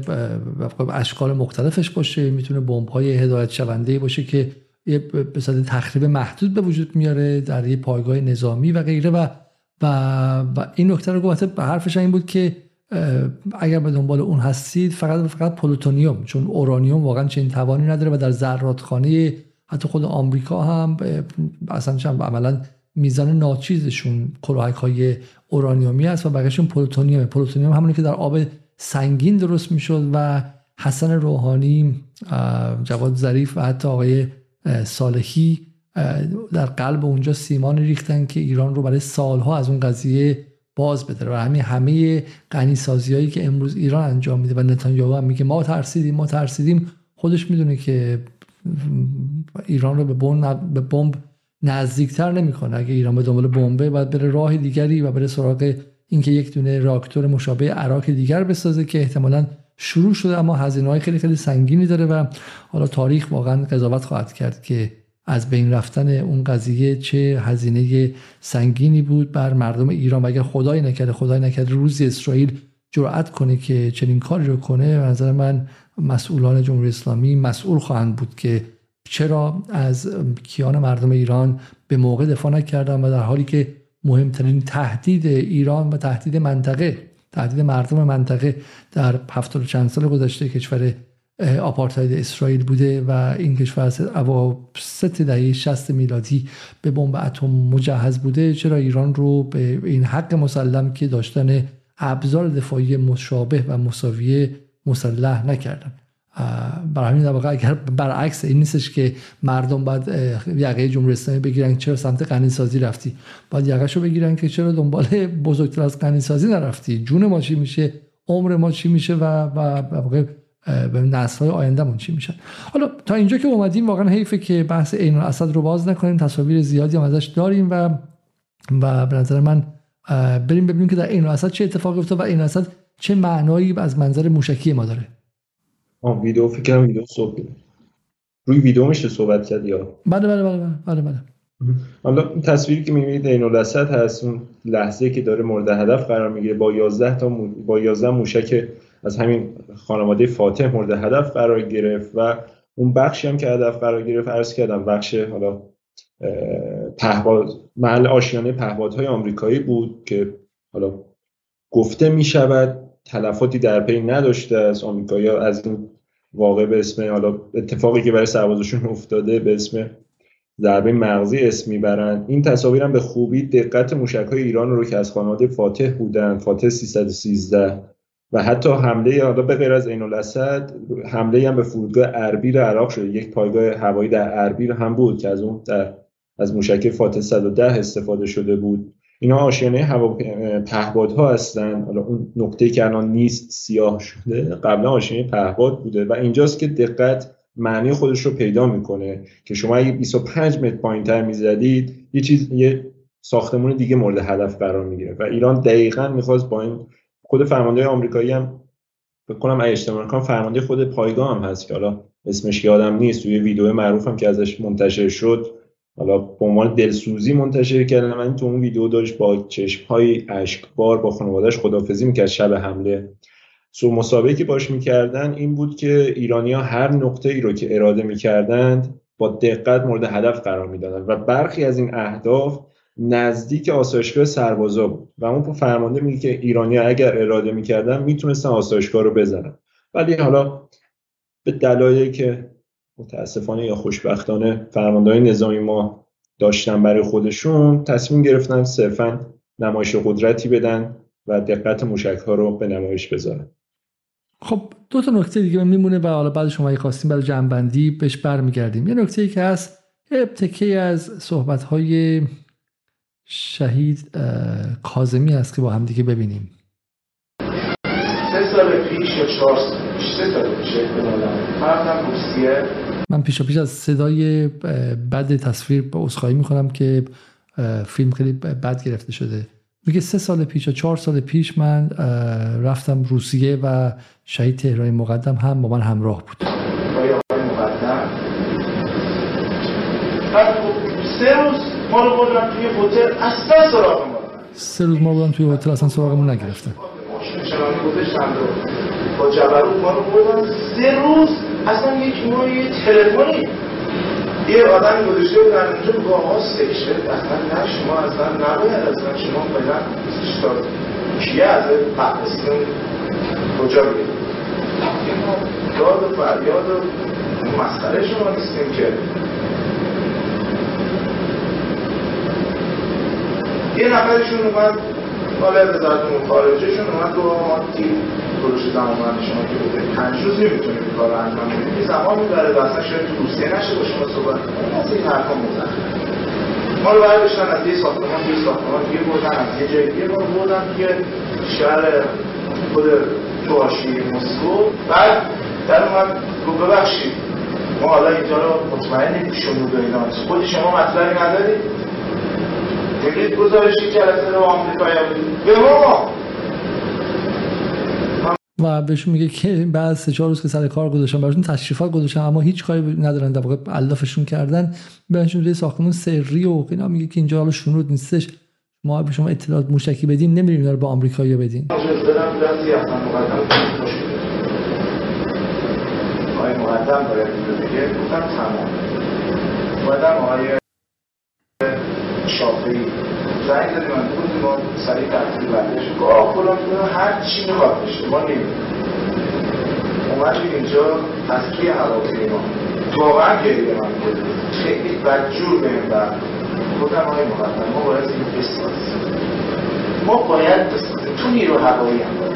اشکال مختلفش باشه، میتونه بمب‌های هدایت شونده باشه که یه به صد تخریب محدود به وجود میاره در یه پایگاه نظامی و غیره. و و, و این نکته رو گفت، حرفش این بود که اگر به دنبال اون هستید فقط فقط پلوتونیوم، چون اورانیوم واقعا چنین توانی نداره و در ذراتخانه حتی خود آمریکا هم اصلا چند عملاً میزان ناچیزشون کلاهک‌های اورانیومی است و بقیه‌شون پلوتونیومه. پلوتونیوم همونی که در آب سنگین درست میشد و حسن روحانی، جواد ظریف و حتی آقای صالحی در قلب اونجا سیمان ریختن که ایران رو برای سالها از اون قضیه باز بداره. و همین همه غنی‌سازی‌هایی که امروز ایران انجام میده و نتانیاهو هم میگه ما ترسیدیم ما ترسیدیم، خودش میدونه که ایران رو به بمب به بمب نزدیکتر نمیکنه. اگه ایران به دنبال بمبه باید بره راه دیگری و بره سراغ اینکه یک دونه راکتور مشابه عراق دیگر بسازه که احتمالاً شروع شده اما هزینه‌های خیلی خیلی سنگینی داره و حالا تاریخ واقعاً قضاوت خواهد کرد که از بین رفتن اون قضیه چه هزینه سنگینی بود بر مردم ایران. و اگر خدای نکرده خدای نکرده روزی اسرائیل جرأت کنه که چنین کاری رو کنه، به نظر من مسئولان جمهوری اسلامی مسئول خواهند بود که چرا از کیان مردم ایران به موقع دفاع نکردن و در حالی که مهمترین تهدید ایران و تهدید منطقه، تهدید مردم منطقه در هفتاد و چند سال گذشته کشور آپارتاید اسرائیل بوده و این کشور از اواسط دهه شصت میلادی به بمب اتم مجهز بوده، چرا ایران رو به این حق مسلم که داشتن ابزار دفاعی مشابه و مساوی مسلح نکردن؟ برای همین در واقع اگر برعکس این نیستش که مردم باید یقه جمهوری اسلامی بگیرن چرا سمت غنی‌سازی رفتی، باید یقهشو بگیرن که چرا دنبال بزرگتر از غنی‌سازی نرفتی، جون ما چی میشه، عمر ما چی میشه و و واقعا نسل‌های آیندهمون چی میشن. حالا تا اینجا که اومدیم واقعا حیفه که بحث عین الاسد رو باز نکنیم، تصاویر زیادی هم ازش داریم و و به نظر من بریم ببینیم که در عین الاسد چه اتفاقی افتاد و عین الاسد چه معنایی از منظر موشکی ما داره. آه ویدیو فکرم ویدیو صحبت روی ویدیو میشه صحبت کرد یا بله بله بله بله بله حالا این تصویری که میبینید عین الاسد هست، اون لحظه که داره مورد هدف قرار میگیره با یازده تا مو... با یازده موشک از همین خانواده فاتح مورد هدف قرار گرفت و اون بخشی هم که هدف قرار گرفت عرض کردم بخش حالا پهپاد محل آشیانه پهپادهای آمریکایی بود که حالا گفته میشود تلفاتی در پی نداشته است. آمریکایی‌ها از این واقع به اسم حالا اتفاقی که برای سربازشون افتاده به اسم ضربه مغزی اسم میبرن. این تصاویرم به خوبی دقت موشک‌های ایران رو که از خانواده فاتح بودن، فاتح سیصد و سیزده و حتی حمله حالا به غیر از عین الاسد حمله هم به فرودگاه اربیل عراق شده. یک پایگاه هوایی در اربیل هم بود که از اون در از موشک فاتح صد و ده استفاده شده بود. اینا آشیانه هوا پهپادها هستن. حالا اون نقطه‌ای که الان نیست سیاه شده، قبلا آشیانه پهپاد بوده و اینجاست که دقت معنی خودش رو پیدا میکنه که شما اگه بیست و پنج متر پایین‌تر میزدید یه چیز یه ساختمان دیگه مورد هدف قرار میگیره و ایران دقیقاً میخواست با این خود فرمانده آمریکایی هم فکر کنم اجتماع کردن، فرمانده خود پایگاه هم هست که حالا اسمش یادم نیست، توی ویدیو معروفم که ازش منتشر شد حالا به عنوان دلسوزی منتشر کردن. من تو اون ویدیو داشت با چشم‌های اشکبار با خانواده‌اش خداحافظی می‌کرد شب حمله. سو مسابقه‌ای که باش می‌کردن این بود که ایرانی‌ها هر نقطه‌ای رو که اراده می‌کردند با دقت مورد هدف قرار می‌دادن و برخی از این اهداف نزدیک آسایشگاه سربازا بود و اون فرمانده میگه که ایرانی‌ها اگر اراده میکردن میتونستن آسایشگاه رو بزنن، ولی حالا به دلایلی که متاسفانه یا خوشبختانه فرماندهان نظامی ما داشتن برای خودشون، تصمیم گرفتن صرفاً نمایش قدرتی بدن و دقت موشک‌ها رو به نمایش بذارن. خب دو تا نکته دیگه میمونه و حالا بعد شما اگه خواستیم برای جنببندی بهش برمیگردیم. یه نکته‌ای که هست ابتکاری از صحبت‌های شهید کاظمی هست که با هم دیگه ببینیم. سه سال پیش یا چهار سال پیش سه سال پیش فرضاً روسیه، من پیشا پیش از صدای بد تصویر با عذرخواهی می‌کنم که فیلم خیلی بد گرفته شده. میگه سه سال پیش یا چهار سال پیش من رفتم روسیه و شهید تهرانی مقدم هم با من همراه بود. سه روز ما رو بودن توی هتل اصلا سراغمون سه روز ما بودن توی هتل اصلا سراغمون نگرفتن. چنانی گذاشتند با جبروت ما رو بودن سه روز اصلا یک نوعی تلفنی یه آدم گذاشته بودن اونجا بگو آقا سیشت اصلا نه شما اصلا نباید اصلا شما باید سیشتار کیه از پاکستان کجا بگید داد و فریاد و مسخره شما نیستیم که یه نفرشون اومد بالای وزارت خارجهشون اومد گفت ما تیم فروش زمانبند شما که بوده پنج روز نمیتونیم این کار رو انجام بدیم، این زمان میبره و اصلا شاید تو روسیه نشه با شما صحبت کنیم، از این حرفا مزخرف. ما رو برداشتن از یه ساختمان به یه ساختمان دیگه بردن، از یه جای دیگه ما رو بردن توی شهر خود تواشی مسکو، بعد در اومد گفت ببخشید ما حالا اینجا رو مطمئنیم که شنود و اینا نیست، خود شما مطلبی ندارید بگید گزارشی جلسه رو آمریکایی بود به ما و بهشون میگه که بعد سه چهار روز که سر کار گذاشتن براشون تشریفات گذاشتن اما هیچ کاری ندارن، در واقع علافشون کردن، بهشون یه ساختمون سری و اینا، میگه که اینجا حالا شنود نیستش، ما به شما اطلاعات موشکی بدیم نمیریم اینا رو به آمریکایی‌ها بدیم. دادم دستی اصلا مقدم خوش بود. آقای مقدم باید دیگه گفتم تمام. بعدم آقای شافعی زنگ زدی من بودی ما سریع تحصیل بردش که آه کلان کنون هر چی میخواد بشه ما نیم اومد شد اینجا از کی حواظی ما واقعا گریه من بود خیلی بدجور به این برد خودم های مقدم ما باید این بسازیم ما باید بسازیم تو نیرو هوایی هم باید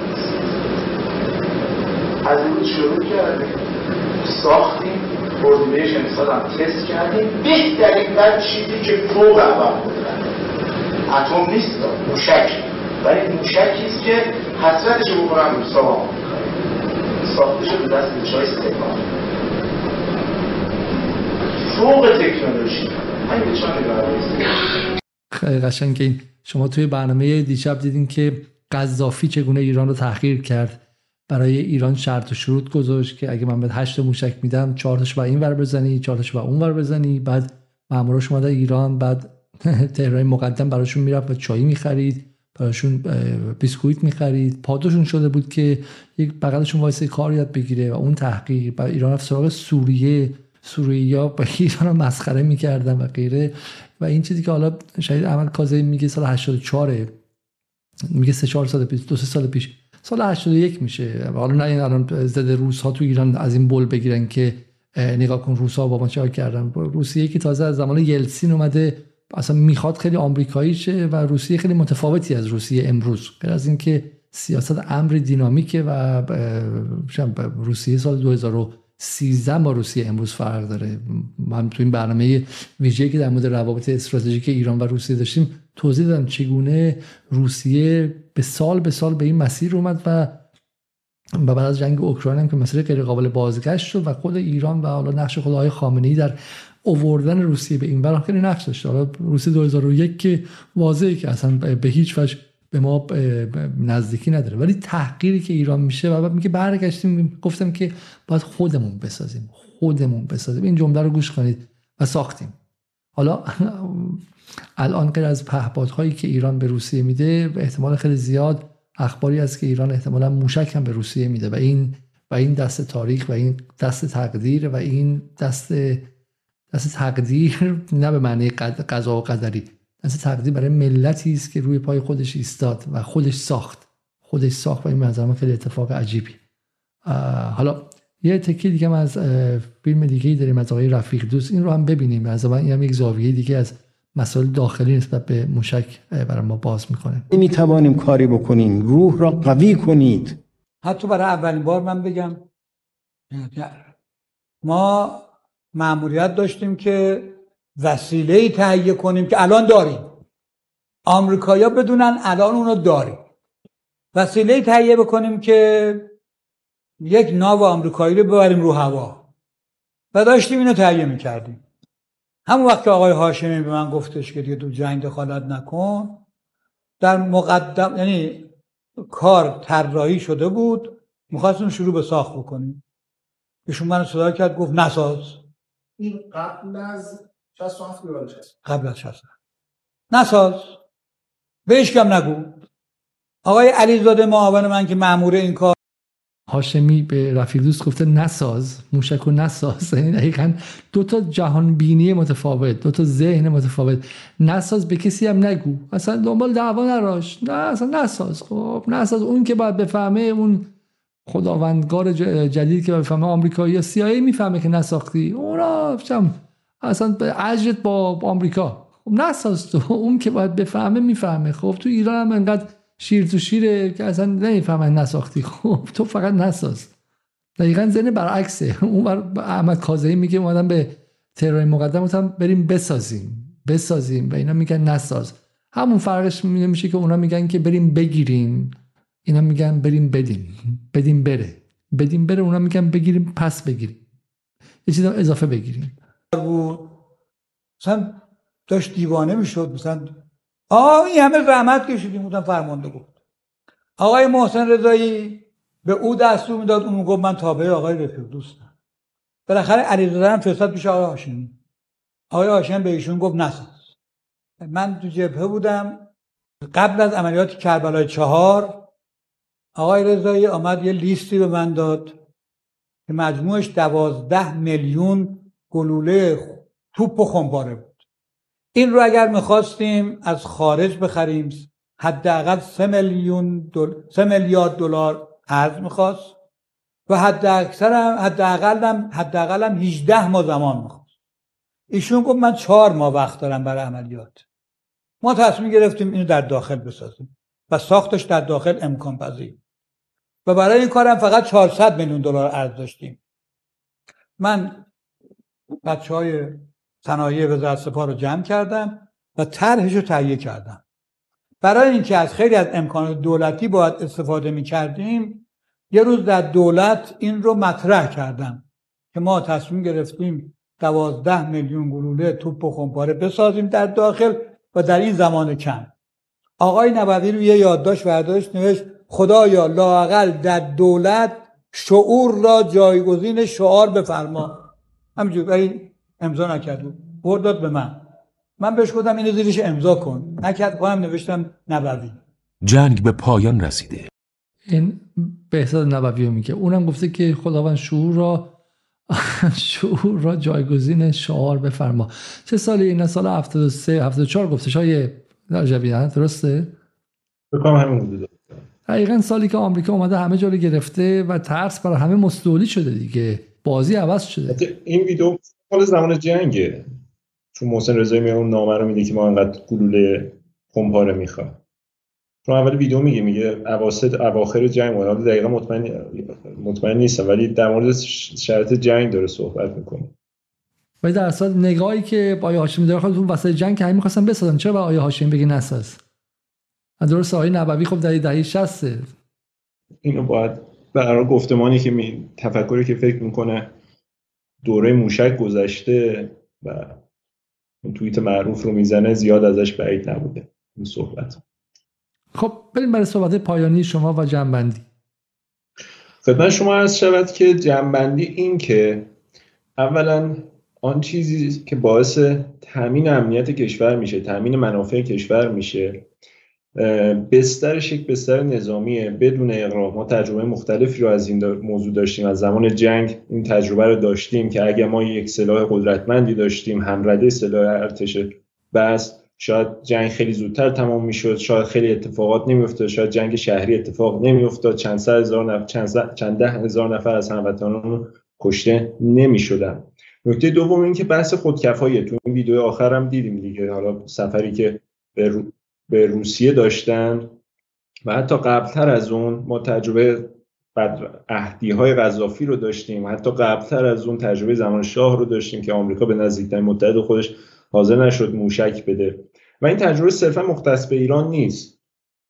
از این شروع کردیم ساختیم بردیش امسال هم تست کردیم بهترین بر چیزی که فوق اول بودن اتم نیست دار موشک، ولی موشکیست که حسرتش بکنم روسا با آمون ساختش رو به دست بچه های استقلال فوق تکنولوژی همین بچه ها نگاه خیلی قشنگه. این شما توی برنامه دیشب دیدین که قذافی چگونه ایران رو تحقیر کرد، برای ایران شرط و شروط گذاشت که اگه من بهت هشت موشک میدم چهار تاش با این ور بزنی چهار تاش با اون ور بزنی، بعد ماموراش اومدن ایران، بعد تهرانی مقدم براشون میرفت و چای میخرید براشون، بیسکویت میخرید، پادوشون شده بود که یک بغلشون وایسه کار یاد بگیره و اون تحقیق برای ایران رفت سراغ سوریه، سوریه‌ها با ایران مسخره میکردن و غیره. و این چیزی که حالا شهید احمد کاظمی میگه سال هشتاد و چهار میگه سه چهار سال پیش دو سه سال پیش سال هشتاد و یک میشه. حالا نه این الان زده روس ها تو ایران از این بول بگیرن که نگاه کن روس ها با ما چیکار کردن، روسیه که تازه از زمان یلتسین اومده اصلا میخواد خیلی آمریکایی شه و روسیه خیلی متفاوتی از روسیه امروز، غیر از اینکه سیاست امر دینامیکه و روسیه سال دو هزار و سیزده با روسیه امروز فرق داره. من تو این برنامه ویژه‌ای که در مورد روابط استراتژیک ایران و روسیه داشتیم توضیح دادم چگونه روسیه به سال به سال به این مسیر اومد و بعد از جنگ اوکراین هم که مسیر غیر قابل بازگشت شد و خود ایران و حالا نقش خود آقای خامنه‌ای در آوردن روسیه به این ور خیلی نقش داشت. حالا روسیه دو هزار و یک که واضحه که اصلا به هیچ وجه به ما نزدیکی نداره، ولی تحقیری که ایران میشه و بعد میگه برگشتیم گفتم که باید خودمون بسازیم خودمون بسازیم. این جمله رو گوش کنید و ساختیم. حالا الان غیر از پهپادهایی که ایران به روسیه میده احتمال خیلی زیاد اخباری هست که ایران احتمالا موشک هم به روسیه میده و این و این دست تاریخ و این دست تقدیر و این دست دست تقدیر نه به معنی قضا و قدری دست تقدیر برای ملتی است که روی پای خودش ایستاد و خودش ساخت خودش ساخت و این منظرم خیلی اتفاق عجیبی. حالا یه تکی دیگه من از فیلم دیگه‌ای داریم از آقای رفیق دوست، این رو هم ببینیم. از من این هم یک زاویه دیگه از مسائل داخلی نسبت به موشک برای ما باز می‌کنه. نمی‌توانیم کاری بکنیم، روح را قوی کنید. حتی برای اولین بار من بگم ما مأموریت داشتیم که وسیله‌ای تهیه کنیم که الان داریم. آمریکایی‌ها بدونن الان اونو داریم. وسیله‌ای تهیه بکنیم که یک ناو آمریکایی رو ببریم رو هوا و داشتیم اینو تهیه می‌کردیم. همون وقت که آقای هاشمی به من گفتش که دیگه تو جنگ دخالت نکن، در مقدم یعنی کار طراحی شده بود، می‌خواستیم شروع به ساخت بکنیم. ایشون منو صدا کرد گفت نساز. این قبل از شصت و هفت بود. قبل از شصت و هفت نساز، بهش کم نگو. آقای علیزاده معاون من که مأمور این کار، هاشمی به رفیق دوست گفته نساز، موشکو نساز. یعنی دقیقاً دو تا جهان بینی متفاوت، دو تا ذهن متفاوت. نساز، به کسی هم نگو، اصلا دنبال دعوا نراش، نه اصلا نساز. خب نساز اون که باید بفهمه، اون خداوندگار جدید که بفهمه، آمریکایی یا سیایی میفهمه که نساختی، اورا چم اصلا عجرت با آمریکا. خب نساز تو، اون که باید بفهمه میفهمه. خب تو ایران هم انقدر شیر تو شیره که اصلا نمیفهمن نساختی، خب تو فقط نساز. دقیقاً ذهن برعکسه. اون احمد کاظمی میگه ما آدم به ترور مقدمات هم بریم بسازیم بسازیم و اینا میگن نساز. همون فرقش میشه که اونا میگن که بریم بگیریم، اینا میگن بریم بدیم بدیم بره بدیم بره اونا میگن بگیریم پس بگیریم، یه چیزا اضافه بگیریم. مثلا داشت دیوانه میشد، مثلا آه این همه زحمت کشیدیم. بودن فرمانده گفت آقای محسن رضایی به او دستور میداد، اون گفت من تابع آقای رفیق دوستم. بالاخره علیزاده هم فرصت پیش آقای هاشمی، آقای هاشمی به ایشون گفت نساز. من تو جبهه بودم قبل از عملیات کربلای چهار. آقای رضایی آمد یه لیستی به من داد که مجموعش دوازده میلیون گلوله توپ و خمپاره بود. این رو اگر میخواستیم از خارج بخریم حداقل سه میلیون دل... سه میلیارد دلار ارز میخواست و حداکثر هم حداقل هم حداقل هم هجده ماه زمان میخواست. ایشون گفت من چهار ماه وقت دارم برای عملیات. ما تصمیم گرفتیم اینو در داخل بسازیم و ساختش در داخل امکان پذیر و برای این کارم فقط چهارصد میلیون دلار ارز داشتیم. من بچهای صنایع وزارت سپاه رو جمع کردم و طرحش رو تهیه کردم. برای اینکه از خیلی از امکانات دولتی باید استفاده می‌کردیم، یه روز در دولت این رو مطرح کردم که ما تصمیم گرفتیم دوازده میلیون گلوله توپ و خمپاره بسازیم در داخل و در این زمان کم. آقای نبوی رو یه یادداشت برداشت، نوشت خدایا لااقل در دولت شعور را جایگزین شعار بفرما. همینجوری امضا نکرد و برد داد به من. من بهش گفتم اینو زیرش امضا کن، نکرد خودم نوشتم نبوی. جنگ به پایان رسیده. این بهزاد نبوی میگه، اونم گفته که خداوند شعور را شعور را جایگزین شعار بفرما. چه سالی این؟ سال هفتاد و سه هفتاد و چهار گفتش های رجبیان، درسته؟ بکنم همین بوده. دقیقاً سالی که آمریکا اومده همه جا رو گرفته و ترس برای همه مستولی شده دیگه، بازی عوض شده. این ویدیو حال زمان جنگه، چون محسن رضایی میاد اون نامه رو میده که ما انقدر گلوله خمپاره میخوام. چون اول ویدیو میگه میگه اواسط اواخر جنگ بود، حالا دقیقاً مطمئن مطمئن نیستم ولی در مورد شرایط جنگ داره صحبت میکنه. ولی در اصل نگاهی که آقای هاشمی داره خود اون وسط جنگ همین میخواستن بسازن، چرا با آقای هاشمی بگی نساز؟ درسته آقای نبوی خب در دهه شصت اینو باید برای گفتمانی که می... تفکری که فکر میکنه دوره موشک گذشته و اون توییت معروف رو میزنه زیاد ازش بعید نبوده این صحبت. خب بریم برای صحبت پایانی شما و جنبندی. خدمت شما عرض شود که جنبندی این که اولا آن چیزی که باعث تامین امنیت کشور میشه، تامین منافع کشور میشه، بسترش یک بستر نظامیه بدون اغراق. ما تجربه مختلفی رو از این موضوع داشتیم، از زمان جنگ این تجربه رو داشتیم که اگه ما یک سلاح قدرتمندی داشتیم همرده سلاح ارتش بس شاید جنگ خیلی زودتر تمام میشد، شاید خیلی اتفاقات نمیافتاد، شاید جنگ شهری اتفاق نمیافتاد، چند صد هزار نفر چند صد چند ده هزار نفر از هموطنان کشته نمیشدن. نکته دوم این که بحث خودکفاییه. تو این ویدیو آخر هم دیدیم دیگه، حالا سفری که به, رو... به روسیه داشتن و حتی قبلتر از اون ما تجربه بدعهدی‌های قذافی رو داشتیم، حتی قبلتر از اون تجربه زمان شاه رو داشتیم که آمریکا به نزدیکترین متحد خودش حاضر نشد موشک بده. و این تجربه صرفا مختص به ایران نیست،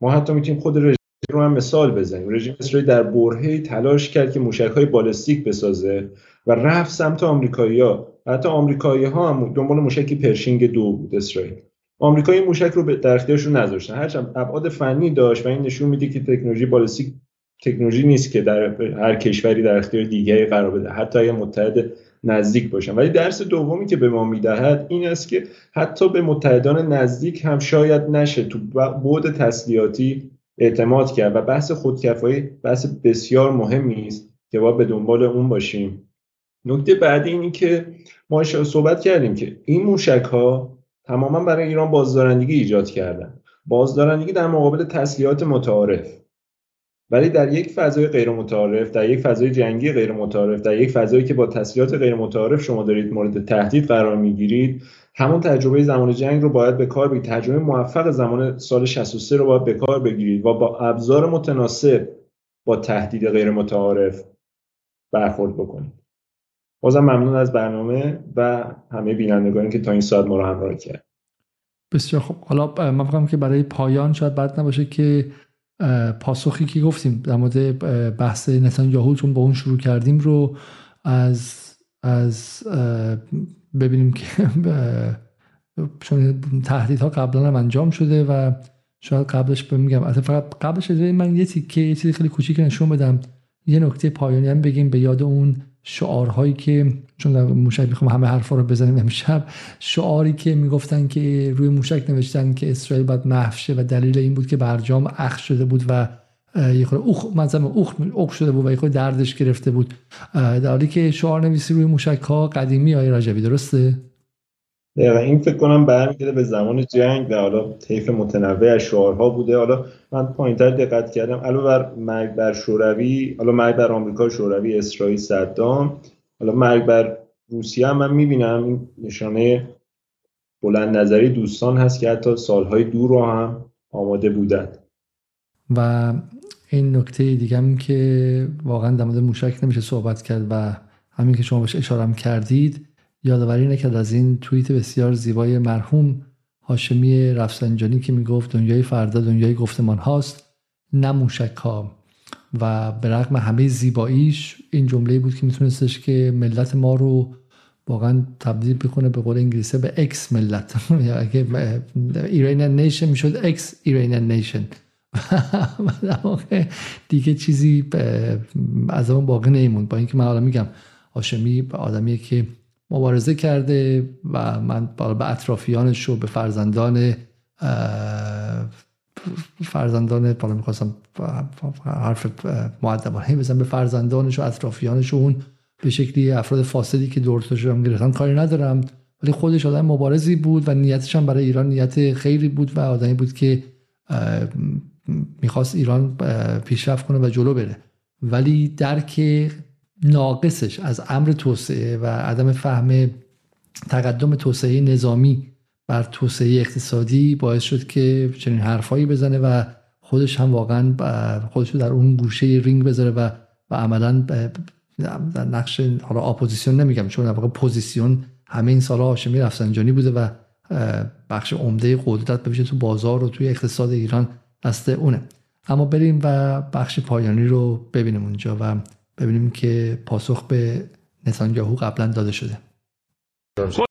ما حتی میتونیم خود رژیم رو هم مثال بزنیم. رژیم اسرائیل در برهه‌ای تلاش کرد که موشک‌های بالستیک بسازه و رفت سمت آمریکایی‌ها، حتی آمریکایی‌ها هم دنبال موشکی پرشینگ دو بود اسرائیل. آمریکایی موشک رو در اختیارشون نذاشتن، هرچند ابعاد فنی داشت و این نشون میده که تکنولوژی بالستیک تکنولوژی نیست که در هر کشوری در اختیار دیگری قرار بده، حتی اگه متحد نزدیک باشن. ولی درس دومی که به ما میدهد این است که حتی به متحدان نزدیک هم شاید نشه تو بعد تسلیحاتی اعتماد کرد و بحث خودکفایی بحث بسیار مهمی است که باید به دنبال اون باشیم. نکته بعدی اینه که ما صحبت کردیم که این موشک‌ها تماما برای ایران بازدارندگی ایجاد کردن، بازدارندگی در مقابل تسلیحات متعارف، ولی در یک فضای غیر متعارف، در یک فضای جنگی غیر متعارف، در یک فضایی که با تسلیحات غیر متعارف شما دارید مورد تهدید قرار میگیرید، همون تجربه زمان جنگ رو باید به کار بگیرید، تجربه موفق زمان سال شصت و سه رو باید به کار بگیرید و با ابزار متناسب با تهدید غیر متعارف برخورد بکنید. بازم ممنون از برنامه و همه بینندگانی که تا این ساعت ما رو همراهی کردن. بسیار خوب. حالا من فکر می‌کنم که برای پایان شاید بد نباشه که پاسخی که گفتیم در مورد بحث نتانیاهو چون با اون شروع کردیم رو از از ببینیم که چون تهدیدها قبلا هم انجام شده و شاید قبلش بگم البته فقط قبلش من یه تیکه یه چیز خیلی کوچیک نشون بدم، یه نکته پایانی هم بگیم به یاد اون شعارهایی که چون موشک میخوام همه حرفا رو بزنیم امشب، شعاری که میگفتن که روی موشک نوشتن که اسرائیل باید محو شه و دلیل این بود که برجام اخ شده بود و یه خورده اوخ مثلا اوخ اوخ شده بود و یه خورده دردش گرفته بود، در حالی که شعار نویسی روی موشک ها قدیمی آی رجبی درسته؟ دقیقاً. این فکر کنم برمیگرده به زمان جنگ و حالا طیف متنوع از شعارها بوده. حالا من پایین‌تر دقت کردم علاوه بر مرگ بر شوروی، حالا مرگ بر آمریکا شوروی اسرائیل صدام، حالا مرگ بر روسیه هم من می‌بینم این نشانه بلند نظری دوستان هست که حتی سالهای دور رو هم آماده بودند. و این نکته دیگه هم که واقعاً در مورد موشک نمیشه صحبت کرد و همین که شما بهش اشاره کردید، یادآوری نکرد از این توییت بسیار زیبای مرحوم هاشمی رفسنجانی که میگفت دنیای فردا دنیای گفتمان هاست نه موشک ها، و به رغم همه زیباییش این جمله بود که میتونستش که ملت ما رو واقعا تبدیل بکنه به قول انگلیسه به اکس ملت، یا اگه ایرانیان نیشن میشد اکس ایرانیان نیشن و در واقع دیگه چیزی از اون باقی نمیموند. با اینکه من حالا میگم هاشمی آدمیه که مبارزه کرده و من به اطرافیانش و به فرزندان فرزندان بالا میخواستم حرف مؤدبانه بزنم، به فرزندانش و اطرافیانش و اون به شکلی افراد فاسدی که دورتش هم گرفتن کاری ندارم، ولی خودش آدم مبارزی بود و نیتش هم برای ایران نیت خیری بود و آدمی بود که میخواست ایران پیشرفت کنه و جلو بره، ولی درک ناقصش از امر توسعه و عدم فهم تقدم توسعه نظامی بر توسعه اقتصادی باعث شد که چنین حرفایی بزنه و خودش هم واقعا خودش رو در اون گوشه رینگ بذاره و و عملا در نقش حالا اپوزیسیون نمیگم چون در واقع پوزیسیون همه این سالها هاشمی رفسنجانی بوده و بخش عمده قدرت بشه تو بازار و توی اقتصاد ایران دست اونه. اما بریم و بخش پایانی رو ببینیم اونجا و ببینیم که پاسخ به نتانیاهو قبلا داده شده.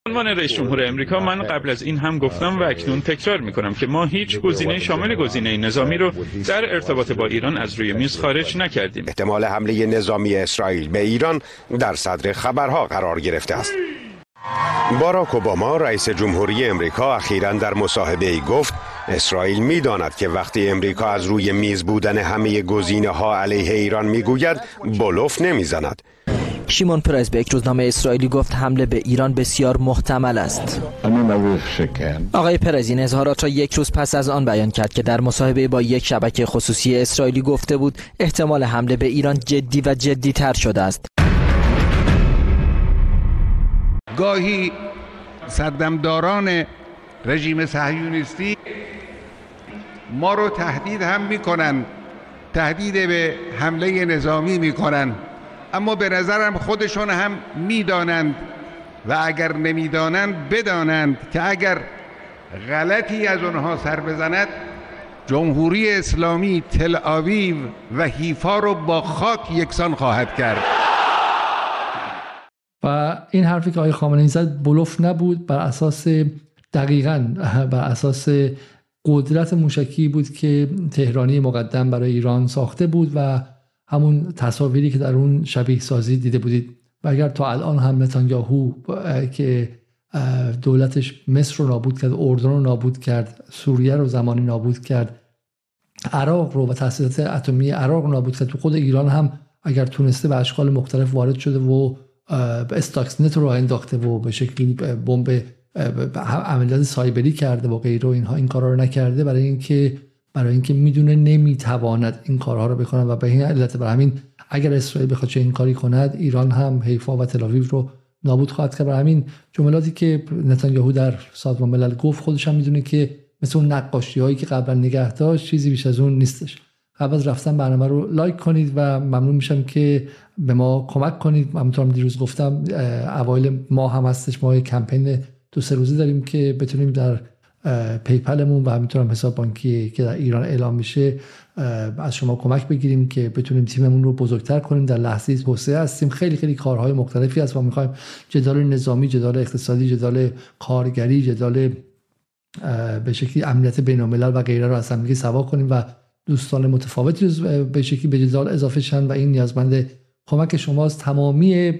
عنوان رئیس جمهور امریکا، من قبل از این هم گفتم و اکنون تکرار میکنم که ما هیچ گزینه شامل گزینه نظامی رو در ارتباط با ایران از روی میز خارج نکردیم. احتمال حمله نظامی اسرائیل به ایران در صدر خبرها قرار گرفته است. باراک اوباما رئیس جمهوری امریکا اخیراً در مصاحبه‌ای گفت اسرائیل می‌داند که وقتی امریکا از روی میز بودن همه گزینه‌ها علیه ایران می‌گوید بلوف نمی‌زند. شیمون پرایس به یک روزنامه اسرائیلی گفت حمله به ایران بسیار محتمل است. آقای پرایس این اظهارات را یک روز پس از آن بیان کرد که در مصاحبه با یک شبکه خصوصی اسرائیلی گفته بود احتمال حمله به ایران جدی و جدی تر شده است. گاهی سردمداران رژیم صهیونیستی ما رو تهدید هم میکنن، تهدید به حمله نظامی میکنن، اما به نظرم خودشون هم میدانند و اگر نمیدانند بدانند که اگر غلطی از اونها سر بزند جمهوری اسلامی تل آویو و حیفا رو با خاک یکسان خواهد کرد. و این حرفی که آقای خامنه‌ای زد بلوف نبود، بر اساس دقیقاً بر اساس قدرت موشکی بود که تهرانی مقدم برای ایران ساخته بود و همون تصاویری که در اون شبیه سازی دیده بودید. و اگر تا الان هم نتانیاهو که دولتش مصر رو نابود کرد، اردن رو نابود کرد، سوریه رو زمانی نابود کرد، عراق رو و تأسیسات اتمی عراق رو نابود کرد، تو خود ایران هم اگر تونسته به اشکال مختلف وارد شده و استاکسنت رو انداخته و به شکلی بمب عملیات سایبری کرده و غیره، اینها این کارا رو نکرده برای اینکه برای اینکه میدونه نمیتواند این کارها رو بکنه و به این علت، برای همین اگر اسرائیل بخواد چه این کاری کند ایران هم حیفا و تل آویو رو نابود خواهد کرد. برای همین جملاتی که نتانیاهو در سازمان ملل گفت خودش هم میدونه که مثل اون نقاشی‌هایی که قبلا نگه داشت چیزی بیش از اون نیستش. قبل از رفتن برنامه رو لایک کنید و ممنون میشم که به ما کمک کنید. همونطور دیروز گفتم اوایل ما هم هستش، ما کمپین دو سه روزه داریم که بتونیم در پیپلمون و همینطور هم حساب بانکی که در ایران اعلام میشه از شما کمک بگیریم که بتونیم تیممون رو بزرگتر کنیم. در لحظه توسعه هستیم، خیلی خیلی کارهای مختلفی هست و میخوایم جدال نظامی، جدال اقتصادی، جدال کارگری، جدال به شکلی امنیت بین‌الملل و غیره رو از همدیگه سوا کنیم و دوستان متفاوتی به شکلی به جدال اضافه شدن و این نیازمند کمک شماست. تمامی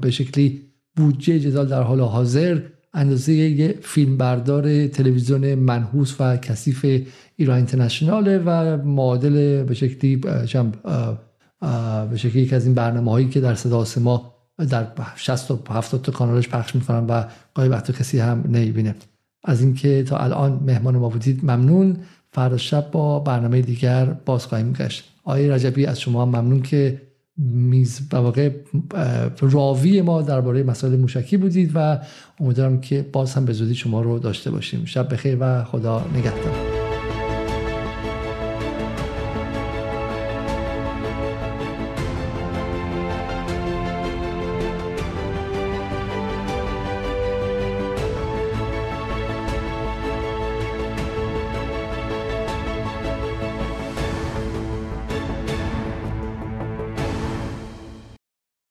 به شکلی بودجه جدال در حال حاضر اندازه یه فیلمبردار تلویزیون منحوس و کثیف ایران اینترنشناله و معادل به شکلی به شکلی یکی از این برنامه‌هایی که در صدا سیما در شصت تا هفتاد تا کانالش پخش می‌کنن و گاهی وقتا کسی هم نمی‌بینه. از اینکه تا الان مهمان ما بودید ممنون. فردا شب با برنامه دیگر باز خواهیم گشت. آقای رجبی از شما هم ممنون که میز به واقع راوی ما درباره مسائل موشکی بودید و امیدوارم که باز هم به زودی شما رو داشته باشیم. شب بخیر و خدا نگهدار.